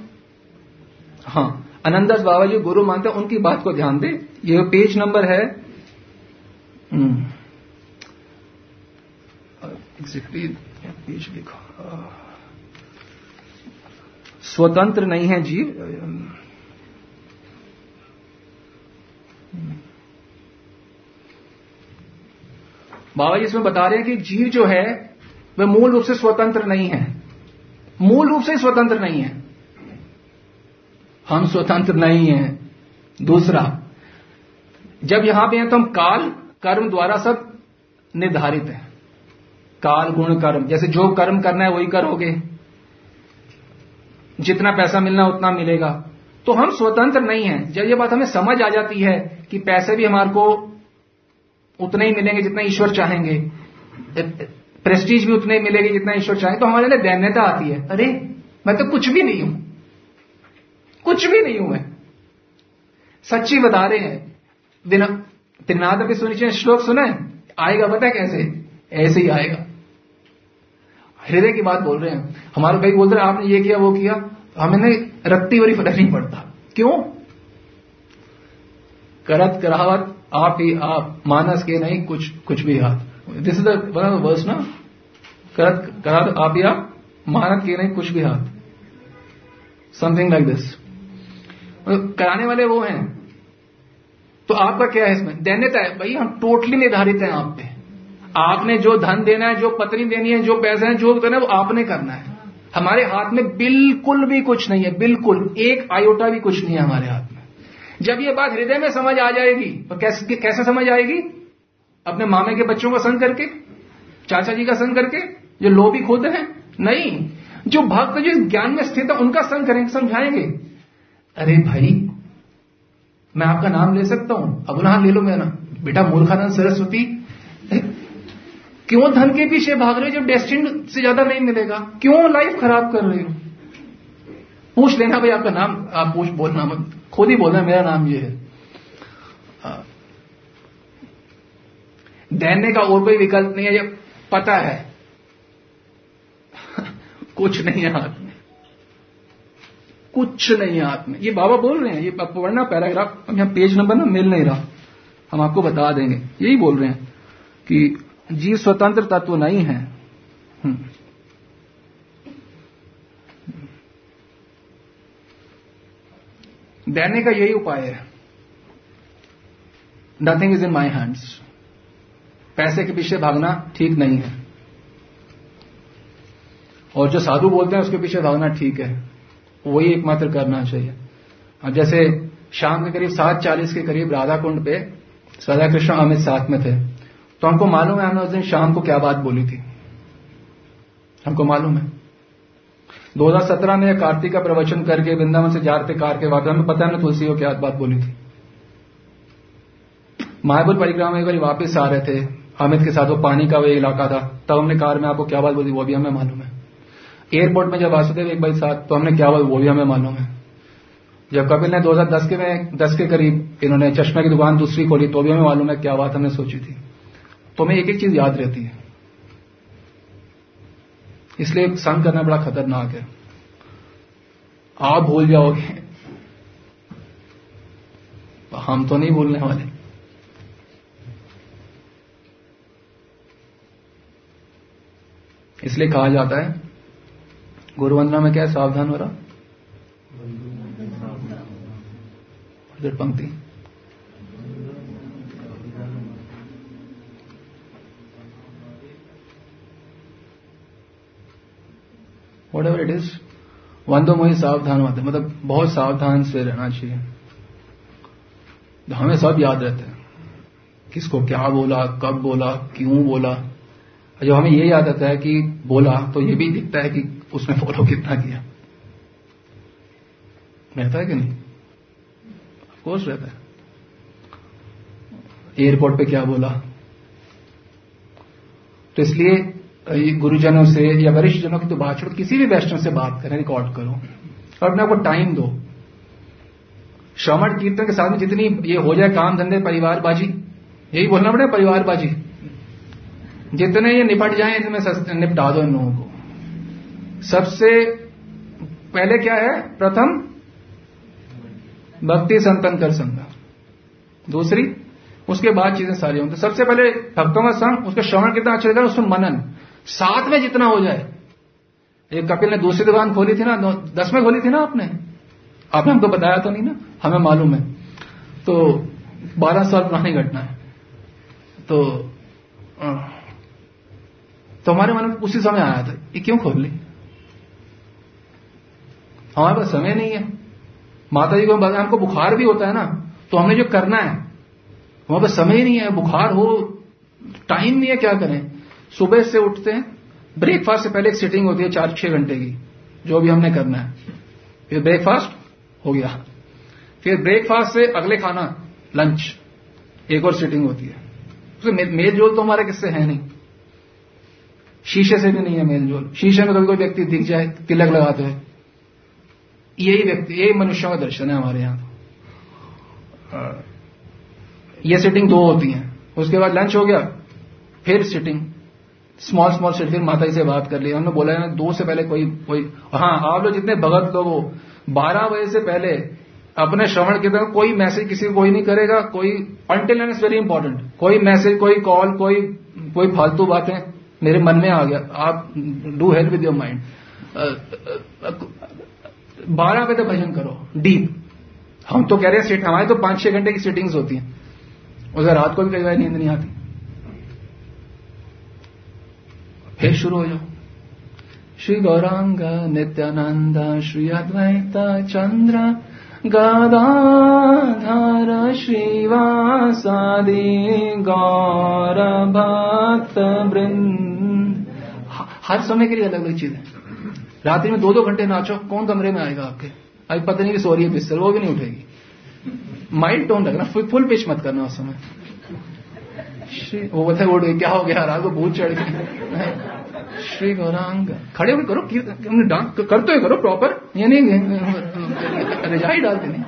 हाँ आनंददास बाबा जी गुरु मानते हैं, उनकी बात को ध्यान दें। ये पेज नंबर है एग्जैक्टली पेज लिखो, स्वतंत्र नहीं है जीव, बाबा जी इसमें बता रहे हैं कि जीव जो है वह मूल रूप से स्वतंत्र नहीं है, मूल रूप से स्वतंत्र नहीं है, हम स्वतंत्र नहीं है। दूसरा, जब यहां पे हैं तो हम काल कर्म द्वारा सब निर्धारित है, काल गुण कर्म, जैसे जो कर्म करना है वही करोगे, जितना पैसा मिलना उतना मिलेगा, तो हम स्वतंत्र नहीं है। जब ये बात हमें समझ आ जाती है कि पैसे भी हमारे को उतने ही मिलेंगे जितना ईश्वर चाहेंगे, प्रेस्टीज भी उतने ही मिलेगी जितना ईश्वर चाहेंगे, तो हमारे लिए दैन्यता आती है, अरे मैं तो कुछ भी नहीं हूं, कुछ भी नहीं हूं मैं। सच्ची बता रहे हैं, त्रिनाद के सुनिश्चित श्लोक सुना है, आएगा पता है कैसे, ऐसे ही आएगा, हृदय की बात बोल रहे हैं। हमारे भाई बोल रहे हैं आपने ये किया वो किया, हमें रत्ती वरी फर्क नहीं पड़ता, क्यों? करत करावत आप ही आप, मानस के नहीं कुछ कुछ भी हाथ, this is one of the verse ना, करत करावत आप ही आप, मानस के नहीं कुछ भी हाथ, समथिंग लाइक दिस, कराने वाले वो हैं। तो आपका क्या है इसमें? दैन्यता है भाई, हम टोटली निर्धारित हैं आप पे, आपने जो धन देना है, जो पत्नी देनी है, जो पैसे हैं, जो देना है, वो आपने करना है, हमारे हाथ में बिल्कुल भी कुछ नहीं है, बिल्कुल एक आयोटा भी कुछ नहीं है हमारे हाथ में। जब ये बात हृदय में समझ आ जाएगी, तो कैसे, कैसे समझ आएगी? अपने मामे के बच्चों का संग करके, चाचा जी का संग करके, जो लोभी खुद हैं नहीं, जो भक्त जो ज्ञान में स्थित है उनका संग करेंगे, समझाएंगे। अरे भाई मैं आपका नाम ले सकता हूं? अब हाँ ले लो। मैं ना बेटा मूर्खानंद सरस्वती, क्यों धन के पीछे भाग रहे हो जब डेस्टिन से ज्यादा नहीं मिलेगा? क्यों लाइफ खराब कर रहे हो? पूछ लेना भाई आपका नाम, आप पूछ बोलना मत, खुद ही बोलना मेरा नाम ये है। देने का और कोई विकल्प नहीं है, जब पता है कुछ नहीं है हाथ में, कुछ नहीं है हाथ में। ये बाबा बोल रहे हैं, ये पढ़ना पैराग्राफ, हम यहां पेज नंबर ना मिल नहीं रहा, हम आपको बता देंगे। यही बोल रहे हैं कि जीव स्वतंत्र तत्व नहीं है। देने का यही उपाय है। Nothing is in my hands. पैसे के पीछे भागना ठीक नहीं है, और जो साधु बोलते हैं उसके पीछे भागना ठीक है, वही एकमात्र करना चाहिए। अब जैसे शाम के करीब सात चालीस के करीब राधा कुंड पे राधा कृष्ण अमित साथ में थे, तो हमको मालूम है हमने उस दिन शाम को क्या बात बोली थी, हमको मालूम है। दो हज़ार सत्रह में कार्तिक का प्रवचन करके वृंदावन से जाते कार के वापस, हमें पता है ना तुलसी को क्या बात बोली थी। मायापुर परिक्रमा में एक बार वापस आ रहे थे अमित के साथ, वो पानी का वो इलाका था, तब हमने कार में आपको क्या बात बोली वो भी हमें मालूम है। एयरपोर्ट में जब वासुदेव एक बार साथ, तो हमने क्या बात वो भी हमें मालूम है। जब कपिल ने दो हज़ार दस के में दस के करीब इन्होंने चश्मे की दुकान दूसरी खोली, तो भी हमें मालूम है क्या बात हमने सोची थी। तो हमें एक एक चीज याद रहती है, इसलिए संग करना बड़ा खतरनाक है। आप भूल जाओगे, हम तो नहीं भूलने वाले। इसलिए कहा जाता है गुरु वंदना में क्या सावधान हो रहा पंक्ति, Whatever it is, वंदो मोहि सावधान होते, मतलब बहुत सावधान से रहना चाहिए। तो हमें सब याद रहते हैं, किसको क्या बोला, कब बोला, क्यों बोला। जब हमें ये याद आता है कि बोला, तो ये भी दिखता है कि उसने फॉलो कितना किया। रहता है कि नहीं? ऑफ कोर्स रहता है। एयरपोर्ट पे क्या बोला। तो इसलिए गुरुजनों से या वरिष्ठ जनों की तो बात छोड़ो, किसी भी वैष्णव से बात करें, रिकॉर्ड करो और अपने को टाइम दो। श्रवण कीर्तन के साथ में जितनी ये हो जाए काम धंधे परिवार बाजी, यही बोलना पड़े परिवार बाजी, जितने ये निपट जाए इनमें निपटा दो इन लोगों को। सबसे पहले क्या है? प्रथम भक्ति संतन कर संग, दूसरी, उसके बाद चीजें सारी होंगी। सबसे पहले भक्तों का संग, उसका श्रवण कितना अच्छे लगा, उसमें मनन साथ में जितना हो जाए। ये कपिल ने दूसरी दुकान खोली थी ना, दस में खोली थी ना आपने, आपने हमको बताया तो नहीं ना, हमें मालूम है। तो बारह साल पुरानी घटना है। तो तो हमारे मन में उसी समय आया था, ये क्यों खोल ली? हमारे पास समय नहीं है। माता जी को बताया, हमको बुखार भी होता है ना, तो हमें जो करना है वहां पर समय नहीं है, बुखार हो, टाइम नहीं है, क्या करें? सुबह से उठते हैं, ब्रेकफास्ट से पहले एक सिटिंग होती है चार छह घंटे की, जो भी हमने करना है। फिर ब्रेकफास्ट हो गया, फिर ब्रेकफास्ट से अगले खाना लंच, एक और सिटिंग होती है। तो मेल जोल तो हमारे किससे है नहीं, शीशे से भी नहीं है मेल जोल। शीशे में कभी कोई व्यक्ति दिख जाए, तिलक लगाते हैं, यही व्यक्ति, यही मनुष्यों का दर्शन है हमारे यहां। ये सिटिंग दो होती है, उसके बाद लंच हो गया, फिर सिटिंग, स्मॉल स्मॉल सिटिंग। फिर माता जी से बात कर ली, हमने बोला है ना दो से पहले कोई कोई हाँ, आप लोग जितने भगत लोग हो, बारह बजे से पहले अपने श्रवण के तरह कोई मैसेज किसी को कोई नहीं करेगा, कोई until and it's very important. कोई मैसेज, कोई कॉल, कोई कोई फालतू बातें मेरे मन में आ गया, आप do help with your mind. बारह बजे तक भजन करो डीप। हम तो कह रहे हैं सिट, हमारे तो पांच छह घंटे की सिटिंग्स होती हैं, उधर रात को भी कई बार नींद नहीं आती। फिर शुरू हो जाओ, श्री गौरांग नित्यानंद श्री अद्वैत चंद्र गदाधर श्रीवासादि गौर भक्त वृंद। हर समय के लिए अलग अलग चीजें, रात्रि में दो दो घंटे नाचो, कौन कमरे में आएगा आपके? अभी पता नहीं कि सो रही है बिस्तर, वो भी नहीं उठेगी। माइल्ड टोन रखना, फुल पिच मत करना उस समय। श्री वो बताए उठ गई, क्या हो गया रात को भूत चढ़ गई, श्री गौरांग। खड़े होकर करो डांस, करते हुए करो प्रॉपर, ये नहीं रिझाई डालते नहीं।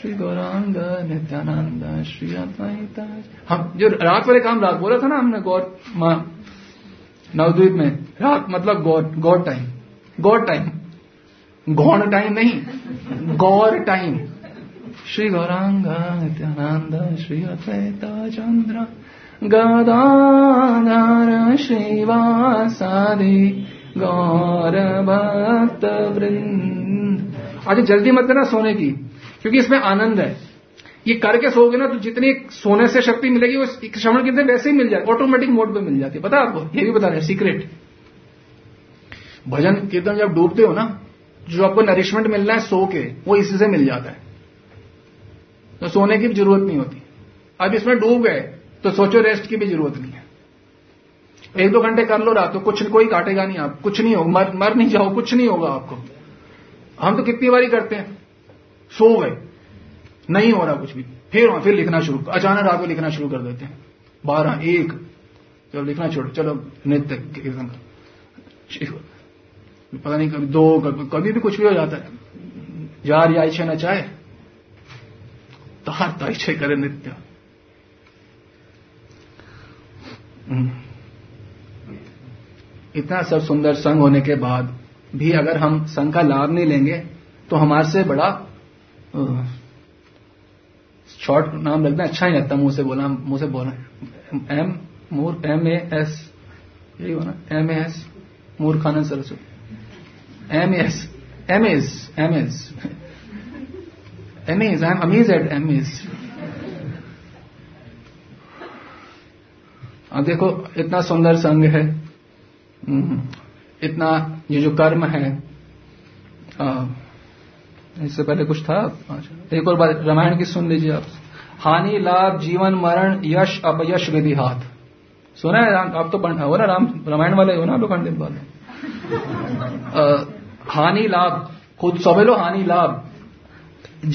श्री गौरांग नित्यानंद श्री अद्वैत। हम जो रात वाले काम, रात बोला था ना हमने, गॉड माँ नवद्वीप में रात मतलब god, god time, god time, गौण टाइम नहीं, गौर टाइम। श्री गौरांग नित्यानंद श्री अद्वैत चंद्र गदाधर श्रीवासादि गौर भक्त वृंद। आज जल्दी मत करना सोने की, क्योंकि इसमें आनंद है। ये करके सोओगे ना तो जितनी सोने से शक्ति मिलेगी वो श्रवण के अंदर वैसे ही मिल जाती है, ऑटोमेटिक मोड पे मिल जाती है। पता आपको, ये भी बता रहे सीक्रेट। भजन कीर्तन जब डूबते हो ना, जो आपको नरिशमेंट मिलना है सो के, वो इसी से मिल जाता है, तो सोने की भी जरूरत नहीं होती। अब इसमें डूब गए तो सोचो रेस्ट की भी जरूरत नहीं है। एक दो घंटे कर लो रात को, कुछ कोई काटेगा नहीं, आप कुछ नहीं होगा, मर, मर नहीं जाओ, कुछ नहीं होगा आपको। हम तो कितनी बारी करते हैं, सो गए, नहीं हो रहा कुछ भी, फिर फिर लिखना शुरू, अचानक रात को लिखना शुरू कर देते हैं बारह एक, चलो लिखना छोड़ो, चलो नित्य कीर्तन, पता नहीं कभी दो, कभी भी कुछ भी हो जाता है। यार या इच्छा न चाहे तार ताइछे करे नित्य। इतना सब सुंदर संग होने के बाद भी अगर हम संग का लाभ नहीं लेंगे तो हमारे से बड़ा शॉर्ट नाम लगता है, अच्छा ही लगता, मुंह से बोला, मुंह से बोला एम मूर, एम ए एस, यही होना M A S, मूर्खानंद Saraswati, M S, M S, M S, M S, I am amaze at M S. अब देखो इतना सुंदर संग है, इतना ये जो कर्म है, आ, इससे पहले कुछ था, एक और बार रामायण की सुन लीजिए आप। हानि लाभ जीवन मरण यश अपयश विधि हाथ, सुना है आप तो पंडित हो ना, राम रामायण वाले हो ना आप लोग, पंडित वाले। हानि लाभ खुद सभी लो, हानि लाभ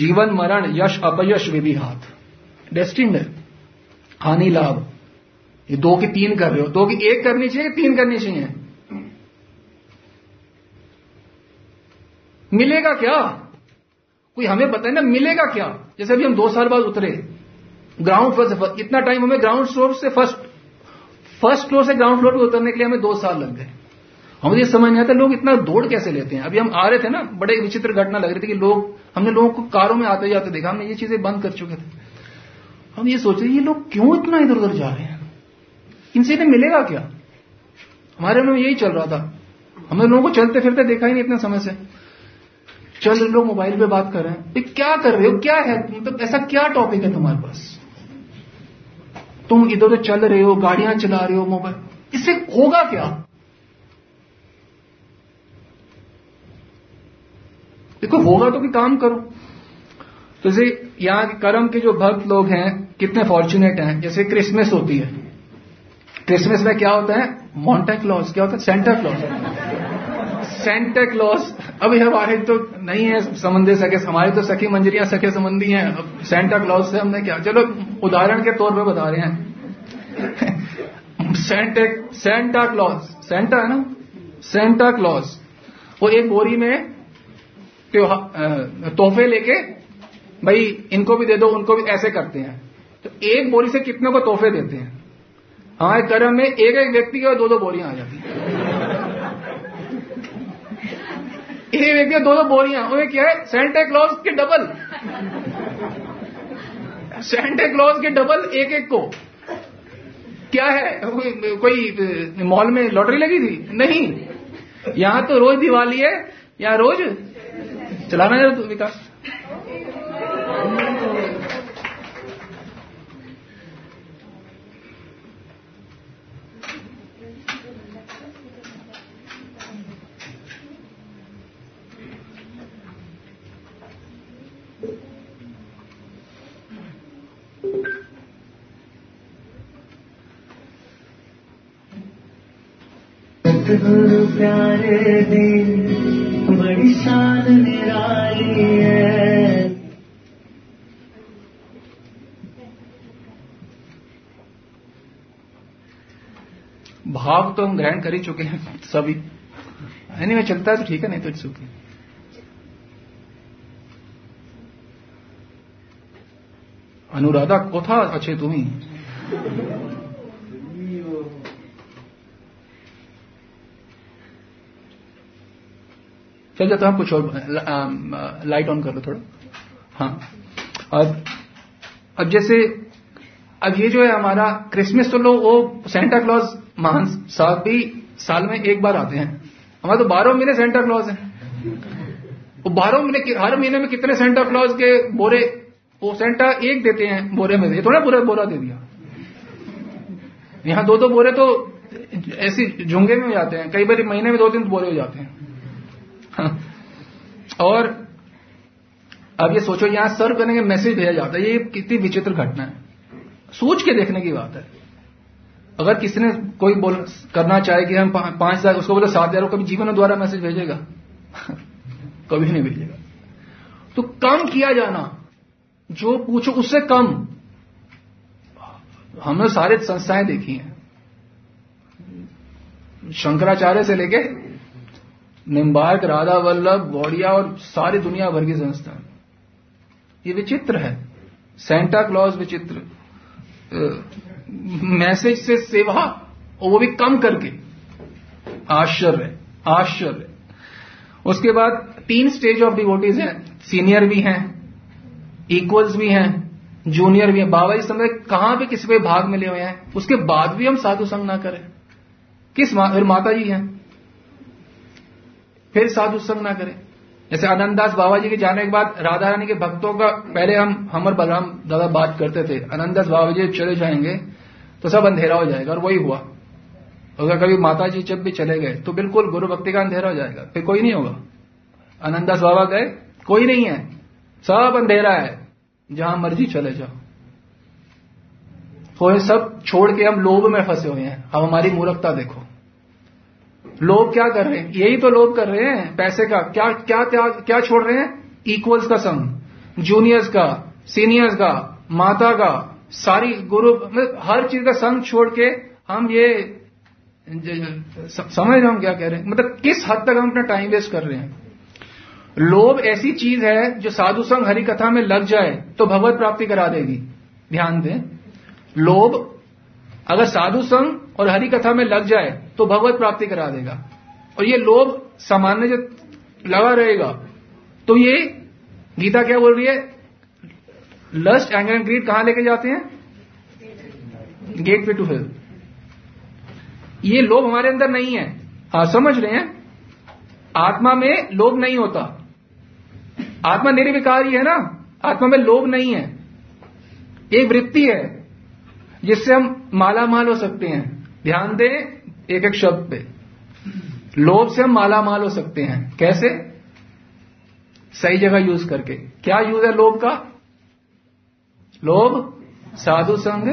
जीवन मरण यश अपयश विधि हाथ, डेस्टिन्ड है। हानि लाभ ये दो की तीन कर रहे हो, दो की एक करनी चाहिए, तीन करनी चाहिए, मिलेगा क्या? कोई हमें बताए ना मिलेगा क्या? जैसे अभी हम दो साल बाद उतरे ग्राउंड फ्लोर से, फर्स्ट, इतना टाइम हमें ग्राउंड फ्लोर से फर्स्ट फर्स्ट फ्लोर से ग्राउंड फ्लोर पर उतरने के लिए हमें दो साल लग गए। हमें ये समझ नहीं आता लोग इतना दौड़ कैसे लेते हैं। अभी हम आ रहे थे ना, बड़े विचित्र घटना लग रही थी कि लोग, हमने लोगों को कारों में आते जाते देखा, हमने ये चीजें बंद कर चुके थे। हम ये सोच रहे ये लोग क्यों इतना इधर उधर जा रहे हैं, इनसे इन्हें मिलेगा क्या? हमारे में यही चल रहा था, हमने लोगों को चलते फिरते देखा ही नहीं इतने समय से। चल लोग मोबाइल पे बात कर रहे हैं, क्या कर रहे हो, क्या है मतलब, ऐसा क्या टॉपिक है तुम्हारे पास? तुम इधर उधर चल रहे हो, गाड़ियां चला रहे हो, मोबाइल, इससे होगा क्या? देखो होगा तो कोई काम करो। तो जैसे यहां के कर्म के जो भक्त लोग हैं कितने फॉर्चुनेट हैं। जैसे क्रिसमस होती है, क्रिसमस में क्या होता है? मॉन्टा क्लॉस, क्या होता है? Santa Claus, Santa Claus. अभी हमारे तो नहीं है संबंधी सके, हमारे तो सखी मंजरियां सखे संबंधी हैं। अब सेंटा क्लॉस से हमने क्या, चलो उदाहरण के तौर पे बता रहे हैं। सेंटा सेंटा क्लॉस, सेंटा है ना, सेंटा क्लॉस, वो एक बोरी में तोहफे लेके, भाई इनको भी दे दो उनको भी, ऐसे करते हैं। तो एक बोरी से कितनों को तोहफे देते हैं? हमारे कर्म में एक एक व्यक्ति के दो दो बोरियां आ जाती हैं, ये व्यक्ति दो दो बोरियां। उन्हें क्या है? सेंटा क्लॉज के डबल, सेंटा क्लॉज के डबल एक एक को। क्या है, कोई, कोई मॉल में लॉटरी लगी थी? नहीं, यहां तो रोज दिवाली है, यहां रोज चलाना है तो विकास। गुरु प्यारे दी तेरी शान निराली है। भाव तो हम ग्रहण कर ही चुके हैं सभी, एनीवे चलता है तो ठीक है, नहीं तो इट्स ओके। अनुराधा कोथा अच्छे तुम्हें चल जाता हूं। कुछ और लाइट ऑन कर लो थोड़ा। हाँ, अब अब जैसे अब ये जो है हमारा क्रिसमस, तो लोग वो सेंटा क्लॉज महान साहब भी साल में एक बार आते हैं। हमारा तो बारह महीने सेंटा क्लॉज है। वो बारह महीने हर महीने में कितने सेंटा क्लॉज के बोरे, वो सेंटा एक देते हैं बोरे में, थोड़ा पूरा बोरा दे दिया। यहाँ दो दो बोरे तो ऐसी झुंगे में हो जाते हैं, कई बार महीने में दो तीन बोरे हो जाते हैं। हाँ। और अब ये सोचो, यहां सर्व करने का मैसेज भेजा जाता है। ये कितनी विचित्र घटना है, सोच के देखने की बात है। अगर किसी ने कोई बोल करना चाहे कि हम पांच हजार, उसको बोले सात हजार, कभी जीवन द्वारा मैसेज भेजेगा? कभी नहीं भेजेगा। तो कम किया जाना, जो पूछो उससे कम। हमने सारे संस्थाएं देखी हैं, शंकराचार्य से लेके निम्बार्क, राधा वल्लभ, गौड़िया और सारी दुनिया भर की संस्थान। ये विचित्र है, सेंटा क्लॉज विचित्र मैसेज से सेवा, और वो भी कम करके। आश्चर्य, आश्चर्य। उसके बाद तीन स्टेज ऑफ डिवोटीज हैं, सीनियर भी हैं, इक्वल्स भी हैं, जूनियर भी हैं। बाबा जी समझे कहां पे किस पे भाग मिले हुए हैं, उसके बाद भी हम साधु संग ना करें। किस मा, माता जी हैं, फिर साधु संग ना करें। जैसे आनंददास बाबा जी के जाने के बाद राधा रानी के भक्तों का, पहले हम हमर बलराम दादा बात करते थे, आनंददास बाबा जी चले जाएंगे तो सब अंधेरा हो जाएगा, और वही हुआ। अगर कभी माता जी जब भी चले गए तो बिल्कुल गुरु भक्ति का अंधेरा हो जाएगा, फिर कोई नहीं होगा। आनंददास बाबा गए, कोई नहीं है, सब अंधेरा है, जहां मर्जी चले जाओ। तो सब छोड़ के हम लोभ में फंसे हुए हैं। अब हमारी मूर्खता देखो, लोग क्या कर रहे हैं, यही तो लोग कर रहे हैं पैसे का। क्या क्या क्या क्या छोड़ रहे हैं? इक्वल्स का संग, जूनियर्स का, सीनियर्स का, माता का, सारी गुरु, मतलब हर चीज का संग छोड़ के हम ये समझ रहे हम क्या कह रहे हैं, मतलब किस हद तक हम अपना टाइम वेस्ट कर रहे हैं। लोभ ऐसी चीज है जो साधु संग हरि कथा में लग जाए तो भगवत प्राप्ति करा देगी। ध्यान दें, लोभ अगर साधु संग और हरि कथा में लग जाए तो भगवत प्राप्ति करा देगा। और ये लोभ सामान्य जो लगा रहेगा, तो ये गीता क्या बोल रही है? लस्ट, एंगर एंड ग्रीड कहां लेके जाते हैं? Gateway to hell. ये लोभ हमारे अंदर नहीं है। हाँ, समझ रहे हैं, आत्मा में लोभ नहीं होता, आत्मा निर्विकारी है ना, आत्मा में लोभ नहीं है। एक वृत्ति है जिससे हम माला माल हो सकते हैं। ध्यान दें एक एक शब्द पे, लोभ से हम माला माल हो सकते हैं। कैसे? सही जगह यूज करके। क्या यूज है लोभ का? लोभ साधु संग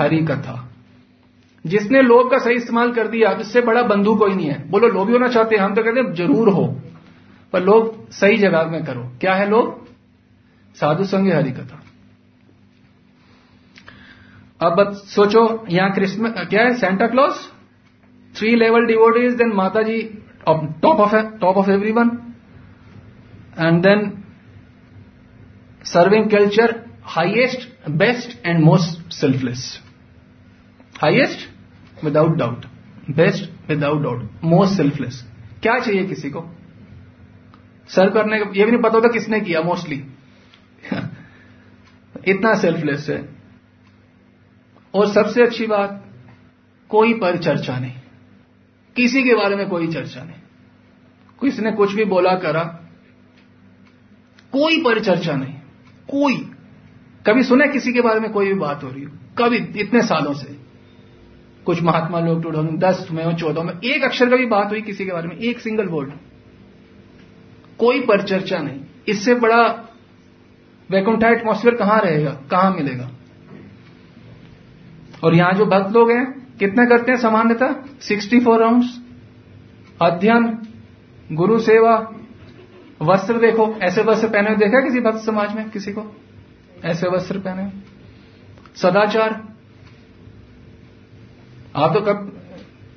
हरि कथा। जिसने लोभ का सही इस्तेमाल कर दिया, उससे बड़ा बंधु कोई नहीं है। बोलो, लोभी होना चाहते हैं? हम तो कहते हैं जरूर हो, पर लोभ सही जगह में करो। क्या है लोभ? साधु संग हरि कथा। अब सोचो, यहाँ क्रिसमस क्या है? Santa Claus, three level devotees, then माता जी top of top of everyone, and then serving culture, highest, best and most selfless. Highest without doubt, best without doubt, most selfless. क्या चाहिए किसी को सर्व करने का? ये भी नहीं पता होता किसने किया मोस्टली। इतना सेल्फलेस है। और सबसे अच्छी बात, कोई पर चर्चा नहीं, किसी के बारे में कोई चर्चा नहीं, किसी ने कुछ भी बोला करा, कोई पर चर्चा नहीं। कोई कभी सुने किसी के बारे में कोई भी बात हो रही हो? कभी इतने सालों से कुछ महात्मा लोग टू थाउजेंड दस में और चौदह में एक अक्षर का भी बात हुई किसी के बारे में, एक सिंगल वर्ड, कोई पर चर्चा नहीं। इससे बड़ा वैकुंठ एटमॉस्फेयर कहां रहेगा, कहां मिलेगा? और यहां जो भक्त लोग हैं, कितना करते हैं सामान्यतः? सिक्सटी फोर राउंड्स, अध्ययन, गुरु सेवा, वस्त्र देखो, ऐसे वस्त्र पहने देखा किसी भक्त समाज में किसी को ऐसे वस्त्र पहने? सदाचार, आप तो कब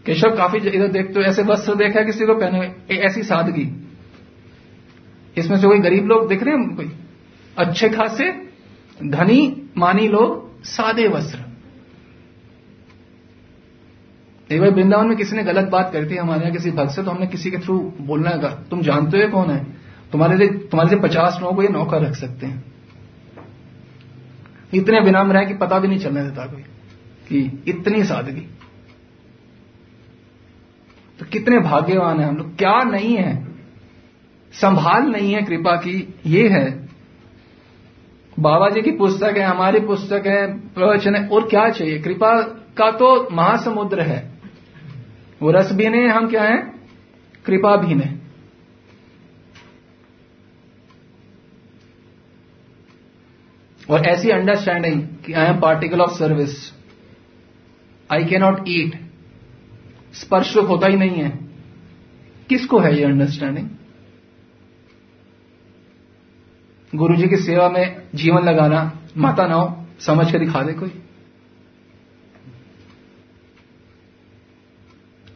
केशव काफी इधर देखते हो, ऐसे वस्त्र देखा किसी को पहने हुए? ऐसी सादगी, इसमें से कोई गरीब लोग दिख रहे हैं? कोई अच्छे खासे धनी मानी लोग सादे वस्त्र। एक बार वृंदावन में किसी ने गलत बात करी थी हमारे यहाँ किसी भक्त से, तो हमने किसी के थ्रू बोलना है, तुम जानते हो कौन है, तुम्हारे लिए तुम्हारे से पचास लोगों को ये नौकर रख सकते हैं। इतने विनम्र है कि पता भी नहीं चलने देता कोई कि इतनी सादगी। तो कितने भाग्यवान है हम लोग, क्या नहीं है, संभाल नहीं है कृपा की। ये है बाबा जी की पुस्तक है, हमारी पुस्तक है, प्रवचन है, और क्या चाहिए? कृपा का तो महासमुद्र है, वो रस भी नहीं, हम क्या हैं, कृपा भी नहीं। और ऐसी अंडरस्टैंडिंग कि I am particle of service, I can not eat, स्पर्श होता ही नहीं है। किसको है ये अंडरस्टैंडिंग? गुरु जी की सेवा में जीवन लगाना, माता ना हो समझ के दिखा दे कोई।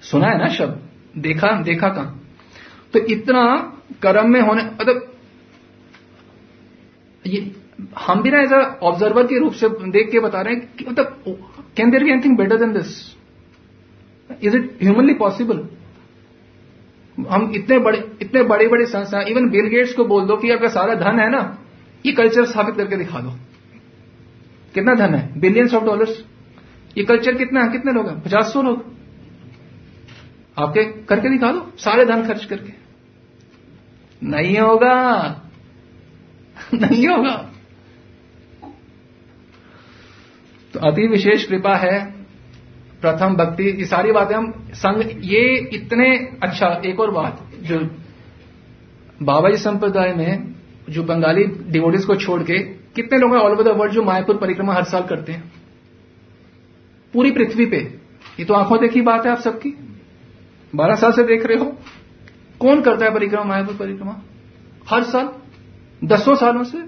सुना है ना शब्द, देखा देखा कहां? तो इतना कर्म में होने, मतलब ये हम भी ना एज अ ऑब्जर्वर के रूप से देख के बता रहे हैं कि मतलब can there be anything better than this? Is it humanly possible? हम इतने बड़े इतने बड़े बड़े संस्था, इवन बिल गेट्स को बोल दो कि आपका सारा धन है ना, ये कल्चर स्थापित करके दिखा दो। कितना धन है, बिलियंस ऑफ डॉलर्स, ये कल्चर कितना है, कितने लोग हैं, पचास सौ लोग, आपके करके दिखा दो सारे धन खर्च करके। नहीं होगा, नहीं होगा। तो अति विशेष कृपा है, प्रथम भक्ति, ये सारी बातें हम संग, ये इतने अच्छा। एक और बात जो बाबा जी संप्रदाय में जो बंगाली डिवोटीज को छोड़ के कितने लोग हैं ऑल ओवर द वर्ल्ड जो मायापुर परिक्रमा हर साल करते हैं पूरी पृथ्वी पे, ये तो आंखों देखी बात है आप सबकी, बारह साल से देख रहे हो। कौन करता है परिक्रमा, मायापुर परिक्रमा हर साल दसों सालों से?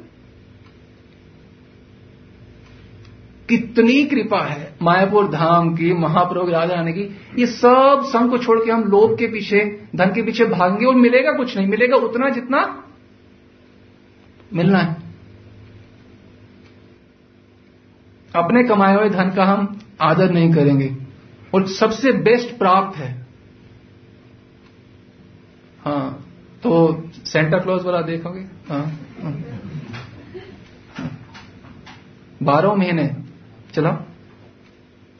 कितनी कृपा है मायापुर धाम की, महाप्रभु राजा आने की। ये सब संघ को छोड़ के हम लोभ के पीछे, धन के पीछे भागेंगे और मिलेगा कुछ नहीं, मिलेगा उतना जितना मिलना है। अपने कमाए हुए धन का हम आदर नहीं करेंगे। और सबसे बेस्ट प्राप्त है, हाँ तो सेंटा क्लॉज वाला देखोगे, हाँ, हाँ, हाँ बारह महीने चला।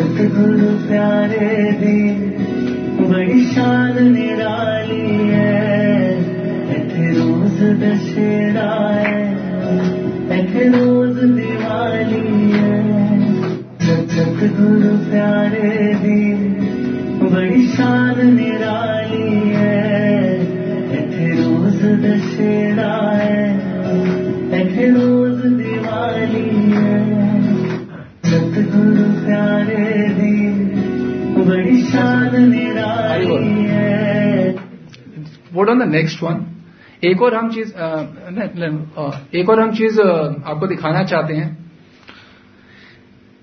गुरु प्यारे दी बड़ी शान निराली है, ऐथे रोज दशहरा है, ऐथे रोज दिवाली है। जगत गुरु प्यारे दी बड़ी शान निराली है, ऐथे रोज दशहरा है, ऐथे रोज दिवाली है। गुरु प्यारे दी बड़ी शान निराली है। Vote on the next one. एक और हम चीज एक और हम चीज आपको दिखाना चाहते हैं,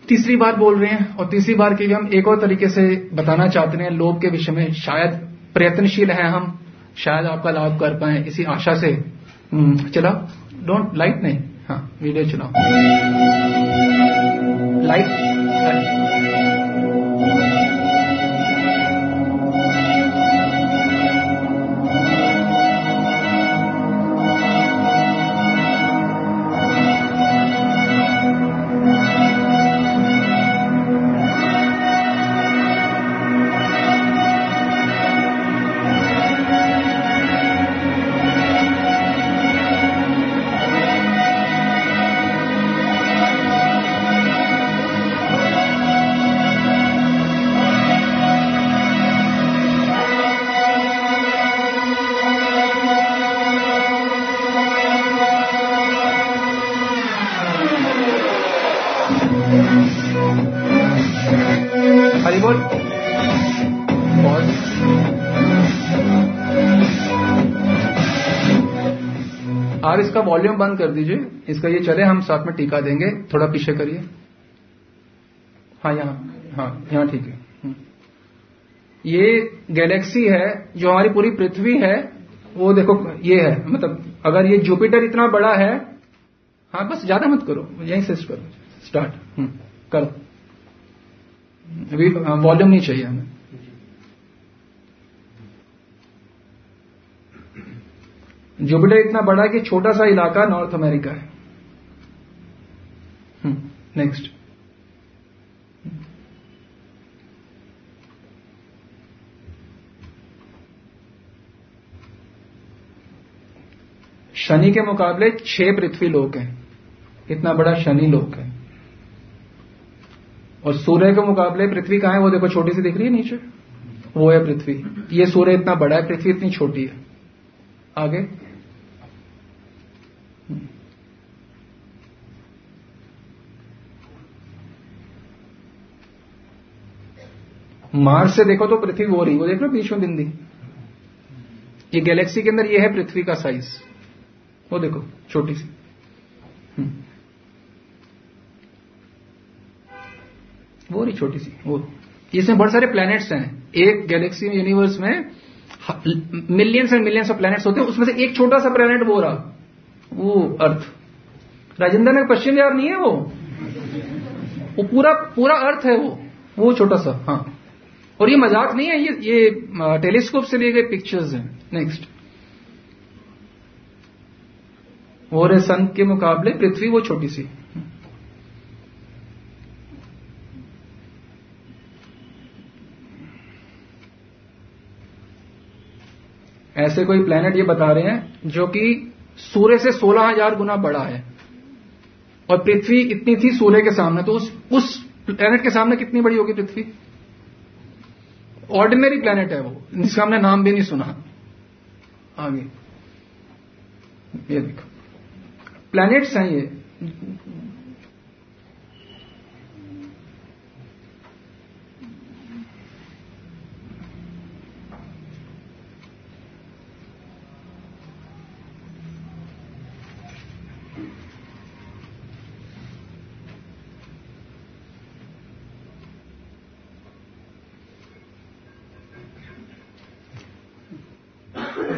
तीसरी बार बोल रहे हैं और तीसरी बार के लिए हम एक और तरीके से बताना चाहते हैं लोभ के विषय में। शायद प्रयत्नशील हैं हम, शायद आपका लाभ कर पाए, इसी आशा से चला। डोंट लाइट नहीं, हाँ वीडियो चलाओ, लाइट और इसका वॉल्यूम बंद कर दीजिए, इसका ये चले, हम साथ में टीका देंगे। थोड़ा पीछे करिए। हाँ यहाँ, हाँ यहाँ ठीक है। ये गैलेक्सी है जो हमारी पूरी पृथ्वी है, वो देखो ये है, मतलब अगर ये जुपिटर इतना बड़ा है। हाँ बस ज्यादा मत करो, यहीं से करो स्टार्ट करो, अभी वॉल्यूम नहीं चाहिए हमें। जुपिटर इतना बड़ा कि छोटा सा इलाका नॉर्थ अमेरिका है। नेक्स्ट, शनि के मुकाबले छह पृथ्वी लोक हैं, इतना बड़ा शनि लोक है। और सूर्य के मुकाबले पृथ्वी कहाँ है, वो देखो छोटी सी दिख रही है नीचे, वो है पृथ्वी। ये सूर्य इतना बड़ा है, पृथ्वी इतनी छोटी है। आगे मार्स से देखो तो पृथ्वी वो रही, वो देख लो बीच में बिंदी। ये गैलेक्सी के अंदर ये है पृथ्वी का साइज, वो देखो छोटी सी। वो रही छोटी सी वो। इसमें बहुत सारे प्लैनेट्स हैं, एक गैलेक्सी में, यूनिवर्स में millions and millions of planets होते हैं, उसमें से एक छोटा सा प्लैनेट वो रहा, वो अर्थ। राजेंद्र ने पश्चिम बिहार नहीं है वो, वो पूरा पूरा अर्थ है वो वो छोटा सा। हाँ, और ये मजाक नहीं है, ये ये टेलीस्कोप से लिए गए पिक्चर्स हैं। नेक्स्ट, वो है सन के मुकाबले पृथ्वी, वो छोटी सी। ऐसे कोई प्लेनेट ये बता रहे हैं जो कि सूर्य से सोलह हजार गुना बड़ा है, और पृथ्वी इतनी थी सूर्य के सामने, तो उस उस प्लेनेट के सामने कितनी बड़ी होगी पृथ्वी। ऑर्डिनरी प्लेनेट है वो, जिसका हमने नाम भी नहीं सुना। आगे ये देखो प्लैनेट्स हैं ये।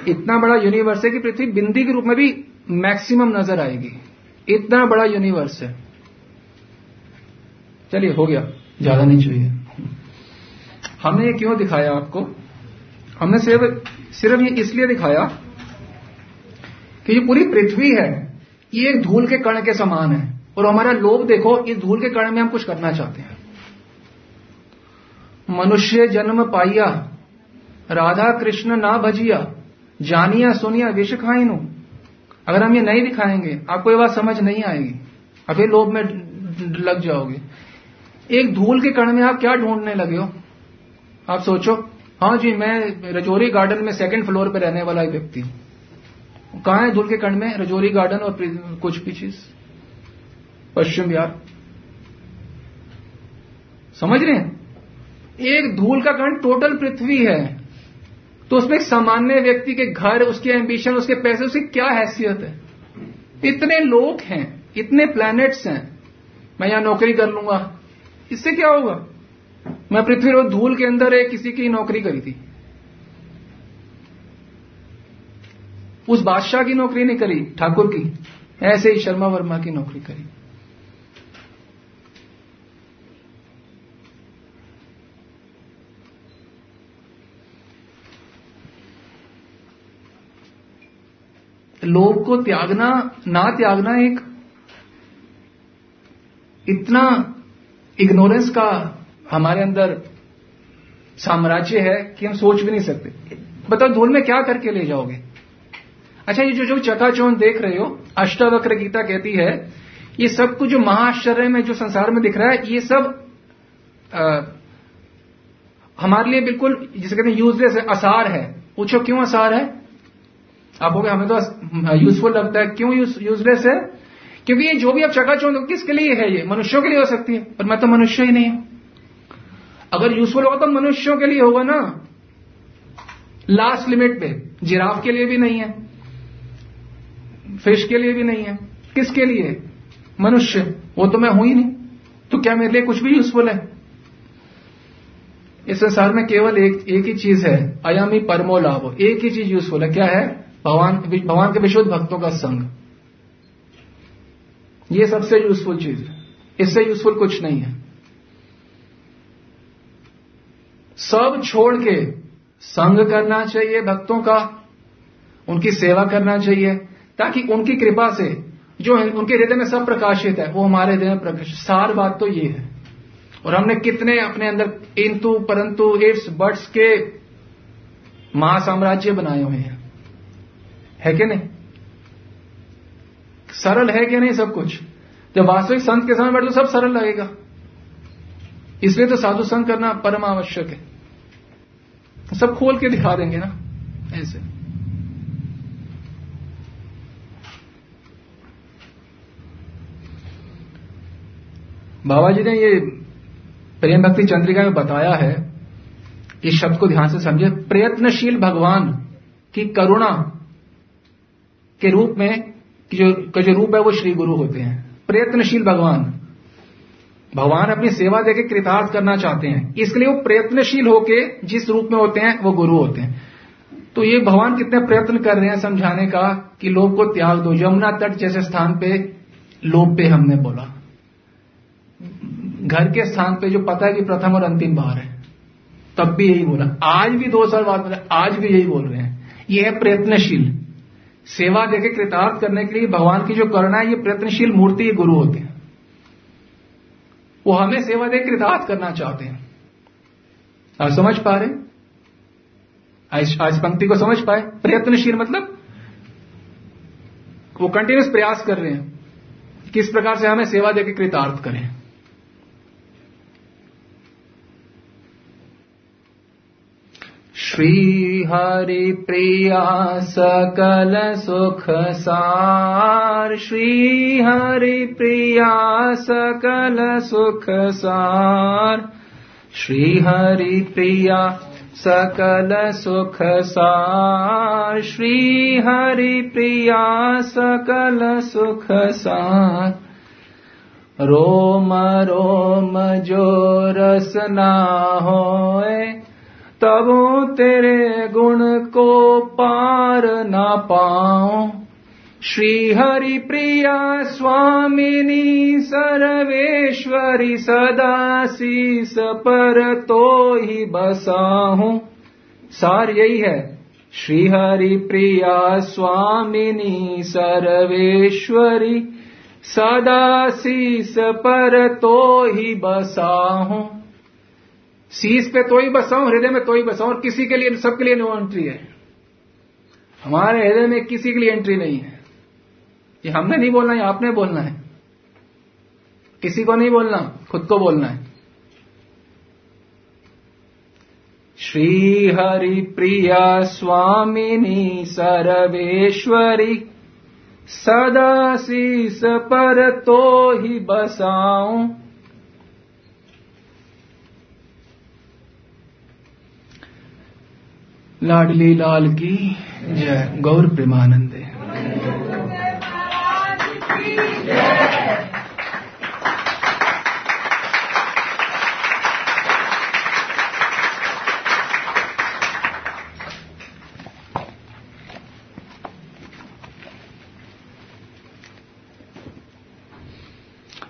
इतना बड़ा यूनिवर्स है कि पृथ्वी बिंदी के रूप में भी मैक्सिमम नजर आएगी, इतना बड़ा यूनिवर्स है। चलिए हो गया, ज्यादा नहीं चाहिए। हमने ये क्यों दिखाया आपको, हमने सिर्फ सिर्फ ये इसलिए दिखाया कि ये पूरी पृथ्वी है, ये एक धूल के कण के समान है, और हमारा लोभ देखो, इस धूल के कण में हम कुछ करना चाहते हैं। मनुष्य जन्म पाइया, राधा कृष्ण ना भजिया, जानिया सुनिया विष खाइनु। अगर हम ये नहीं दिखाएंगे, आपको ये बात समझ नहीं आएगी, आप ये लोभ में लग जाओगे। एक धूल के कण में आप क्या ढूंढने लगे हो, आप सोचो। हाँ जी, मैं रजौरी गार्डन में सेकंड फ्लोर पे रहने वाला एक व्यक्ति हूं। कहाँ है धूल के कण में, रजौरी गार्डन और कुछ भी चीज, पश्चिम बिहार। समझ रहे हैं, एक धूल का कण टोटल पृथ्वी है, तो उसमें एक सामान्य व्यक्ति के घर, उसके एम्बिशन, उसके पैसे, उसकी क्या हैसियत है। इतने लोग हैं, इतने प्लैनेट्स हैं, मैं यहां नौकरी कर लूंगा, इससे क्या होगा। मैं पृथ्वी और धूल के अंदर एक किसी की नौकरी करी थी, उस बादशाह की नौकरी नहीं करी, ठाकुर की, ऐसे ही शर्मा वर्मा की नौकरी करी। लोभ को त्यागना ना त्यागना एक इतना इग्नोरेंस का हमारे अंदर साम्राज्य है कि हम सोच भी नहीं सकते। बताओ धूल में क्या करके ले जाओगे। अच्छा, ये जो जो चकाचौंध देख रहे हो, अष्टावक्र गीता कहती है, ये सब कुछ जो महाआश्चर्य में जो संसार में दिख रहा है, ये सब आ, हमारे लिए बिल्कुल जिसे कहते हैं यूजलेस है, आसार है। पूछो क्यों आसार है, आप बोलोगे हमें तो यूजफुल लगता है। क्यों यूजलेस है, क्योंकि ये जो भी आप चकाचौंध किसके लिए है, ये मनुष्यों के लिए हो सकती है, पर मैं तो मनुष्य ही नहीं हूं। अगर यूजफुल होगा तो मनुष्यों के लिए होगा ना, लास्ट लिमिट पे, जिराफ के लिए भी नहीं है, फिश के लिए भी नहीं है, किसके लिए? मनुष्य, वो तो मैं हूं ही नहीं, तो क्या मेरे लिए कुछ भी यूजफुल है? इस संसार में केवल एक एक ही चीज है, अयामी परमो लाभ, एक ही चीज यूजफुल है, क्या है? भगवान भगवान के विशुद्ध भक्तों का संग, ये सबसे यूजफुल चीज है, इससे यूजफुल कुछ नहीं है। सब छोड़ के संग करना चाहिए भक्तों का, उनकी सेवा करना चाहिए, ताकि उनकी कृपा से जो उनके हृदय में सब प्रकाशित है वो हमारे हृदय में प्रकाशित। सार बात तो ये है। और हमने कितने अपने अंदर इंतु परंतु इट्स बट्स के महासाम्राज्य बनाए हुए हैं, है कि नहीं? सरल है कि नहीं सब कुछ? जब वास्तविक संत के सामने बैठो तो सब सरल लगेगा। इसलिए तो साधु संग करना परम आवश्यक है। सब खोल के दिखा देंगे ना ऐसे। बाबा जी ने ये प्रेम भक्ति चंद्रिका में बताया है, इस शब्द को ध्यान से समझे, प्रयत्नशील भगवान की करुणा के रूप में जो, जो रूप है वो श्री गुरु होते हैं। प्रयत्नशील भगवान, भगवान अपनी सेवा देके कृतार्थ करना चाहते हैं, इसलिए वो प्रयत्नशील होके जिस रूप में होते हैं वो गुरु होते हैं। तो ये भगवान कितने प्रयत्न कर रहे हैं समझाने का कि लोभ को त्याग दो। यमुना तट जैसे स्थान पे लोभ पे हमने बोला, घर के स्थान पे जो पता है कि प्रथम और अंतिम बार है, तब भी यही बोला, आज भी दो साल बाद आज भी यही बोल रहे हैं। ये है प्रयत्नशील, सेवा देके कृतार्थ करने के लिए भगवान की जो करुणा है, ये प्रयत्नशील मूर्ति ये गुरु होते हैं, वो हमें सेवा दे कृतार्थ करना चाहते हैं। आप समझ पा रहे आज, आज पंक्ति को समझ पाए? प्रयत्नशील मतलब वो कंटिन्यूस प्रयास कर रहे हैं किस प्रकार से हमें सेवा देके कृतार्थ करें। श्री हरि प्रिया सकल सुख सार, श्री हरि प्रिया सकल सुख सार, श्री हरि प्रिया सकल सुख सार, श्री हरि प्रिया सकल सुख सार। रोम रोम जो रसना होए, तबो तेरे गुण को पार ना पाऊं। श्री हरि प्रिया स्वामिनी सर्वेश्वरी, सदा शीस पर तो ही बसाऊं। सार यही है, श्री हरि प्रिया स्वामिनी सर्वेश्वरी, सदा शीस पर तो ही बसाऊं। शीश पे तो ही बसाऊं, हृदय में तो ही बसाऊं, और किसी के लिए, सबके लिए नो एंट्री है। हमारे हृदय में किसी के लिए एंट्री नहीं है। ये हमने नहीं बोलना है, आपने बोलना है, किसी को नहीं बोलना, खुद को बोलना है। श्री हरि प्रिया स्वामिनी सर्वेश्वरी, सदा शीश पर तो ही बसाऊं। लाडली लाल की जय। गौर प्रेमानंदे।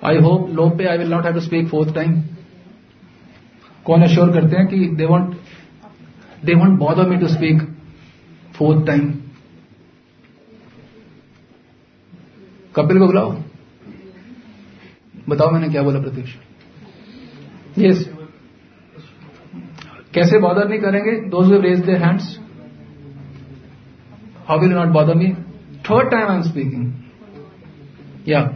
आई होप लो पे I will not have to speak fourth time. कौन अश्योर करते हैं कि they won't They won't bother me to speak fourth time. Kapil को बुलाओ, बताओ मैंने क्या बोला प्रत्युष। Yes. कैसे बॉदर नहीं करेंगे? Those who raise their hands. How will you not bother me? Third time I am speaking. Yeah.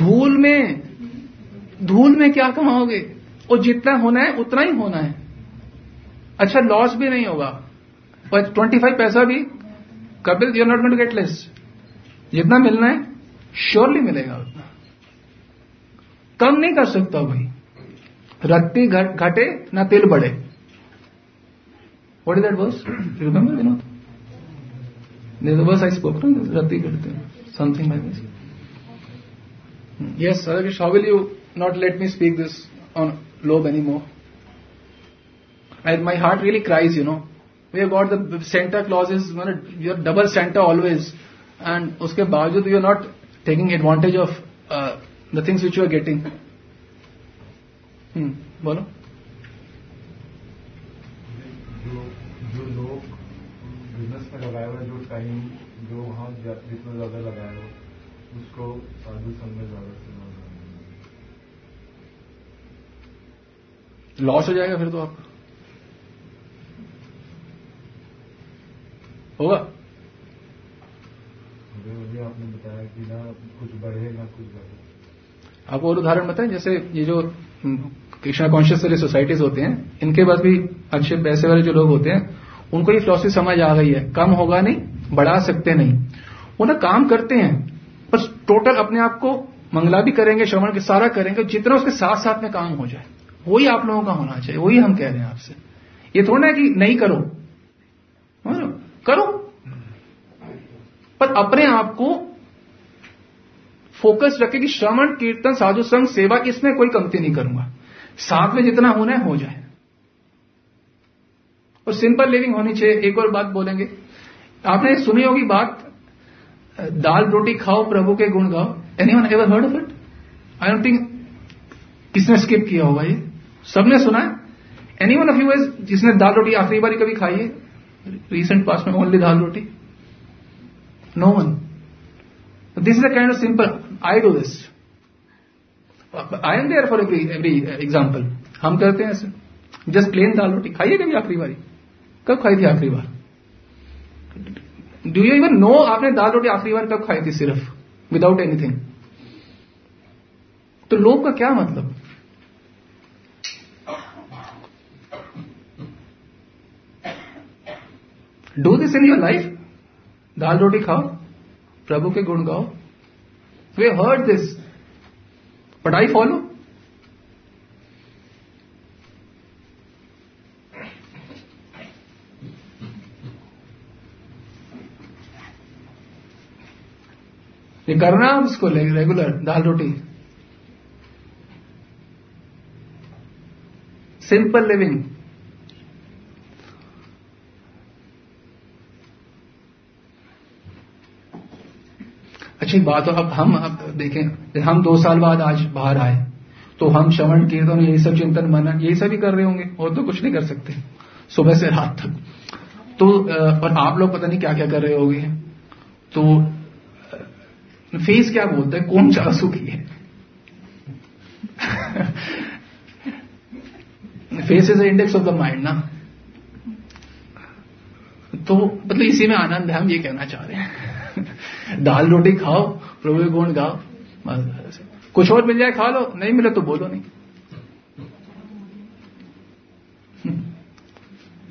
धूल में धूल में क्या कमाओगे? और जितना होना है उतना ही होना है। अच्छा, लॉस भी नहीं होगा, पर ट्वेंटी फाइव पैसा भी, Kapil you are not going to get less. जितना मिलना है श्योरली मिलेगा, उतना कम नहीं कर सकता भाई। रत्ती घटे ना तिल बढ़े। What is that verse? Do you remember? You know, there's a verse I spoke to. Rati Kirti, something like this. Yes, Radhakrishna, how will you not let me speak this on lobe anymore? I, my heart really cries, you know. We have got the Santa Clauses, you are double Santa always, and uske bawajood you are not taking advantage of uh, the things which you are getting. Hmm, bolo. जो लोग business में लगाए हुए जो time जो वहाँ जितना ज़्यादा लगाए हो उसको साधु संघ में ज़्यादा से लॉस हो जाएगा, फिर तो आप होगा। मुझे आपने बताया कि ना कुछ बढ़े ना कुछ बढ़े। आपको और उदाहरण बताएं, जैसे ये जो कृष्णा कॉन्शियस वाली सोसाइटीज होते हैं, इनके पास भी अच्छे पैसे वाले जो लोग होते हैं उनको ये फिलॉसफी समझ आ गई है, कम होगा नहीं, बढ़ा सकते नहीं। वो ना काम करते हैं बस टोटल अपने आप को मंगला भी करेंगे, श्रवण के सारा करेंगे, जितना उसके साथ साथ में काम हो जाए, वही आप लोगों का होना चाहिए। वही हम कह रहे हैं आपसे, ये थोड़ा ना कि नहीं करो, करो, पर अपने आप को फोकस रखे कि श्रवण कीर्तन साधु संग सेवा, इसमें कोई कमती नहीं करूंगा, साथ में जितना होना है हो जाए। और सिंपल लिविंग होनी चाहिए। एक और बात बोलेंगे, आपने सुनी होगी बात, दाल रोटी खाओ प्रभु के गुण गाओ। Anyone ever heard of it? I don't think किसने स्किप किया होगा, ये सबने सुना है। एनीवन ऑफ यू हैज, जिसने दाल रोटी आखिरी बार कभी खाई है रीसेंट पास्ट में, ओनली दाल रोटी? No one. This is a kind of simple, I do this, I am there for every every example. हम करते हैं ऐसे, जस्ट प्लेन दाल रोटी खाइए कभी आखिरी बारी, कब खाई थी आखिरी बार? डू यू इवन नो आपने दाल रोटी आखिरी बार कब खाई थी, सिर्फ विदाउट एनीथिंग? तो लोभ का क्या मतलब? Do this in your life, दाल रोटी खाओ प्रभु के गुण गाओ। We heard this but I follow. ये करना आप उसको रेगुलर, दाल रोटी, सिंपल लिविंग। अच्छी बात हो। अब हम अब देखें, हम दो साल बाद आज बाहर आए तो हम श्रवण कीर्तन यही सब चिंतन मनन यही सब ही कर रहे होंगे, और तो कुछ नहीं कर सकते सुबह से रात तक। तो और आप लोग पता नहीं क्या क्या कर रहे होंगे। तो फेस क्या बोलता है, कौन चासू की है? Face is the index of the mind ना। तो मतलब इसी में आनंद है, हम ये कहना चाह रहे हैं। दाल रोटी खाओ प्रभु के गुण गाओ, कुछ और मिल जाए खा लो, नहीं मिले तो बोलो नहीं।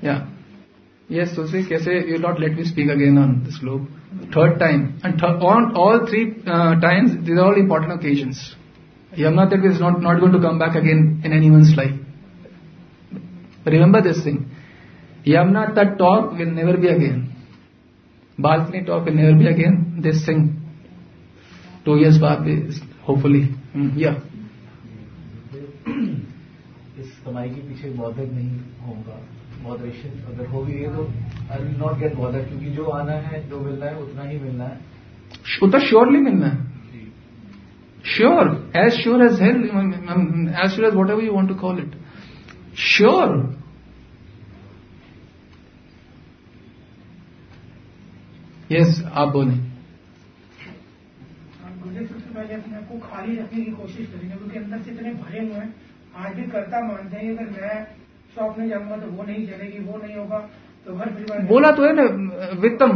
या यस तुलसी, कैसे you not let me speak again on this लोब? Third time, and th- on all three uh, times, these are all important occasions. Yamunotri is not, not going to come back again in anyone's life. Remember this thing. Yamunotri talk will never be again. Balcony talk will never be again. This thing, two years back, hopefully. Mm, yeah. इस कमाई के पीछे बौद्धिक नहीं होगा, moderation अगर हो गई है तो I will not get bothered, क्योंकि जो आना है जो मिलना है उतना ही मिलना है, उतना श्योरली मिलना है। Sure, as sure as hell, as sure as whatever you want to call it, sure. Yes आप बोलें। सबसे पहले अपने को खाली रखने की कोशिश करेंगे, क्योंकि अंदर से इतने भरे हुए हैं, आज भी करता मानते हैं अगर मैं शॉप में जाऊंगा तो वो नहीं चलेगी, वो नहीं होगा, तो घर परिवार। बोला तो है ना, वित्तम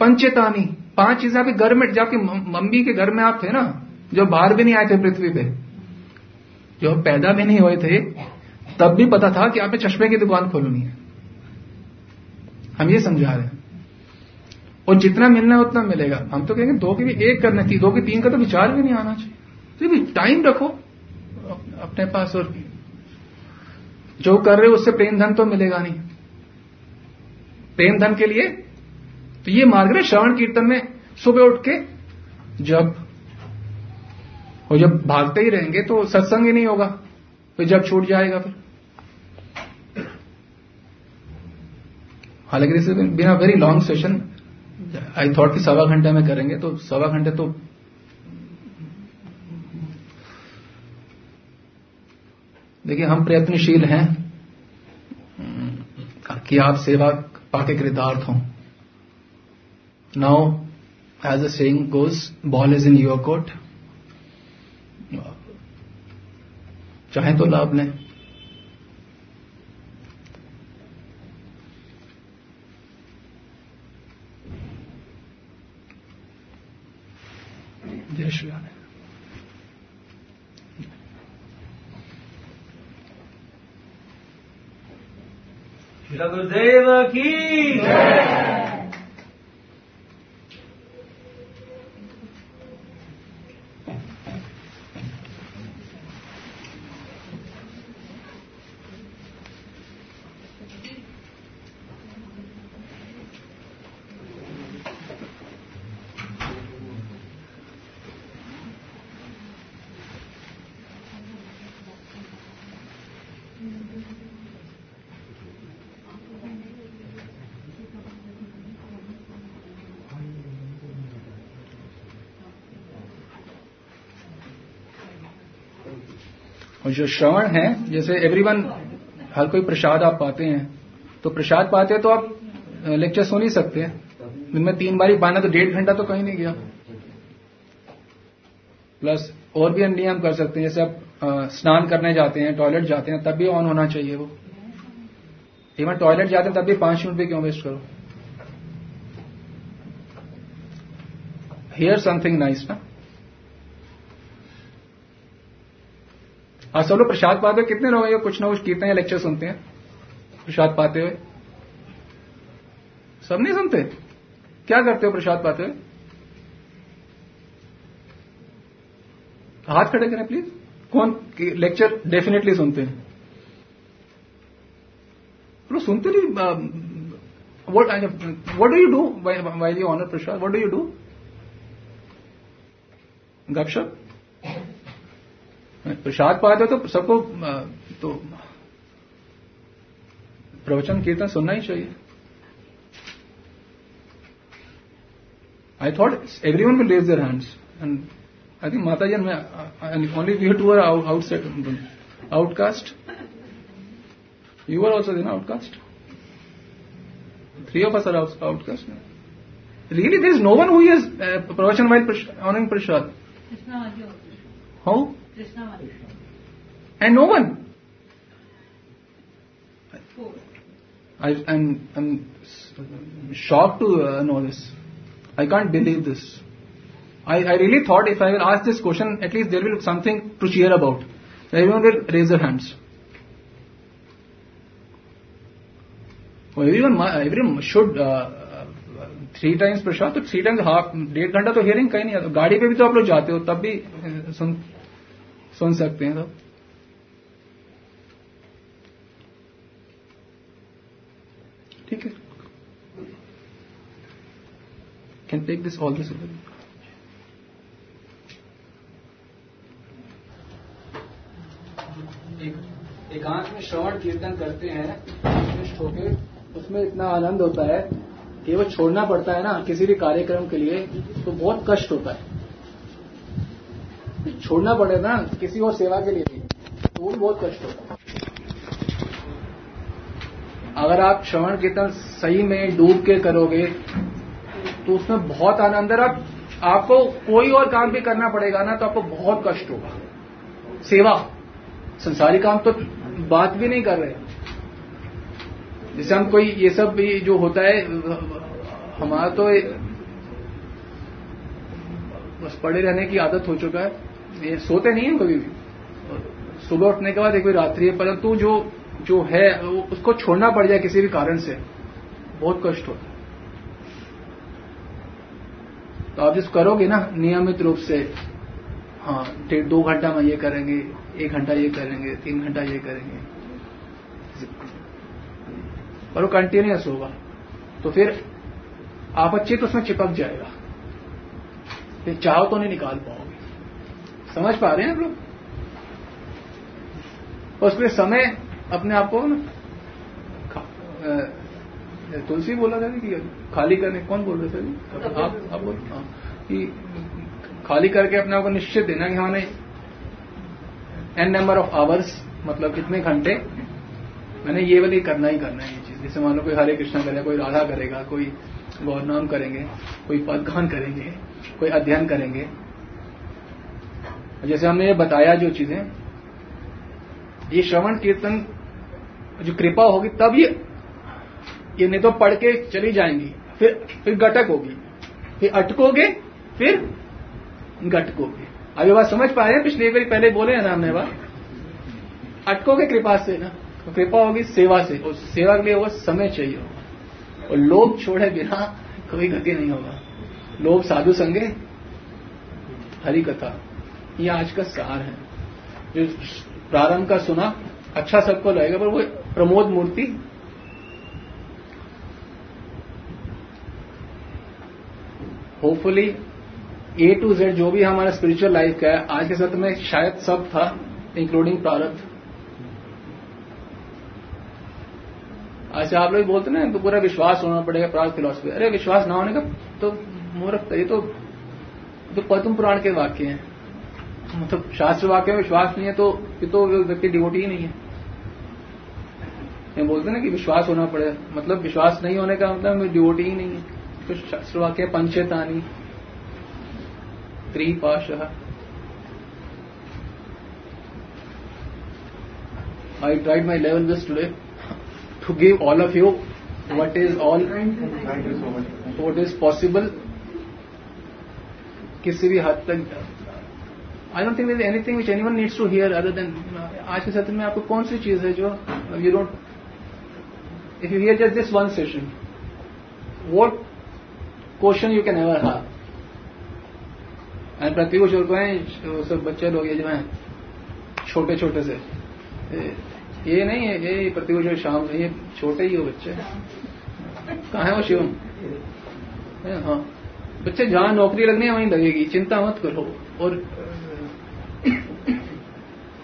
पंचेतानी, पांच चीजें आपके घर में, जबकि मम्मी के घर में आप थे ना, जो बाहर भी नहीं आए थे पृथ्वी पे, जो पैदा भी नहीं हुए थे, तब भी पता था कि आपने चश्मे की दुकान खोलनी है। हम ये समझा रहे हैं। और जितना मिलना है उतना मिलेगा। हम तो कहेंगे दो की भी एक करना, दो की तीन का तो विचार भी नहीं आना चाहिए। तो टाइम रखो अपने पास, और जो कर रहे हो उससे प्रेम धन तो मिलेगा नहीं। प्रेम धन के लिए। तो ये मार्ग है श्रवण कीर्तन में सुबह उठ के जब और जब भागते ही रहेंगे तो सत्संग ही नहीं होगा, तो जब छूट जाएगा फिर। हालांकि this is been a very long session, I thought कि सवा घंटे में करेंगे, तो सवा घंटे तो देखिए हम प्रयत्नशील हैं कि आप सेवा पाके कृतार्थ हों। Now as the saying goes, ball is in your court, चाहे तो लाभ लें। जय श्री राम। गुरुदेव की जय। जो श्रवण है, जैसे एवरीवन हर कोई प्रसाद आप पाते हैं, तो प्रसाद पाते हैं तो आप लेक्चर सुन ही सकते हैं। दिन में तीन बारी पाना तो डेढ़ घंटा तो कहीं नहीं गया। प्लस और भी नियम कर सकते हैं, जैसे आप स्नान करने जाते हैं, टॉयलेट जाते हैं, तब भी ऑन होना चाहिए वो। इवन टॉयलेट जाते हैं तब भी पांच मिनट भी क्यों वेस्ट करो। हियर समथिंग नाइस ना। आज सब लोग प्रसाद पाते हुए कितने लोग हैं कुछ ना कुछ कीर्तन या लेक्चर सुनते हैं प्रसाद पाते हुए? सब नहीं सुनते। क्या करते हो प्रसाद पाते हुए? हाथ खड़े करें प्लीज। कौन लेक्चर डेफिनेटली सुनते हैं? तो सुनते नहीं। What what do you do while you honour prasad? What do you do? गपशप? प्रसाद पाते हो तो सबको तो प्रवचन कीर्तन सुनना ही चाहिए। I thought everyone will raise their hands and I think माता जी and only we two are outside outcast. You are also then outcast. Three of us are outcast. Really there is no one who is pravachan while honouring prasad. How? And no one. I, I'm, I'm shocked to uh, know this. I can't believe this. I, I really thought if I will ask this question, at least there will be something to cheer about. Everyone will raise their hands. Well, everyone, everyone should uh, three times prashad, तो three times half, डेढ़ घंटा तो hearing कहीं नहीं आता। गाड़ी पे भी तो आप लोग जाते हो तब भी सुन सुन सकते हैं। तो ठीक है, can take this all this. एकांत में श्रवण कीर्तन करते हैं निष्ठ होकर, उसमें इतना आनंद होता है कि वो छोड़ना पड़ता है ना किसी भी कार्यक्रम के लिए, तो बहुत कष्ट होता है। छोड़ना पड़े ना किसी और सेवा के लिए, तो वो भी बहुत कष्ट होता है। अगर आप श्रवण कीर्तन सही में डूब के करोगे तो उसमें बहुत आनंद है। आप, आपको कोई और काम भी करना पड़ेगा ना तो आपको बहुत कष्ट होगा। सेवा संसारी काम तो बात भी नहीं कर रहे, जैसे हम कोई ये सब भी जो होता है हमारा, तो बस पड़े रहने की आदत हो चुका है। ये सोते नहीं है कभी भी, सुबह उठने के बाद एक भी रात्रि है, परंतु जो जो है उसको छोड़ना पड़ जाए किसी भी कारण से बहुत कष्ट होता है। तो आप जिस करोगे ना नियमित रूप से, हाँ दो घंटा में ये करेंगे, एक घंटा ये करेंगे, तीन घंटा ये करेंगे, और वो कंटिन्यूअस होगा। तो फिर आपका चित्त उसमें चिपक जाएगा, फिर चाहो तो नहीं निकाल पाओगे। समझ पा रहे हैं आप लोग? और फिर समय अपने आप को ना, तुलसी बोला था कि खाली करने, कौन बोल रहे थे आप, आप, आप बोल कि खाली करके अपने आप को निश्चित देना कि हमने एन नंबर ऑफ आवर्स, मतलब कितने घंटे मैंने ये वाली करना ही करना है ये चीज। जैसे मान लो कोई हरे कृष्णा करेगा, कोई राधा करेगा, कोई गौर नाम करेंगे, कोई पदगान करेंगे, कोई अध्ययन करेंगे। जैसे हमने ये बताया जो चीजें, ये श्रवण कीर्तन जो कृपा होगी तब ये ये नहीं तो पढ़ के चली जाएंगी, फिर फिर गटक होगी, फिर अटकोगे, फिर गटकोगे। अब ये बात समझ पाए हैं? पिछले बार पहले बोले हैं ना हमने बात, अटकोगे कृपा से ना, तो कृपा होगी सेवा से, और सेवा के लिए वो समय चाहिए होगा, और लोभ छोड़े बिना कभी गति नहीं होगा। लोभ साधु संगे हरि कथा, ये आज का सार है जो प्रारंभ का सुना, अच्छा सबको लगेगा, पर वो Pramod Murthy hopefully A to Z जो भी हमारा स्पिरिचुअल लाइफ का है आज के सत्र में शायद सब था, इंक्लूडिंग प्रारब्ध। अच्छा आप लोग बोलते ना तो पूरा विश्वास होना पड़ेगा प्रारब्ध फिलॉसफी, अरे विश्वास ना होने का तो मूर्खता, ये तो, तो पद्म पुराण के वाक्य हैं, मतलब शास्त्र वाक्य में विश्वास नहीं है तो ये तो व्यक्ति डिवोटी ही नहीं है। ये बोलते ना कि विश्वास होना पड़े, मतलब विश्वास नहीं होने का मतलब डिवोटी ही नहीं है। तो शास्त्र वाक्य पंचेतानी त्रिपाशः, I tried my level best today to give all of you what is all what is possible किसी भी हद तक। I don't think there is anything which anyone needs to hear other than, आज के सत्र में आपको कौन सी चीज है जो you don't, if you hear just this one session what question you can ever have. And प्रतिकुश और कोई सब बच्चे लोग ये जो हैं छोटे छोटे से, ये नहीं है ये प्रतिकुश और शाम, ये छोटे ही हो बच्चे, कहाँ है वो शिवम? हाँ बच्चे, जहाँ नौकरी लगनी है वहीं लगेगी, चिंता मत करो। और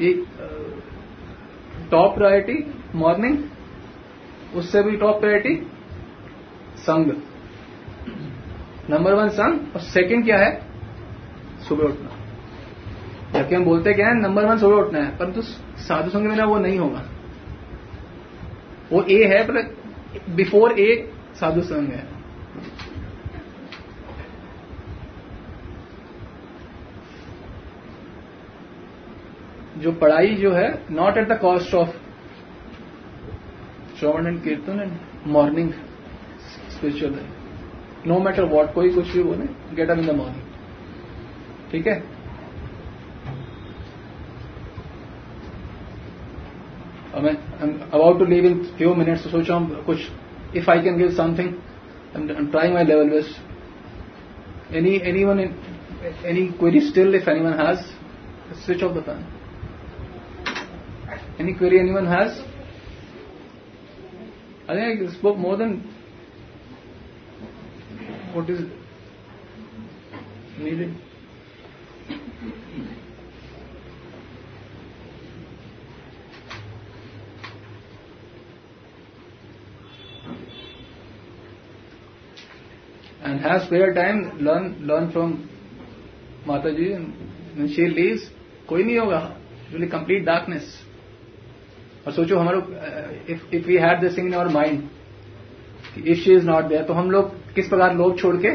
ये टॉप प्रायोरिटी मॉर्निंग, उससे भी टॉप प्रायोरिटी संग, नंबर वन संग, और सेकंड क्या है सुबह उठना। जबकि हम बोलते क्या है नंबर वन सुबह उठना है, परंतु साधु संग में ना वो नहीं होगा, वो ए है पर बिफोर ए साधु संग है। जो पढ़ाई जो है not at the cost of Shravan and kirtan and morning spiritual life, no matter what, कोई कुछ भी बोले, get up in the morning, ठीक है। I am about to leave in few minutes, तो सोचा हम कुछ, if I can give something, I'm, I'm trying my level best. Any anyone in, any query still if anyone has, switch off the fan. Any query anyone has? I think I spoke more than what is needed. And has spare time, learn learn from Mataji, and when she leaves, कोई नहीं होगा, it will complete darkness. और सोचो हमारे if if we had this thing in our mind, if she is not there, तो हम लोग किस प्रकार लोभ छोड़ के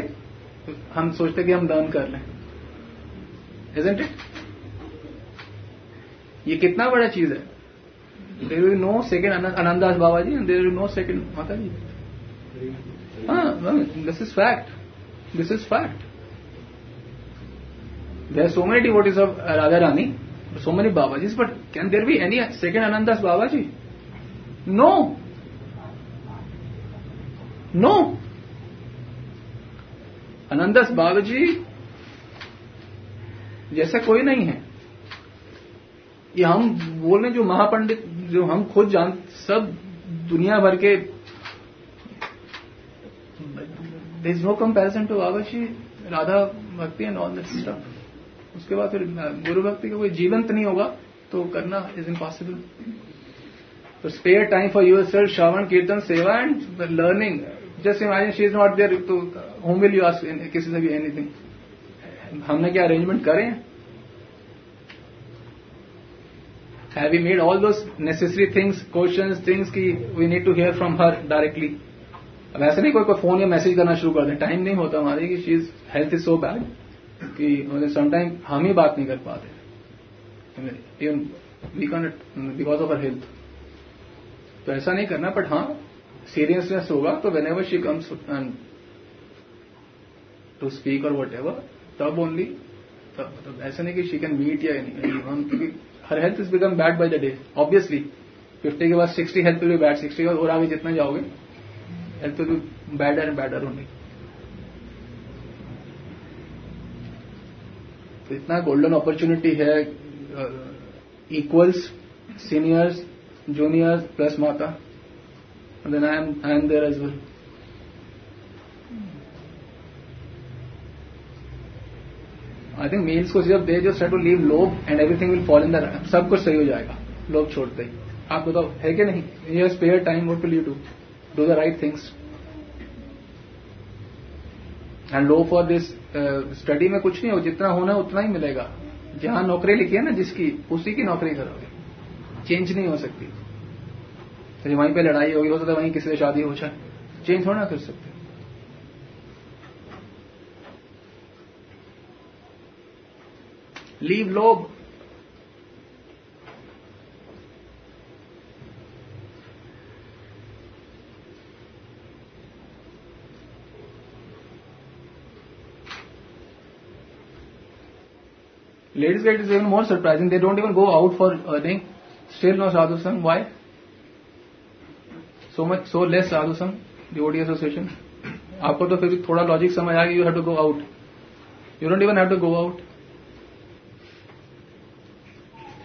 हम सोचते कि हम learn कर लें, isn't it? ये कितना बड़ा चीज है। There will be no second Anandas Babaji and there will be no second Mataji. Ah, well, this is fact. This is fact. There are so many devotees of Radharani, so many Babajis, but can there be any second Anandas Babaji? No. No. Anandas Babaji जैसा कोई नहीं है। ये हम बोल रहे जो महापंडित, जो हम खुद जान, सब दुनिया भर के there is no comparison to Babaji, Radha Bhakti and all that stuff. उसके बाद फिर गुरु भक्ति का कोई जीवंत नहीं होगा तो करना is impossible. So spare time for yourself, Shravan, Kirtan, Seva and learning. Just imagine she is not there, तो whom will you ask किसी से भी anything? हमने क्या arrangement करे? Have we made all those necessary things, questions, things कि we need to hear from her directly? अब ऐसे नहीं कोई कोई फोन या मैसेज करना शुरू कर दे, टाइम नहीं होता हमारे कि she is health is so bad कि मतलब समटाइम हम ही बात नहीं कर पाते even we cannot because of our health. तो ऐसा नहीं करना, बट हाँ सीरियसनेस होगा तो whenever she comes to speak और व्हाटएवर तब ओनली, तब ऐसा नहीं कि शी कैन मीट या एनीवन क्योंकि her health is become bad by the day obviously. Fifty के बाद sixty health will be bad, sixty और आगे जितना जाओगे health will be badder and badder only. तो इतना गोल्डन अपॉर्चुनिटी है इक्वल्स सीनियर्स जूनियर्स प्लस माता and then I am I am there as well. I think males को जब दे जो सेट टू लीव लोभ and everything will fall in the wrap, सब कुछ सही हो जाएगा लोभ छोड़ते ही. आप बताओ है कि नहीं, you have spare time, what will you do? Do the right things and low for this uh, study में कुछ नहीं हो, जितना होना उतना ही मिलेगा. जहां नौकरी लिखी है ना जिसकी उसी की नौकरी करोगे, चेंज नहीं हो सकती. तो वहीं पे लड़ाई होगी, हो सकता है वहीं किसी से शादी हो जाए, चेंज थोड़ा ना कर सकते. लीव लोभ. Ladies get is even more surprising. They don't even go out for earning. Still no sadhu sang. Why? So much, so less sadhu sang. Devotee association. आपको तो फिर भी थोड़ा लॉजिक समझ आया कि you have to go out. You don't even have to go out.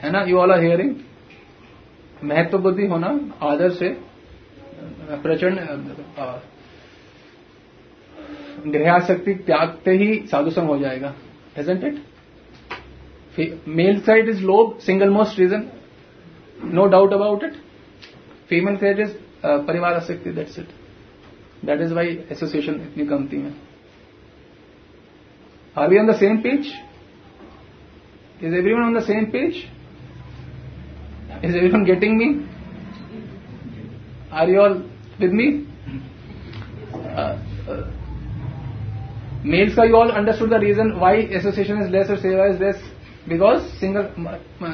है ना, यू ऑल आर हियरिंग. महत्व बुद्धि होना आदर से प्रचंड गृहासक्ति त्यागते ही साधु संग हो जाएगा, isn't it? Male side is lobe, single most reason, no doubt about it. Female side is uh, parivara asakti, that's it. That is why association itni kamti hai. Are we on the same page? Is everyone on the same page? Is everyone getting me? Are you all with me? Uh, uh, males ka you all understood the reason why association is less or seva is less. Because single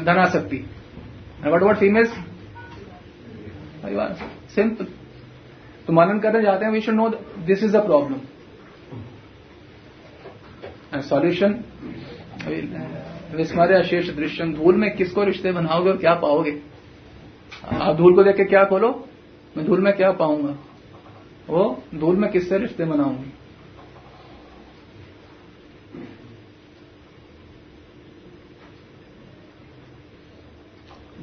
dhanasakti. And what about females? Simple. तो मनन करने जाते हैं, we should know this is the problem. And solution, विस्मरे अशेष दृश्यम. धूल में किसको रिश्ते बनाओगे और क्या पाओगे? आप धूल को देख के क्या खोलो, मैं धूल में क्या पाऊंगा, वो धूल में किससे रिश्ते बनाऊंगी?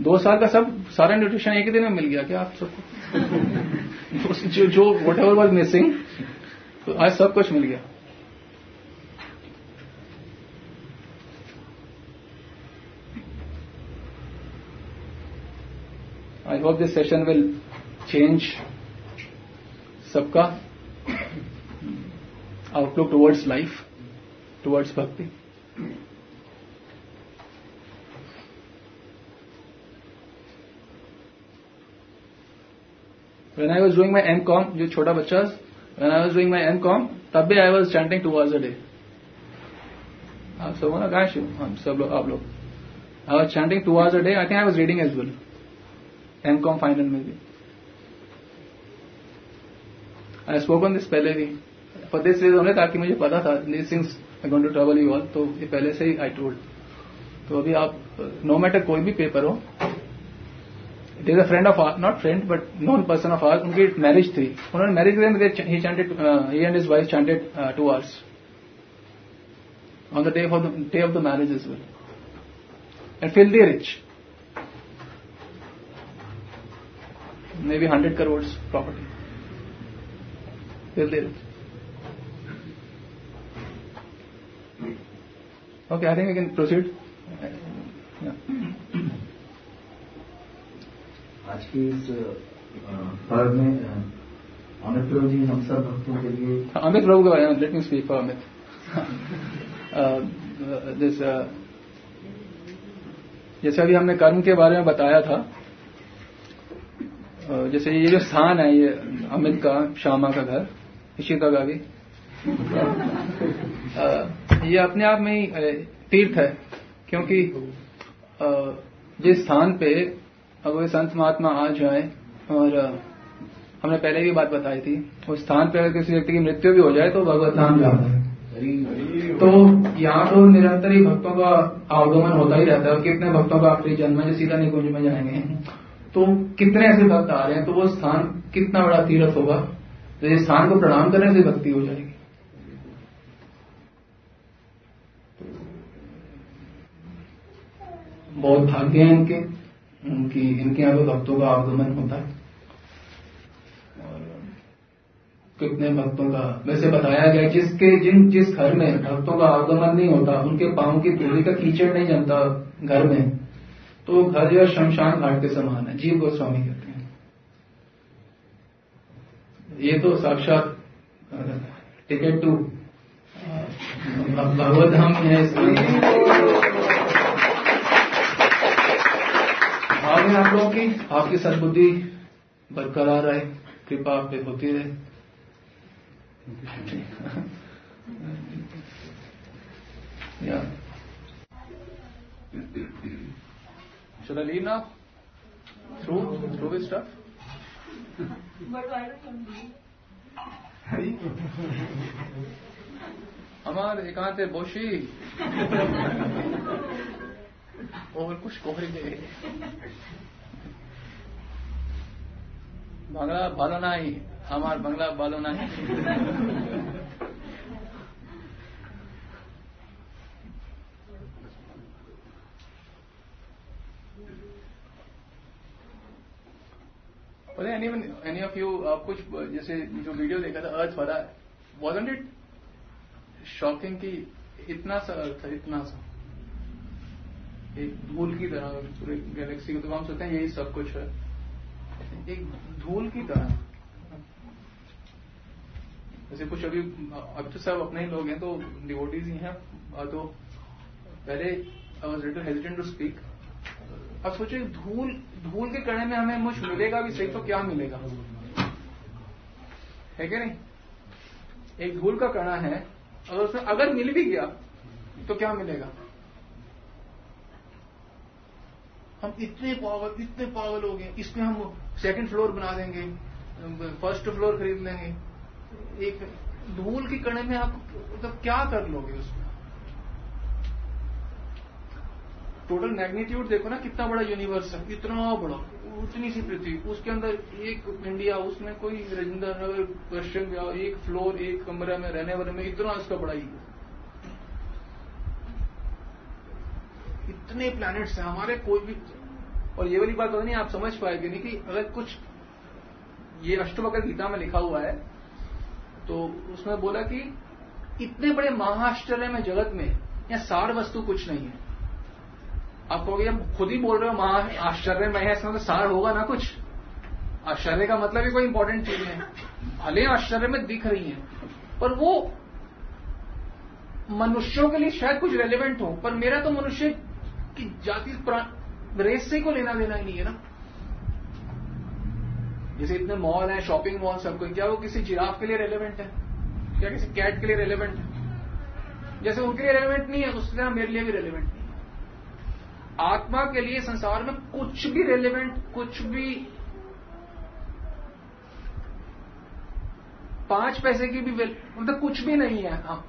दो साल का सब सारा न्यूट्रिशन एक ही दिन में मिल गया क्या आप सबको? जो जो वट एवर वॉज मिसिंग तो आज सब कुछ मिल गया. I hope this session will change सबका आउटलुक टुवर्ड्स लाइफ, टुवर्ड्स भक्ति. When I was doing my M Com, जो छोटा बच्चा, when I was doing my M Com, तब भी I was chanting two hours a day. आप सब लोग आकाश हो, हम सब लोग आप लोग. I was chanting two hours a day. I think I was reading as well. M Com final में भी. I spoke on this पहले भी. For this reason only ताकि मुझे पता था. Since I'm going to trouble you all, तो ये पहले से ही I told. तो अभी आप no matter कोई भी paper हो. There is a friend of ours, not friend, but known person of ours. उनकी marriage थी. उन्होंने marriage के दिन he chanted, uh, he and his wife chanted uh, two hours on the day of the day of the marriage as well. And filthy rich, maybe hundred crores property. Filthy rich. Okay, I think we can proceed. Yeah. आज की इस पर्व में अमित प्रभु जी हम सब भक्तों के लिए अमित प्रभु का let me speak for Amit this जैसे अभी हमने कर्म के बारे में बताया था uh, जैसे ये जो स्थान है ये अमित का श्यामा का घर इशिता का भी uh, ये अपने आप में ही तीर्थ है क्योंकि uh, जिस स्थान पे अब वे संत महात्मा आ जाए और हमने पहले भी बात बताई थी उस स्थान पर अगर किसी व्यक्ति की मृत्यु भी हो जाए तो भगवत नाम जाता है तो यहाँ तो निरंतर ही भक्तों का आवागमन होता ही रहता है और कितने भक्तों का आखिरी जन्म जो सीधा निकुंज में जाएंगे तो कितने ऐसे भक्त आ रहे हैं तो वो स्थान कितना बड़ा तीर्थ होगा तो इस स्थान को प्रणाम करने से भक्ति हो जाएगी। बहुत भाग्य है इनके उनकी इनके यहाँ पे भक्तों का आगमन होता है और कितने भक्तों का वैसे बताया गया जिसके जिन जिस घर में भक्तों का आगमन नहीं होता उनके पांव की धूली का कीचड़ नहीं जमता घर में तो वो घर या शमशान घाट के समान है। जीव गोस्वामी कहते हैं ये तो साक्षात टिकट टू भगवत धाम है। आगे आप लोगों की आपकी सद्बुद्धि बरकरार रहे कृपा आप पे होती रहे। Should I leave now? Through through this stuff? हमारे एकांत बोशी और कुछ कोहरे बंगला बालो नहीं हमार बंगला बालो नहीं। Any one any of you आप कुछ जैसे जो वीडियो देखा था अर्थ वाला वाज़न्ट इट शॉकिंग कि इतना सा अर्थ है इतना सा एक धूल की तरह पूरे गैलेक्सी को तो हम सोचते हैं यही सब कुछ है एक धूल की तरह जैसे कुछ अभी अब तो सब अपने ही लोग हैं तो डिवोटीज ही हैं तो पहले I was little hesitant to speak. अब सोचो धूल धूल के कण में हमें मुझ मिलेगा भी सही तो क्या मिलेगा है कि नहीं। एक धूल का कणा है अगर उसमें अगर मिल भी गया तो क्या मिलेगा। हम इतने पागल इतने पागल हो गए इसमें हम सेकंड फ्लोर बना देंगे फर्स्ट फ्लोर खरीद लेंगे एक धूल के कण में आप मतलब क्या कर लोगे उसमें। टोटल मैग्नीट्यूड देखो ना कितना बड़ा यूनिवर्स है इतना बड़ा उतनी सी पृथ्वी उसके अंदर एक इंडिया उसमें कोई राजेंद्र नगर पश्चिम एक फ्लोर एक कमरा में रहने वाले में इतना उसका बड़ा ही इतने प्लैनेट्स हैं हमारे कोई भी। और ये वाली बात नहीं आप समझ पाएंगे नहीं कि अगर कुछ ये अष्टवक्र गीता में लिखा हुआ है तो उसमें बोला कि इतने बड़े महाआश्चर्य में जगत में या सार वस्तु कुछ नहीं है। आप कहोगे हम खुद ही बोल रहे हो महाआश्चर्य में है इसमें तो सार होगा ना कुछ। आश्चर्य का मतलब ही कोई इंपॉर्टेंट चीज नहीं भले आश्चर्य में दिख रही है पर वो मनुष्यों के लिए शायद कुछ रेलिवेंट हो पर मेरा तो मनुष्य कि जाति रेस से को लेना देना ही नहीं है ना। जैसे इतने मॉल हैं शॉपिंग मॉल सबको क्या वो किसी जिराफ के लिए रेलेवेंट है क्या किसी कैट के लिए रेलेवेंट है जैसे उनके लिए रेलेवेंट नहीं है उस तरह मेरे लिए भी रेलेवेंट नहीं है। आत्मा के लिए संसार में कुछ भी रेलेवेंट कुछ भी पांच पैसे की भी मतलब कुछ भी नहीं है। हाँ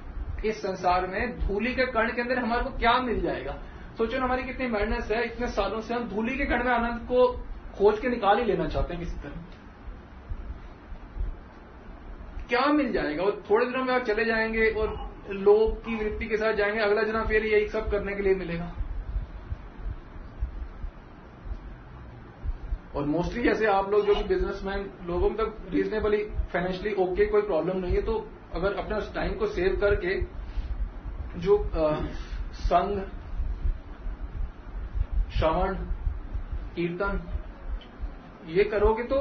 इस संसार में धूली के कण के अंदर हमारे को क्या मिल जाएगा। सोचो ना हमारी कितनी मेहनत है इतने सालों से हम धूली के कण में आनंद को खोज के निकाल ही लेना चाहते हैं किसी तरह क्या मिल जाएगा। और थोड़े दिनों में आप चले जाएंगे और लोभ की वृत्ति के साथ जाएंगे अगला जन्म फिर यही सब करने के लिए मिलेगा। और मोस्टली जैसे आप लोग जो कि बिजनेसमैन लोगों तक रीजनेबली फाइनेंशियली ओके कोई प्रॉब्लम नहीं है तो अगर अपना टाइम को सेव करके जो आ, संघ, श्रवण, कीर्तन ये करोगे तो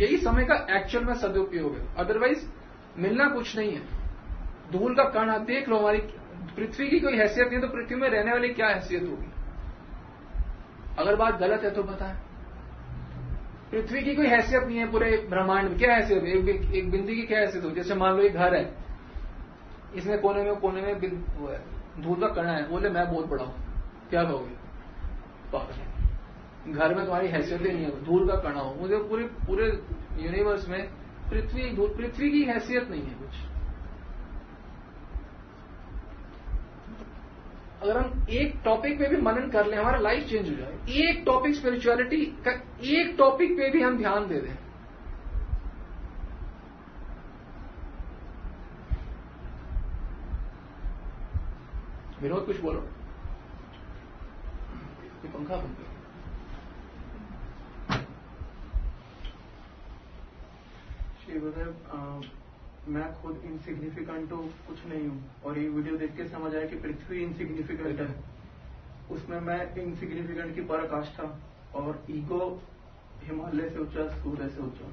यही समय का एक्चुअल में सदुपयोग है। अदरवाइज मिलना कुछ नहीं है। धूल का कण आप देख लो, हमारी पृथ्वी की कोई हैसियत नहीं है तो पृथ्वी में रहने वाली क्या हैसियत होगी? अगर बात गलत है तो पता है, पृथ्वी की कोई हैसियत नहीं है पूरे ब्रह्मांड में। क्या हैसियत है एक, एक बिंदी की क्या हैसियत हो? जैसे मान लो ये घर है, इसमें कोने में कोने में धूल का कणा है, बोले मैं बहुत बड़ा हूं, क्या कहोगे? घर में तुम्हारी हैसियत ही नहीं है, धूल का कणा हो। मुझे पूरे पूरे यूनिवर्स में पृथ्वी पृथ्वी की हैसियत नहीं है कुछ। अगर हम एक टॉपिक पे भी मनन कर लें हमारा लाइफ चेंज हो जाए। एक टॉपिक स्पिरिचुअलिटी का एक टॉपिक पे भी हम ध्यान दे दें, विनोद कुछ बोलो, ये पंखा बंद करो। मैं खुद इनसिग्निफिकेंट तो कुछ नहीं हूँ और ये वीडियो देख के समझ आया कि पृथ्वी इनसिग्निफिकेंट है, उसमें मैं इनसिग्निफिकेंट की पराकाष्ठा और ईगो हिमालय से ऊंचा, सूर्य से ऊंचा।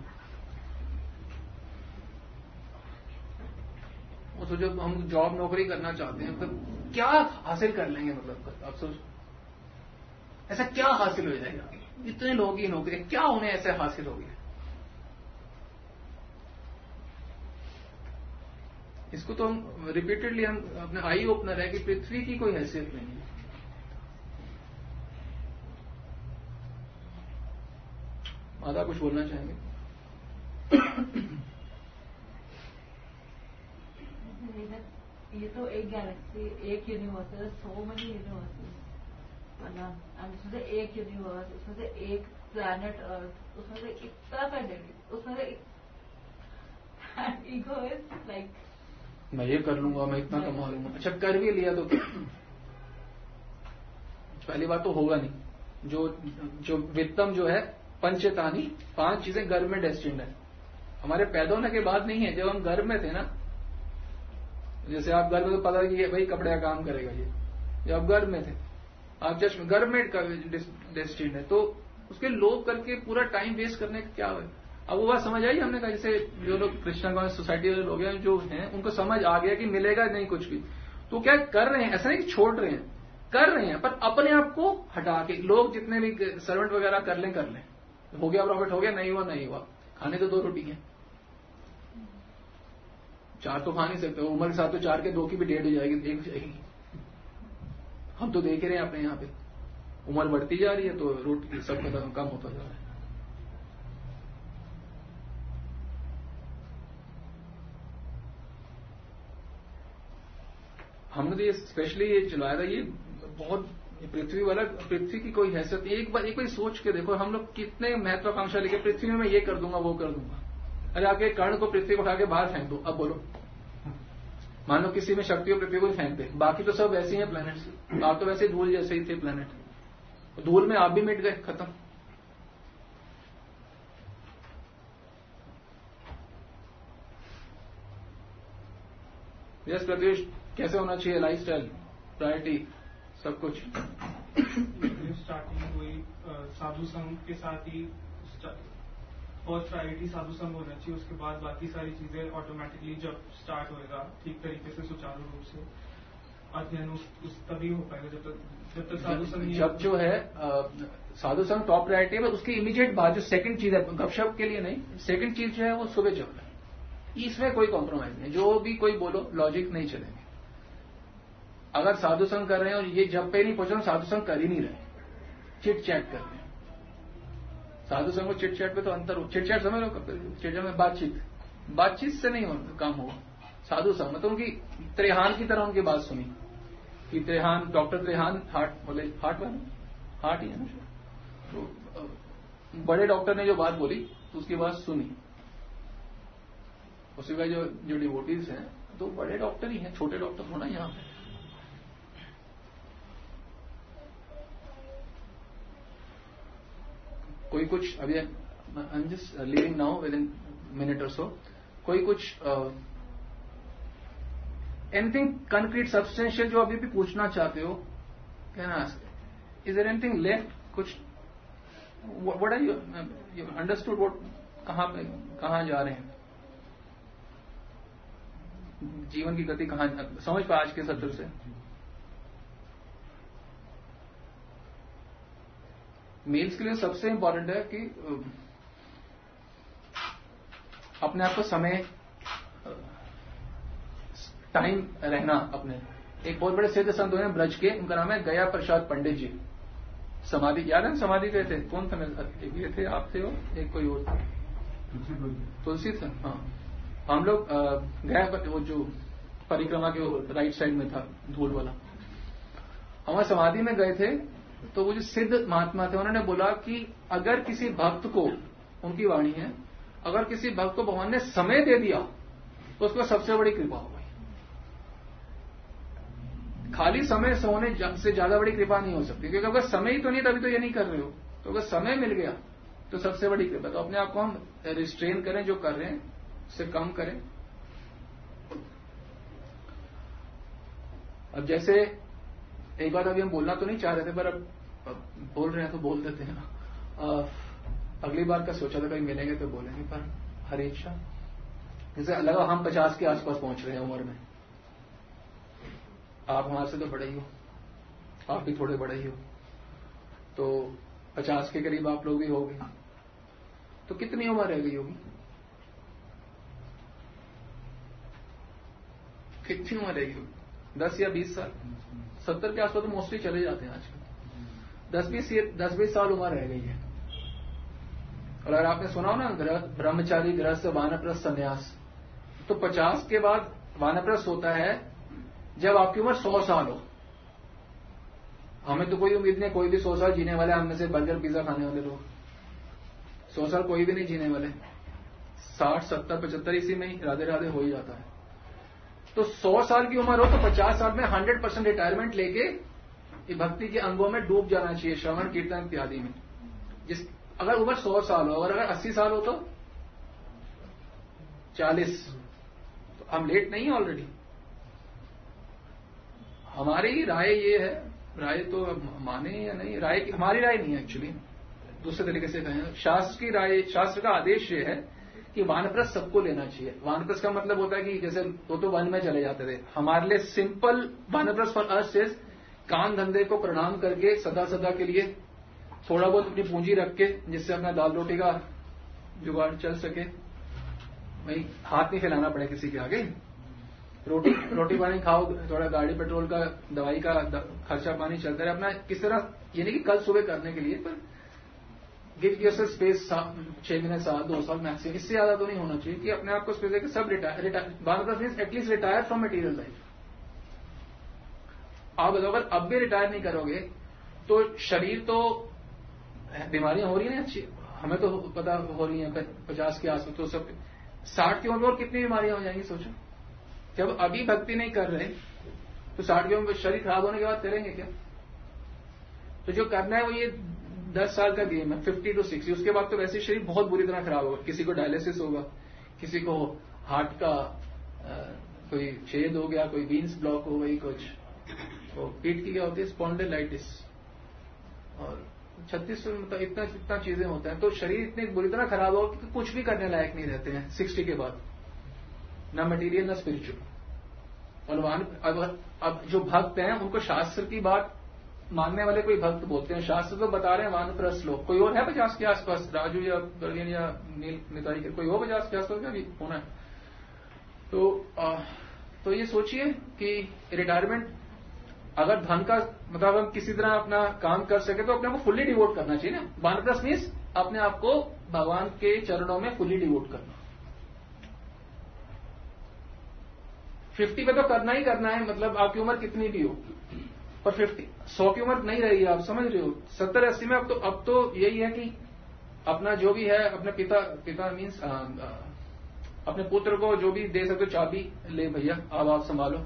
वो तो जब हम जॉब नौकरी करना चाहते हैं तो क्या हासिल कर लेंगे, मतलब आप सोच ऐसा क्या हासिल हो जाएगा? इतने लोग ही नौकरी क्या उन्हें ऐसे हासिल हो गया? इसको तो हम रिपीटेडली हम अपने आई ओपनर है कि पृथ्वी की कोई हैसियत नहीं है। माता कुछ बोलना चाहेंगे? ये तो एक गैलेक्सी, एक यूनिवर्स, सो मेनी यूनिवर्सेस है ना, उसमें से एक यूनिवर्स, उसमें से एक प्लैनेट अर्थ, उसमें से इतना पैंडेमिक, उसमें से ईगो इज लाइक मैं ये कर लूंगा, मैं इतना कमा लूंगा। अच्छा कर भी लिया तो पहली बात तो होगा नहीं। जो जो वित्तम जो है पंचतानी, पांच चीजें गर्भ में डेस्टिन्ड है। हमारे पैदा होने के बाद नहीं है। जब हम गर्भ में थे ना, जैसे आप गर्भ में तो पता कि भाई कपड़े का काम करेगा ये, जब आप गर्भ में थे आप जस्ट गर्भ में डेस्टिन्ड है, तो उसके लोभ करके पूरा टाइम वेस्ट करने का क्या है? अब वो बात समझ आई हमने कहा, जैसे जो लोग कृष्णा कॉन्स सोसाइटी वाले लोग हैं जो हैं उनको समझ आ गया कि मिलेगा नहीं कुछ भी, तो क्या कर रहे हैं? ऐसा नहीं कि छोड़ रहे हैं, कर रहे हैं, पर अपने आप को हटा के। लोग जितने भी सर्वेंट वगैरह कर लें कर लें, हो गया प्रॉफिट, हो गया, नहीं हुआ नहीं हुआ, खाने तो दो रोटी है, चार तो खा नहीं सकते। उम्र के साथ तो चार के दो की भी डेढ़ हो जाएगी, एक हो जाएगी। हम तो देख रहे हैं अपने यहाँ पे उम्र बढ़ती जा रही है तो रोटी सब कम होता जा रहा है। हमने तो ये स्पेशली ये चलाया था, ये बहुत पृथ्वी वाला, पृथ्वी की कोई हैसियत। एक बार एक बार सोच के देखो हम लोग कितने महत्वाकांक्षा लेके पृथ्वी में मैं ये कर दूंगा वो कर दूंगा। अरे आपके कर्ण को पृथ्वी उठा के बाहर फेंक दो, अब बोलो मान लो किसी में शक्ति हो पृथ्वी को फेंक दे, बाकी तो सब वैसे ही है प्लैनेट्स। आप तो वैसे धूल जैसे ही थे प्लैनेट, धूल में आप भी मिट गए, खत्म। यस प्रदेश कैसे होना चाहिए लाइफ स्टाइल, प्रायोरिटी, सब कुछ स्टार्टिंग हुई साधु संघ के साथ ही। फर्स्ट प्रायोरिटी साधु संघ होना चाहिए, उसके बाद बाकी सारी चीजें ऑटोमेटिकली जब स्टार्ट होएगा ठीक तरीके से सुचारू रूप से अध्ययन उस, उस तभी हो पाएगा जब तक जब तक साधु संघ जब जो है साधु संघ टॉप प्रायोरिटी है। उसकी इमीडिएट बाद जो सेकंड चीज है, गपशप के लिए नहीं, सेकंड चीज जो है वो सुबह चल रहा है, इसमें कोई कॉम्प्रोमाइज नहीं। जो भी कोई बोलो लॉजिक नहीं चलेंगे। अगर साधु संघ कर रहे हैं और ये जब पे नहीं पहुंचा, साधु संघ कर ही नहीं रहे, चिट चैट कर रहे हैं। साधु संघ और चिट चैट पे तो अंतर हो। चिट चैट समझ लो, चिट चैट में बातचीत, बातचीत से नहीं हो काम होगा। साधु संघ मतलब उनकी त्रेहान की तरह उनकी बात सुनी कि त्रेहान, डॉक्टर त्रेहान, हार्ट बोले हार्ट वाले हार्ट ही है ना, तो बड़े डॉक्टर ने जो बात बोली तो उसकी बात सुनी। उसके बाद जो जो डिवोटीज हैं तो बड़े डॉक्टर ही हैं, छोटे डॉक्टर होना यहाँ पे। कोई कुछ अभी I am just living now within minute और सो, कोई कुछ Anything concrete, substantial जो अभी भी पूछना चाहते हो, can ask. Is there anything left? कुछ what, what are you, you understood what कहाँ पे कहाँ जा रहे हैं, जीवन की गति कहाँ समझ पाए आज के सत्र से? मेल्स के लिए सबसे इम्पोर्टेंट है कि अपने आप को समय टाइम रहना. अपने एक बहुत बड़े सिद्ध संत हुए ब्रज के, उनका नाम है गया प्रसाद पंडित जी. समाधि याद है, समाधि गए थे. कौन था? एक ये थे, आप थे, हो एक कोई और था, तुलसी था. हाँ, हम लोग गया, वो जो परिक्रमा के राइट साइड में था धूल वाला, हमारे समाधि में गए थे. तो वो जो सिद्ध महात्मा थे उन्होंने बोला कि अगर किसी भक्त को, उनकी वाणी है, अगर किसी भक्त को भगवान ने समय दे दिया तो उसको सबसे बड़ी कृपा हो गई. खाली समय सोने से ज्यादा बड़ी कृपा नहीं हो सकती, क्योंकि अगर समय ही तो नहीं, तभी तो ये नहीं कर रहे हो. तो अगर समय मिल गया तो सबसे बड़ी कृपा. तो अपने आप को हम रिस्ट्रेन करें, जो कर रहे हैं उससे कम करें. अब जैसे एक बात, अभी हम बोलना तो नहीं चाह रहे थे, पर अब, अब बोल रहे हैं तो बोल देते हैं ना. अगली बार का सोचा था कहीं मिलेंगे तो बोलेंगे, पर हर इच्छा जैसे लगा हम पचास के आसपास पहुंच रहे हैं उम्र में. आप हमारे से तो बड़े ही हो, आप भी थोड़े बड़े ही हो, तो पचास के करीब आप लोग भी हो गए. तो कितनी उम्र रह गई होगी, कितनी उम्र रह गई होगी? दस या बीस साल. सत्तर के आसपास तो मोस्टली चले जाते हैं आजकल. दस बीस दस बीस साल उम्र रह गई है. और अगर आपने सुना हो ना ब्रह्मचारी गृहस्थ वानप्रस्थ संन्यास, तो पचास के बाद वानप्रस्थ होता है जब आपकी उम्र सौ साल हो. हमें तो कोई उम्मीद नहीं, कोई भी सौ साल जीने वाले हम में से बर्गर पिज्जा खाने वाले लोग सौ साल कोई भी नहीं जीने वाले. साठ सत्तर पचहत्तर इसी में ही राधे राधे हो ही जाता है. तो सौ साल की उम्र हो तो पचास साल में हंड्रेड परसेंट रिटायरमेंट लेके भक्ति के अंगों में डूब जाना चाहिए, श्रवण कीर्तन इत्यादि में. जिस अगर उम्र सौ साल हो, और अगर अस्सी साल हो तो चालीस. तो हम लेट नहीं है ऑलरेडी. हमारी राय ये है, राय तो माने या नहीं, राय की हमारी राय नहीं है एक्चुअली, दूसरे तरीके से कहें, शास्त्र की राय, शास्त्र का आदेश ये है कि वानप्रस्थ सबको लेना चाहिए. वानप्रस्थ का मतलब होता है कि जैसे वो तो वन में चले जाते थे, हमारे लिए सिंपल वानप्रस्थ फॉर अस इज काम धंधे को प्रणाम करके सदा सदा के लिए थोड़ा बहुत अपनी पूंजी रख के, जिससे अपना दाल रोटी का जुगाड़ चल सके. भाई हाथ नहीं फैलाना पड़े किसी के आगे. रोटी रोटी पानी खाओ, थोड़ा गाड़ी पेट्रोल का दवाई का खर्चा पानी चलता रहे अपना किस तरह, ये नहीं कि कल सुबह करने के लिए, पर गिव योरसेल्फ स्पेस छह महीने साल दो साल मैक्सिमम, इससे ज्यादा तो नहीं होना चाहिए कि अपने आप को स्पेस देकर सब retire retire at least retire from material life. आप अगर अब भी रिटायर नहीं करोगे तो शरीर तो बीमारियां हो रही है अच्छी, हमें तो पता हो रही है पचास के आसपास, तो सब साठ की उम्र और कितनी बीमारियां हो जाएंगी सोचो. जब अभी भक्ति नहीं कर रहे तो साठ की उम्र शरीर खराब होने के बाद करेंगे क्या? तो जो करना है वो ये दस साल का गेम है, फिफ्टी टू सिक्सटी. उसके बाद तो वैसे शरीर बहुत बुरी तरह खराब होगा, किसी को डायलिसिस होगा, किसी को हार्ट का आ, कोई छेद हो गया, कोई वीन्स ब्लॉक हो गई, कुछ तो पीठ की क्या होती है स्पॉन्डिलाइटिस, और छत्तीस मतलब इतना इतना चीजें होता है. तो शरीर इतनी बुरी तरह खराब होगा कि कुछ भी करने लायक नहीं रहते हैं सिक्सटी के बाद, ना मटेरियल ना स्पिरिचुअल. और अब जो भक्त हैं उनको शास्त्र की बात मानने वाले कोई भक्त बोलते हैं, शास्त्र तो बता रहे हैं वानप्रस्थ लोग. कोई और है पचास के आसपास? राजू या बर्गेन या नील निताई कोई हो पचास के आसपास? अभी होना है तो आ, तो ये सोचिए कि रिटायरमेंट अगर धन का मतलब हम किसी तरह अपना काम कर सके तो अपने को फुल्ली डिवोट करना चाहिए ना. वानप्रस्थ मीन्स अपने आप को भगवान के चरणों में फुल्ली डिवोट करना. फिफ्टी पे तो करना ही करना है, मतलब आपकी उम्र कितनी भी हो. पर फिफ्टी सौ की उम्र नहीं रहेगी, आप समझ रहे हो. सत्तर अस्सी में अब तो अब तो यही है कि अपना जो भी है, अपने पिता पिता मीन्स अपने पुत्र को जो भी दे सकते हो, चाबी ले भैया अब आप संभालो,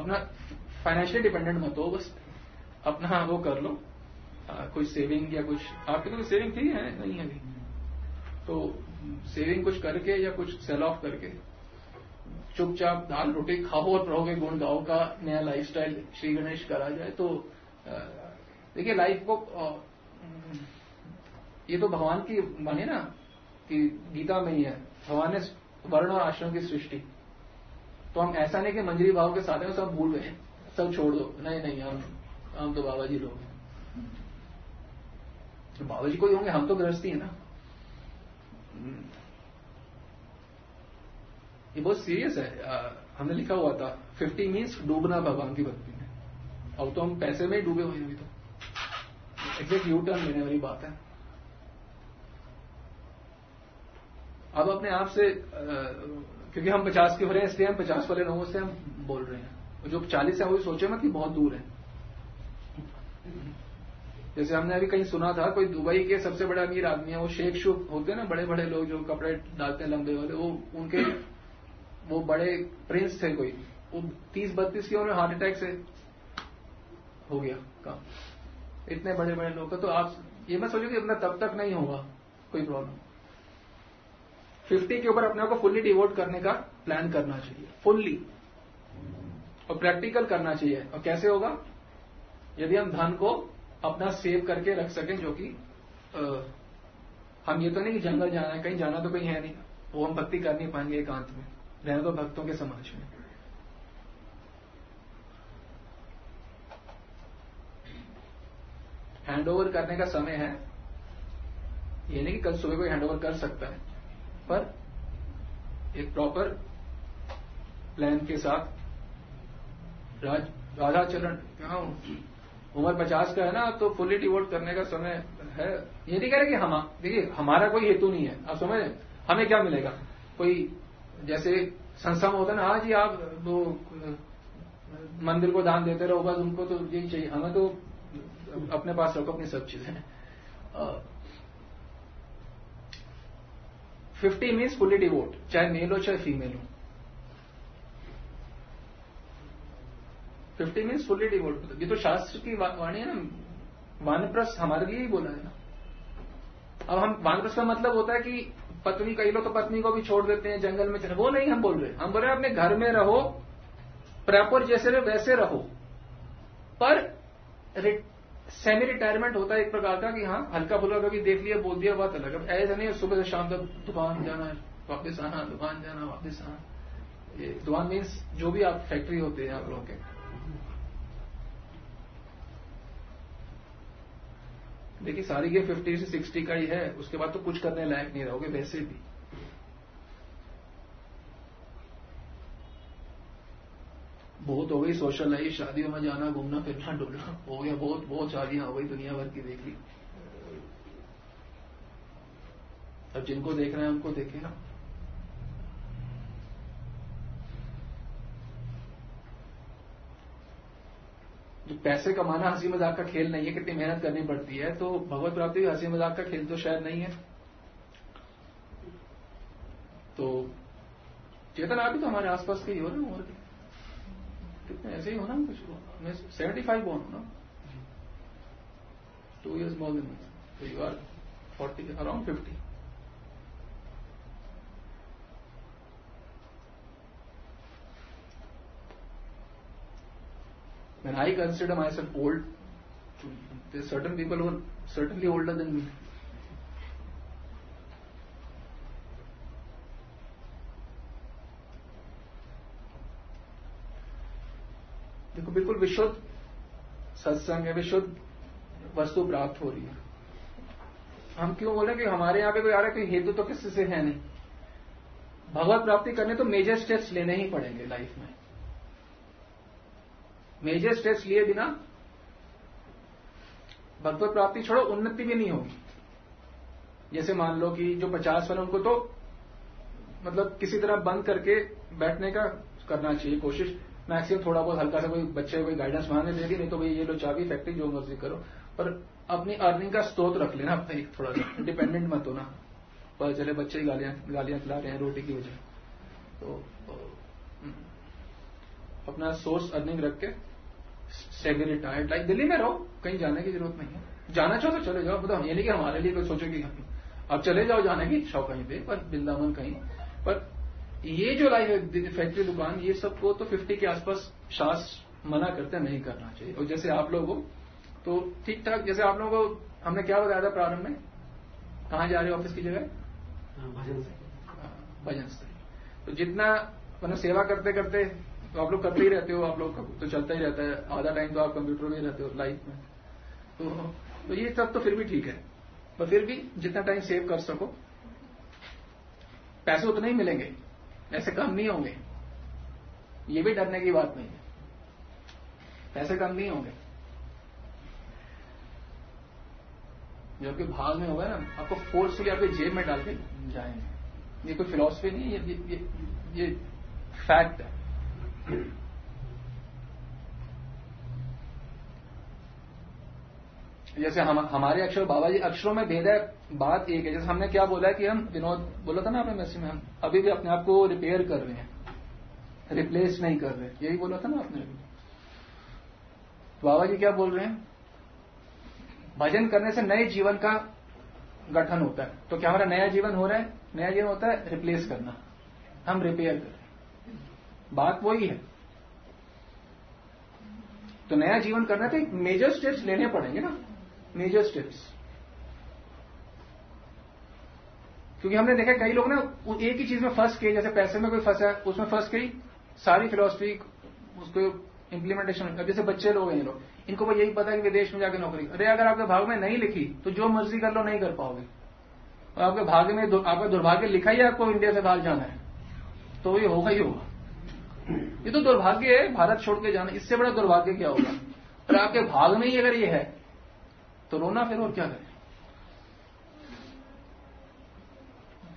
अपना फाइनेंशियली डिपेंडेंट मत हो, बस अपना वो कर लो. आ, कुछ सेविंग या कुछ आपकी तो सेविंग थी है नहीं है अभी, तो सेविंग कुछ करके या कुछ सेल ऑफ करके चुपचाप दाल रोटी खाओ और रहोगे, गुण गाओ का नया लाइफस्टाइल श्री गणेश करा जाए। तो देखिए लाइफ को आ, ये तो भगवान की माने ना कि गीता में ही है, भगवान ने वर्ण और आश्रम की सृष्टि। तो हम ऐसा नहीं कि मंजरी भाव के साथ हैं सब भूल गए सब छोड़ दो, नहीं नहीं हम हम तो बाबा जी लोग हैं, तो बाबा जी कोई होंगे, हम तो गृहस्थी है ना। ये बहुत सीरियस है। आ, हमने लिखा हुआ था फिफ्टी मीन्स डूबना भगवान की भक्ति में, अब तो हम पैसे में ही डूबे हुए अभी, तो एग्जैक्ट यू टर्न लेने वाली बात है। अब अपने आप से आ, क्योंकि हम पचास के हो रहे हैं इसलिए हम पचास वाले लोगों से हम बोल रहे हैं, जो चालीस है वो सोचे मत कि बहुत दूर है। जैसे हमने अभी कहीं सुना था कोई दुबई के सबसे बड़ा अमीर आदमी है, वो शेख शुभ होते हैं ना बड़े बड़े लोग जो कपड़े डालते हैं लंबे वाले, वो उनके वो बड़े प्रिंस थे कोई, वो तीस बत्तीस की उन्हें हार्ट अटैक से हो गया काम, इतने बड़े बड़े लोग। तो आप ये मत सोचो कि इतना तब तक नहीं होगा कोई प्रॉब्लम। पचास के ऊपर अपने को फुल्ली डिवोट करने का प्लान करना चाहिए, फुल्ली और प्रैक्टिकल करना चाहिए। और कैसे होगा? यदि हम धन को अपना सेव करके रख सकें, जो कि हम ये तो नहीं कि जंगल जाना है, कहीं जाना तो कहीं है नहीं, वो हम भक्ति कर नहीं पाएंगे एकांत में, रहने तो भक्तों के समाज में। हैंडओवर करने का समय है, ये नहीं कि कल सुबह कोई हैंडओवर कर सकता है, पर एक प्रॉपर प्लान के साथ। राज राधाचरण कहा उम्र पचास का है ना, तो फुल्ली डिवोट करने का समय है। ये नहीं कह रहे कि हम, देखिए हमारा कोई हेतु नहीं है, आप समझ हमें क्या मिलेगा कोई, जैसे संस्था में होता है ना, हाँ जी आप वो मंदिर को दान देते रहो बस, उनको तो यही चाहिए, हमें तो अपने पास रखो अपनी सब चीजें। फिफ्टी मीन्स फुली डिवोट, चाहे मेल हो चाहे फीमेल हो। फिफ्टी मीन्स फुली डिवोट, ये तो शास्त्र की वाणी है ना, वानप्रस्थ हमारे लिए ही बोला है ना। अब हम वानप्रस्थ का मतलब होता है कि पत्नी, कई लोग तो पत्नी को भी छोड़ देते हैं जंगल में चले, वो नहीं हम बोल रहे, हम बोल रहे हैं अपने घर में रहो, प्रॉपर जैसे रहे वैसे रहो, पर सेमी रिटायरमेंट होता है एक प्रकार का कि हाँ हल्का फुल्का कभी देख लिया बोल दिया बात अलग, ऐसा नहीं सुबह से शाम तक दुकान जाना वापस आना दुकान जाना वापस आना। ये दुकान मीन्स जो भी आप फैक्ट्री होते हैं आप लोगों के। देखिए सारी ये फिफ्टी से सिक्सटी का ही है, उसके बाद तो कुछ करने लायक नहीं रहोगे वैसे भी। बहुत हो गई सोशल लाइफ, शादियों में जाना घूमना फिरना डोलना हो गया, बहुत बहुत शादियां हो गई दुनिया भर की देख ली। अब जिनको देख रहे हैं उनको देखें ना। जो पैसे कमाना हंसी मजाक का खेल नहीं है, कितनी मेहनत करनी पड़ती है, तो भगवत प्राप्ति भी हंसी मजाक का खेल तो शायद नहीं है। तो चेतन आप भी तो हमारे आसपास के ही हो ना, और ऐसे ही होना कुछ, मैं सेवेंटी फाइव बोन हूं ना, two years more than me, तो you are forty around fifty. When I consider myself old, there are certain people who are certainly older than me. देखो बिल्कुल विशुद्ध सत्संग है, विशुद्ध वस्तु प्राप्त हो रही है। हम क्यों बोले कि हमारे यहाँ पे कोई आ रहा है, कोई हेतु तो किसी से है नहीं। भगवत प्राप्ति करने तो मेजर स्टेप्स लेने ही पड़ेंगे लाइफ में, मेजर स्टेप्स लिए बिना भगवत प्राप्ति छोड़ो उन्नति भी नहीं होगी। जैसे मान लो कि जो पचास वाले उनको तो मतलब किसी तरह बंद करके बैठने का करना चाहिए कोशिश, मैक्सिमम थोड़ा बहुत हल्का सा कोई बच्चे कोई गाइडेंस मांगने देगी, नहीं तो भाई ये लो चाबी फैक्ट्री जो मर्जी करो, पर अपनी अर्निंग का स्रोत रख लेना अपना एक, थोड़ा सा डिपेंडेंट मत होना, पर चले बच्चे ही गालियां गालियां खिला रहे हैं रोटी की वजह, तो अपना सोर्स अर्निंग रख के सेमी रिटायर्ड लाइफ। दिल्ली में रहो, कहीं जाने की जरूरत नहीं है, जाना चाहो तो चले जाओ, बताओ ये नहीं कि हमारे लिए कोई सोचो कि अब चले जाओ जाने की शौक कहीं पे, पर वृंदावन कहीं पर ये जो लाइफ फैक्ट्री दुकान ये सबको तो फिफ्टी के आसपास शास मना करते नहीं करना चाहिए। और जैसे आप लोगों को तो ठीक ठाक, जैसे आप लोगों को हमने क्या बताया था प्रारंभ में, कहाँ जा रहे हो ऑफिस की जगह, भजन स्थल, भजन स्थल। तो जितना मतलब सेवा करते करते तो आप लोग करते ही रहते हो, आप लोग का तो चलता ही रहता है, आधा टाइम तो आप कंप्यूटर में ही रहते हो लाइफ में, तो तो ये सब तो फिर भी ठीक है, पर फिर भी जितना टाइम सेव कर सको। पैसे उतने ही मिलेंगे, पैसे कम नहीं होंगे, ये भी डरने की बात नहीं है, पैसे कम नहीं होंगे। जो आपके भाग में होगा ना, आपको फोर्सफुली आपके जेब में डाल के जाएंगे। ये कोई फिलॉसफी नहीं है, ये, ये, ये, ये फैक्ट है। जैसे हम हमारे अक्षर बाबा जी अक्षरों में भेद है, बात एक है। जैसे हमने क्या बोला कि हम विनोद बोला था ना आपने मैसेज में, हम अभी भी अपने आप को रिपेयर कर रहे हैं, रिप्लेस नहीं कर रहे, यही बोला था ना आपने। बाबा जी क्या बोल रहे हैं, भजन करने से नए जीवन का गठन होता है। तो क्या हमारा नया जीवन हो रहा है? नया जीवन होता है रिप्लेस करना, हम रिपेयर कर रहे हैं, बात वही है। तो नया जीवन करना तो एक मेजर स्टेप्स लेने पड़ेंगे ना, मेजर स्टेप्स। क्योंकि हमने देखा कई लोग ना एक ही चीज में फंस गए, जैसे पैसे में कोई फंसा है उसमें फंस गई, सारी फिलॉसफी उसको इम्प्लीमेंटेशन। अब जैसे बच्चे लोग हैं, ये लोग इनको बस यही पता है कि विदेश में जाकर नौकरी। अरे अगर आपके भाग में नहीं लिखी तो जो मर्जी कर लो नहीं कर पाओगे, और आपके भाग में आपका दुर्भाग्य लिखा ही आपको इंडिया से बाहर जाना है, तो ये होगा ही होगा। ये तो दुर्भाग्य है भारत छोड़ के जाना, इससे बड़ा दुर्भाग्य क्या होगा। और आपके भाग में ही अगर ये है तो रोना फिर, और क्या करें।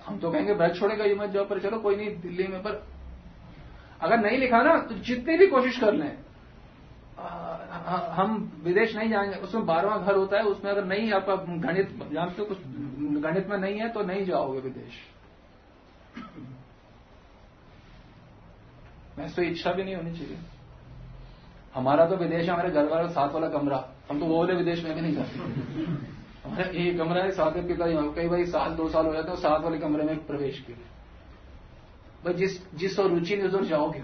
हम तो कहेंगे भारत छोड़ेगा ये मत जाओ, पर चलो कोई नहीं दिल्ली में। पर अगर नहीं लिखा ना तो जितनी भी कोशिश कर लें, हम विदेश नहीं जाएंगे, उसमें बारहवां घर होता है, उसमें अगर नहीं आपका गणित जानते हो, कुछ गणित में नहीं है तो नहीं जाओगे विदेश। वैसे तो इच्छा भी नहीं होनी चाहिए। हमारा तो विदेश है, हमारे घर वालों साथ वाला कमरा, हम तो वो वाले विदेश में भी नहीं जाते। हमारा ये कमरा है साथ के पिता, कई बार साल दो साल हो जाते हैं साथ वाले कमरे में प्रवेश के लिए। बस जिस जिस और रुचि ने उधर जाओगे।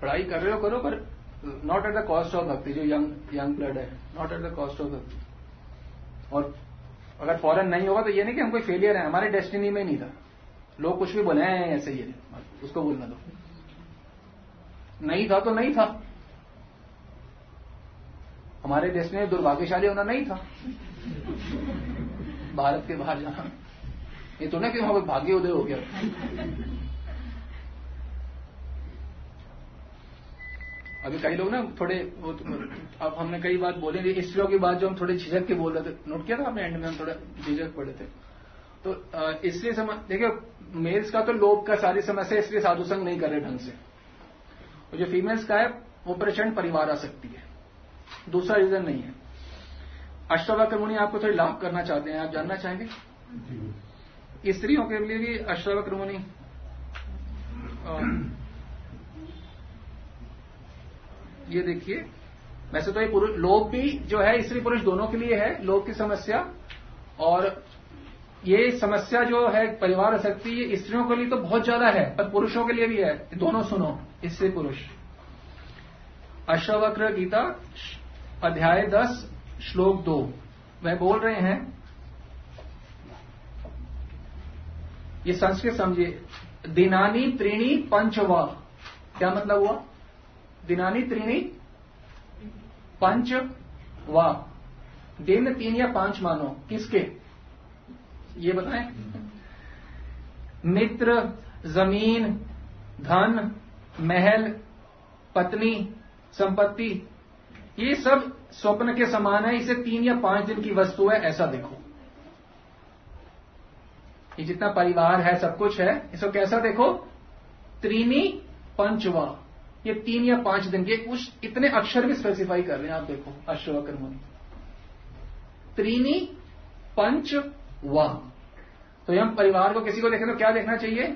पढ़ाई कर रहे हो करो, पर not at the cost of भक्ति। जो यंग यंग ब्लड है, not at the cost of भक्ति। और अगर फॉरेन नहीं होगा तो ये नहीं कि हम कोई फेलियर है, हमारे डेस्टिनी में नहीं था। लोग कुछ भी बोले हैं ऐसे ही है, उसको बोलना दो, नहीं था तो नहीं था, हमारे डेस्टिनी में दुर्भाग्यशाली होना नहीं था। भारत के बाहर जाना, ये तो नहीं कि वहां पर भाग्य उदय हो गया। अभी कई लोग ना थोड़े, अब हमने कई बात बोले थी इसरो की बात, जो हम थोड़े झिझक के बोल रहे थे, नोट किया था आपने, एंड में हम थोड़ा झिझक पड़े थे। तो इसलिए समय देखिये मेल्स का तो लोभ का सारी समस्या, इसलिए साधु संग नहीं कर रहे ढंग से। और जो फीमेल्स का है वो प्रचंड परिवार आ सकती है, दूसरा रीजन नहीं है। अष्टावक्र मुनि आपको थोड़ी लाभ करना चाहते हैं, आप जानना चाहेंगे स्त्रियों के लिए भी अष्टावक्र मुनि। ये देखिए, वैसे तो ये पुरुष लोभ भी जो है स्त्री पुरुष दोनों के लिए है, लोभ की समस्या। और ये समस्या जो है परिवार आसक्ति, ये स्त्रियों के लिए तो बहुत ज्यादा है, पर पुरुषों के लिए भी है। दोनों सुनो, स्त्री पुरुष। अष्टावक्र गीता अध्याय दस श्लोक दो वह बोल रहे हैं, ये संस्कृत समझिए, दिनानी त्रीणी पंचवा। क्या मतलब हुआ? दिनानी त्रीणी पंच वा, दिन तीन या पांच मानो किसके ये बताएं। मित्र, जमीन, धन, महल, पत्नी, संपत्ति, ये सब स्वप्न के समान है, इसे तीन या पांच दिन की वस्तु है ऐसा देखो। ये जितना परिवार है सब कुछ है, इसको कैसा देखो, त्रीणी पंचवा, ये तीन या पांच दिन के। उस इतने अक्षर भी स्पेसिफाई कर रहे हैं आप देखो, अष्टावक्र मुनि त्रीणी पंच वा। तो हम परिवार को किसी को देखें तो क्या देखना चाहिए,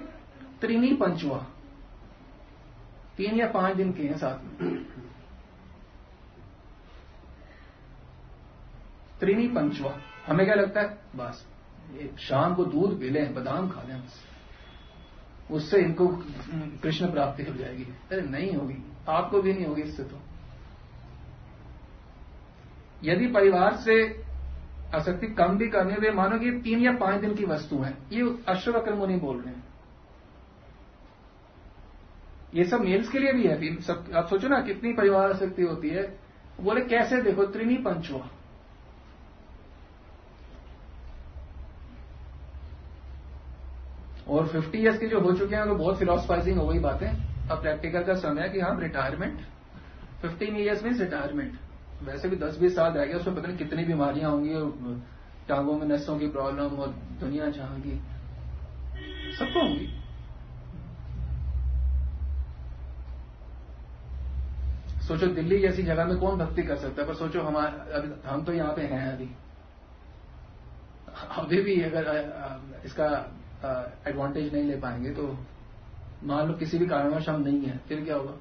त्रीणी पंचवा, तीन या पांच दिन के हैं साथ में। त्रिनी पंचवा, हमें क्या लगता है बस एक शाम को दूध पी लें, बादाम खा लें, उससे इनको कृष्ण प्राप्ति हो जाएगी। अरे नहीं होगी, आपको भी नहीं होगी इससे। तो यदि परिवार से आसक्ति कम भी करनी हुई, मानो कि तीन या पांच दिन की वस्तु है, ये अश्ववक्र मुनि बोल रहे हैं। ये सब मेल्स के लिए भी है। सब आप सोचो ना कितनी परिवार आसक्ति होती है। बोले कैसे, देखो त्रिनी पंचवा, और फिफ्टी इयर्स के जो हो चुके हैं तो बहुत फिलोसफाइजिंग हो गई बातें। अब प्रैक्टिकल का समय है कि हाँ retirement, fifteen years means retirement. वैसे भी दस बीस साल रह गया, उसमें पता नहीं कितनी बीमारियां होंगी, और टांगों में नसों की प्रॉब्लम और दुनिया जहां की सबको होंगी। सोचो दिल्ली जैसी जगह में कौन भक्ति कर सकता है, पर सोचो हमारे हम तो यहाँ पे हैं अभी अभी भी अगर इसका एडवांटेज नहीं ले पाएंगे तो मान लो किसी भी कारणवश हम नहीं है, फिर क्या होगा।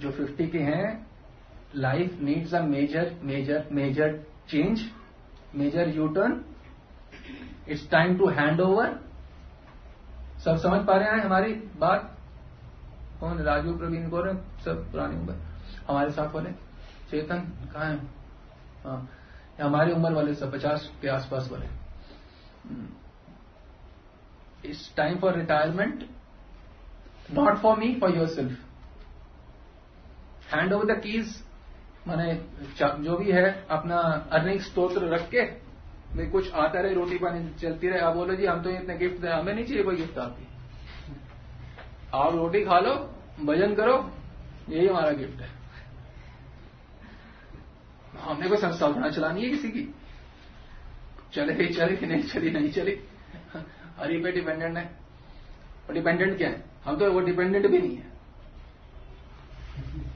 जो फिफ्टी के हैं, life needs a major major major change, major U turn, it's time to hand over. सब समझ पा रहे हैं हमारी बात? कौन राजू प्रवीण बोल रहे हैं, सब पुरानी उम्र हमारे साथ बोले। चेतन कहाँ है? हाँ, हमारी उम्र वाले सब पचास के आसपास बोले। It's time for retirement, not for me, for yourself. Hand over the keys, माने जो भी है अपना अर्निंग स्त्रोत्र रख के भाई कुछ आता रहे, रोटी पानी चलती रहे। आप बोलो जी हम तो इतने गिफ्ट दे, हमें नहीं चाहिए कोई गिफ्ट। आती आप रोटी खा लो, भजन करो, यही हमारा गिफ्ट है। हमने कोई संस्थापना चलानी है किसी की, चले ही चली, नहीं चली नहीं चली, हरि पे डिपेंडेंट है। और डिपेंडेंट क्या है, हम तो वो डिपेंडेंट भी नहीं है।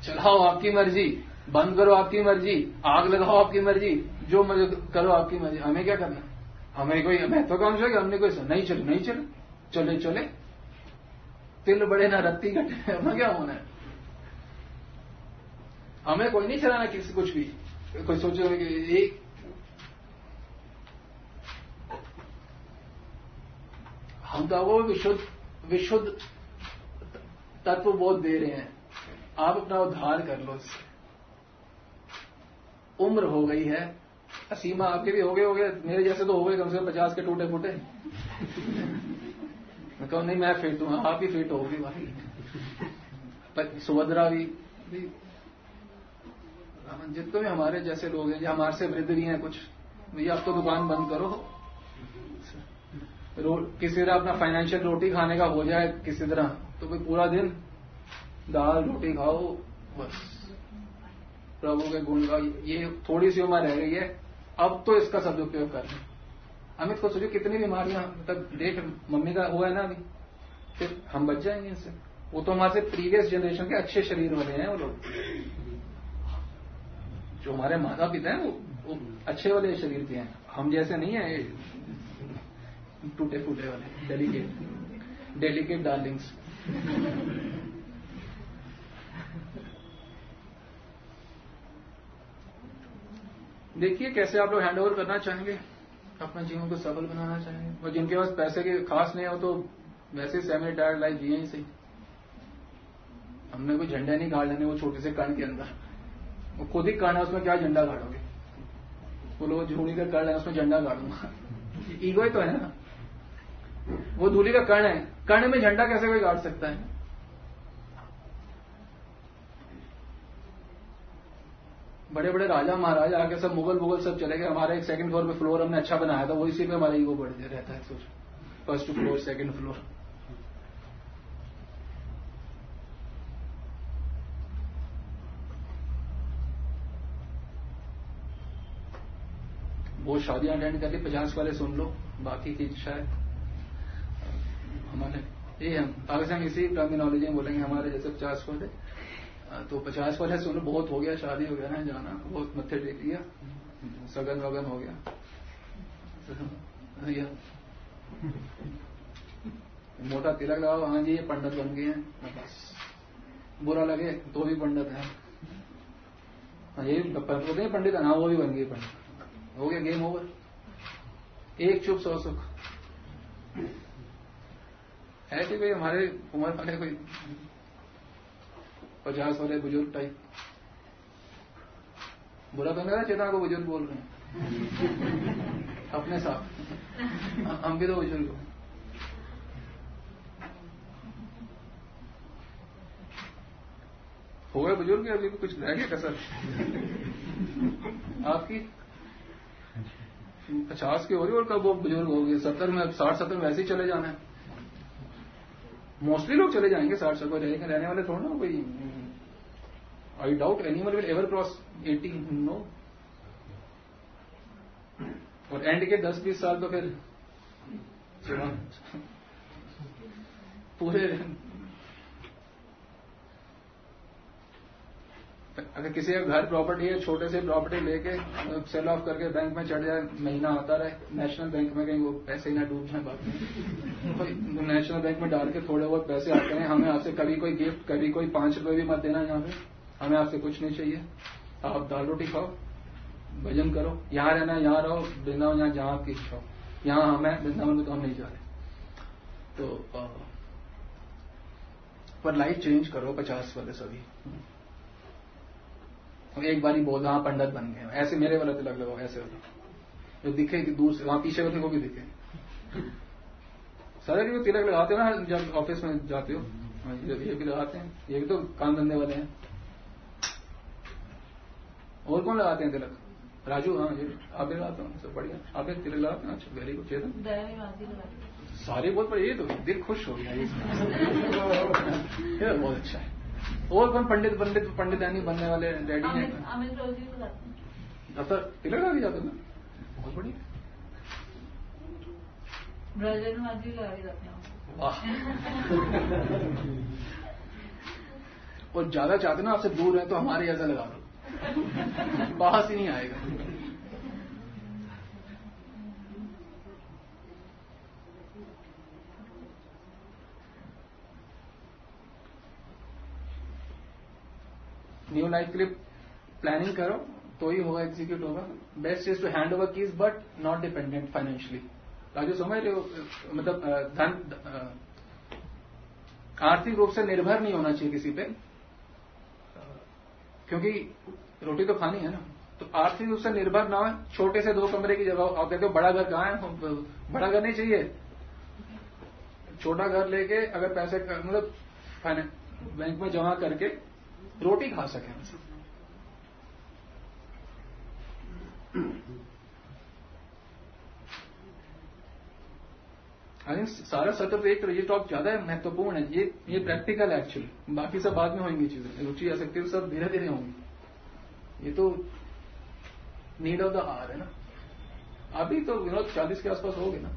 चलाओ आपकी मर्जी, बंद करो आपकी मर्जी, आग लगाओ आपकी मर्जी, जो मर्जी करो आपकी मर्जी। हमें क्या करना, हमें कोई महत्वाकांक्षा है? हमने कोई नहीं चले नहीं चले चले चले तिल बड़े ना रत्ती घटे, हमें क्या होना है। हमें कोई नहीं चलाना किसी कुछ भी। कोई सोचो कि एक हम तो वो विशुद्ध विशुद्ध तत्व बहुत दे रहे हैं, आप अपना उद्धार कर लो इससे। उम्र हो गई है असीमा, आपके भी हो गए हो गए मेरे जैसे तो हो गए कम से कम पचास के टूटे फूटे। मैं कहूँ नहीं मैं फिट हूँ, आप ही फिट होगी भाई। पर सुभद्रा भी, भी जितने भी हमारे जैसे लोग हैं, जो हमारे से वृद्ध भी हैं कुछ, भैया आप तो दुकान बंद करो, किसी तरह अपना फाइनेंशियल रोटी खाने का हो जाए किसी तरह, तो भाई पूरा दिन दाल रोटी खाओ बस, प्रभु के गुण गाओ। ये थोड़ी सी उम्र रह गई है, अब तो इसका सदुपयोग कर लें। अमित को सोचो कितनी बीमारियां, तब डेट मम्मी का हुआ है ना अभी, फिर हम बच जाएंगे इससे। वो तो हमारे से प्रीवियस जनरेशन के अच्छे शरीर वाले हैं वो लोग, जो हमारे माता पिता हैं वो, वो अच्छे वाले शरीर के हैं, हम जैसे नहीं है टूटे फूटे वाले डेलिकेट डेलिकेट डार्लिंग्स। देखिए कैसे आप लोग हैंड ओवर करना चाहेंगे, अपने जीवन को सबल बनाना चाहेंगे। और जिनके पास पैसे के खास नहीं हो तो वैसे सेमी रिटायर्ड लाइफ जिए ही सही। हमने कोई झंडा नहीं गाड़ लेने वो छोटे से कण के अंदर, वो खुद ही कण है, उसमें क्या झंडा गाड़ोगे। वो लोग झूड़ी का कण है उसमें झंडा गाड़ूंगा, ईगो ही तो है ना। वो धूली का कण है, कण में झंडा कैसे कोई गाड़ सकता है। बड़े बड़े राजा महाराजा आके सब मुगल मुगल सब चले गए, हमारा एक सेकंड फ्लोर पे फ्लोर हमने अच्छा बनाया था, वो इसी पे हमारा ईगो बढ़ रहता है। सोचो फर्स्ट फ्लोर सेकंड फ्लोर, वो शादियां अटेंड करके पचास वाले सुन लो, बाकी की शायद हमारे ये हम पाकिस्तान इसी टर्मिनोलॉजी में बोलेंगे, हमारे जैसे पचास वाले तो पचास वाले सुनो बहुत हो गया, शादी हो गया है जाना, बहुत मत्थे टेक लिया, सगन वगन हो गया, मोटा तिलक लगाओ, हाँ जी ये पंडित बन गए हैं, बुरा लगे तो भी पंडित है, ये पंडित है ना, वो भी बन गई पंडित, हो गया गेम ओवर। एक चुप सौ सुख है कि भाई हमारे उम्र वाले कोई पचास वाले बुजुर्ग टाइप, बुरा बन गया चेतना को बुजुर्ग बोल रहे हैं अपने साथ, हम भी तो बुजुर्ग हैं। हो गए बुजुर्ग, अभी कुछ रह गया कसर आपकी पचास की हो रही, और कब वो बुजुर्ग हो गए सत्तर में, साठ सत्तर में वैसे ही चले जाना है, मोस्टली लोग चले जाएंगे साठ सत्तर, लेकिन रहने वाले थोड़ा ना कोई, I doubt animal will ever cross eighty, no. और एंड के दस बीस साल तो फिर पूरे, अगर किसी का घर प्रॉपर्टी है, छोटे से प्रॉपर्टी लेके सेल ऑफ करके बैंक में चढ़ जाए, महीना आता रहे, नेशनल बैंक में कहीं वो पैसे ना डूब जाए, बात नहीं नेशनल बैंक में डाल के थोड़े बहुत पैसे आते हैं। हमें आपसे कभी कोई गिफ्ट, कभी कोई पांच रुपए भी मत देना, यहाँ पे हमें आपसे कुछ नहीं चाहिए, आप दाल रोटी खाओ, भजन करो, यहाँ रहना है यहाँ रहो, वृंदावन यहाँ जहाँ आपकी इच्छा हो, यहाँ हमें वृंदावन में तो हम नहीं जा रहे। तो पर लाइफ चेंज करो पचास वाले सभी, एक बार ही बोल रहा पंडित बन गए, ऐसे मेरे वाला तिलक लगाओ, ऐसे वाला जो दिखे कि दूर से, वहां पीछे वाले को भी दिखे। सारे जो तिलक लगाते हो ना जब ऑफिस में जाते हो, ये भी लगाते हैं, ये भी तो काम धंधे वाले हैं। और कौन लगाते हैं तिलक? राजू, हाँ ये आप लगाते हो, सब बढ़िया, आप एक तिलक लगाते हैं, अच्छा वेरी गुड। चेतन सारे बहुत बढ़िया, ये तो दिल खुश हो गया, ये बहुत अच्छा है। और कौन पंडित पंडित पंडित यानी बनने वाले डैडी हैं? सर तिलक लगा के जाते ना, बहुत बढ़िया। और ज्यादा चाहते ना आपसे दूर है तो हमारे जैसा लगा लो, बाहर से नहीं आएगा। न्यू लाइफ के लिए प्लानिंग करो तो ही होगा, एग्जीक्यूट होगा। Best is to hand over keys but not dependent financially. Raju समझ रहे हो, मतलब धन आर्थिक रूप से निर्भर नहीं होना चाहिए किसी पे, क्योंकि रोटी तो खानी है ना। तो आर्थिक रूप से निर्भर ना हो, छोटे से दो कमरे की जगह, आप कहते हो बड़ा घर कहाँ है, बड़ा घर नहीं चाहिए, छोटा घर लेके अगर पैसे मतलब फाइनेंस बैंक में जमा करके रोटी खा सके। अरे सारा सत्र एक ये टॉप ज्यादा महत्वपूर्ण है, ये ये प्रैक्टिकल है एक्चुअली, बाकी सब बाद में होंगी चीजें, रुचि आसक्ति सब धीरे धीरे होंगी। ये तो नीड ऑफ द आवर है ना, अभी तो विनोद चालीस के आसपास होगी ना।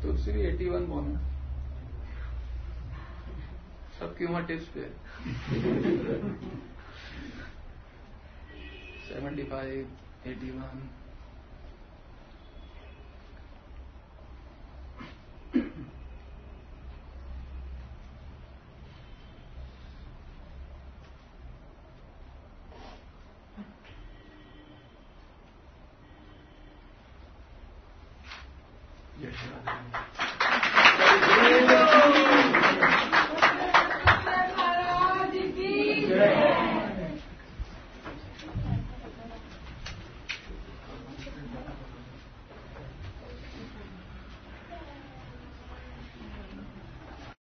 तो इसलिए एटी वन बोन है, सबकी उम्र टिप्स पे seventy five eighty one Yes, sir.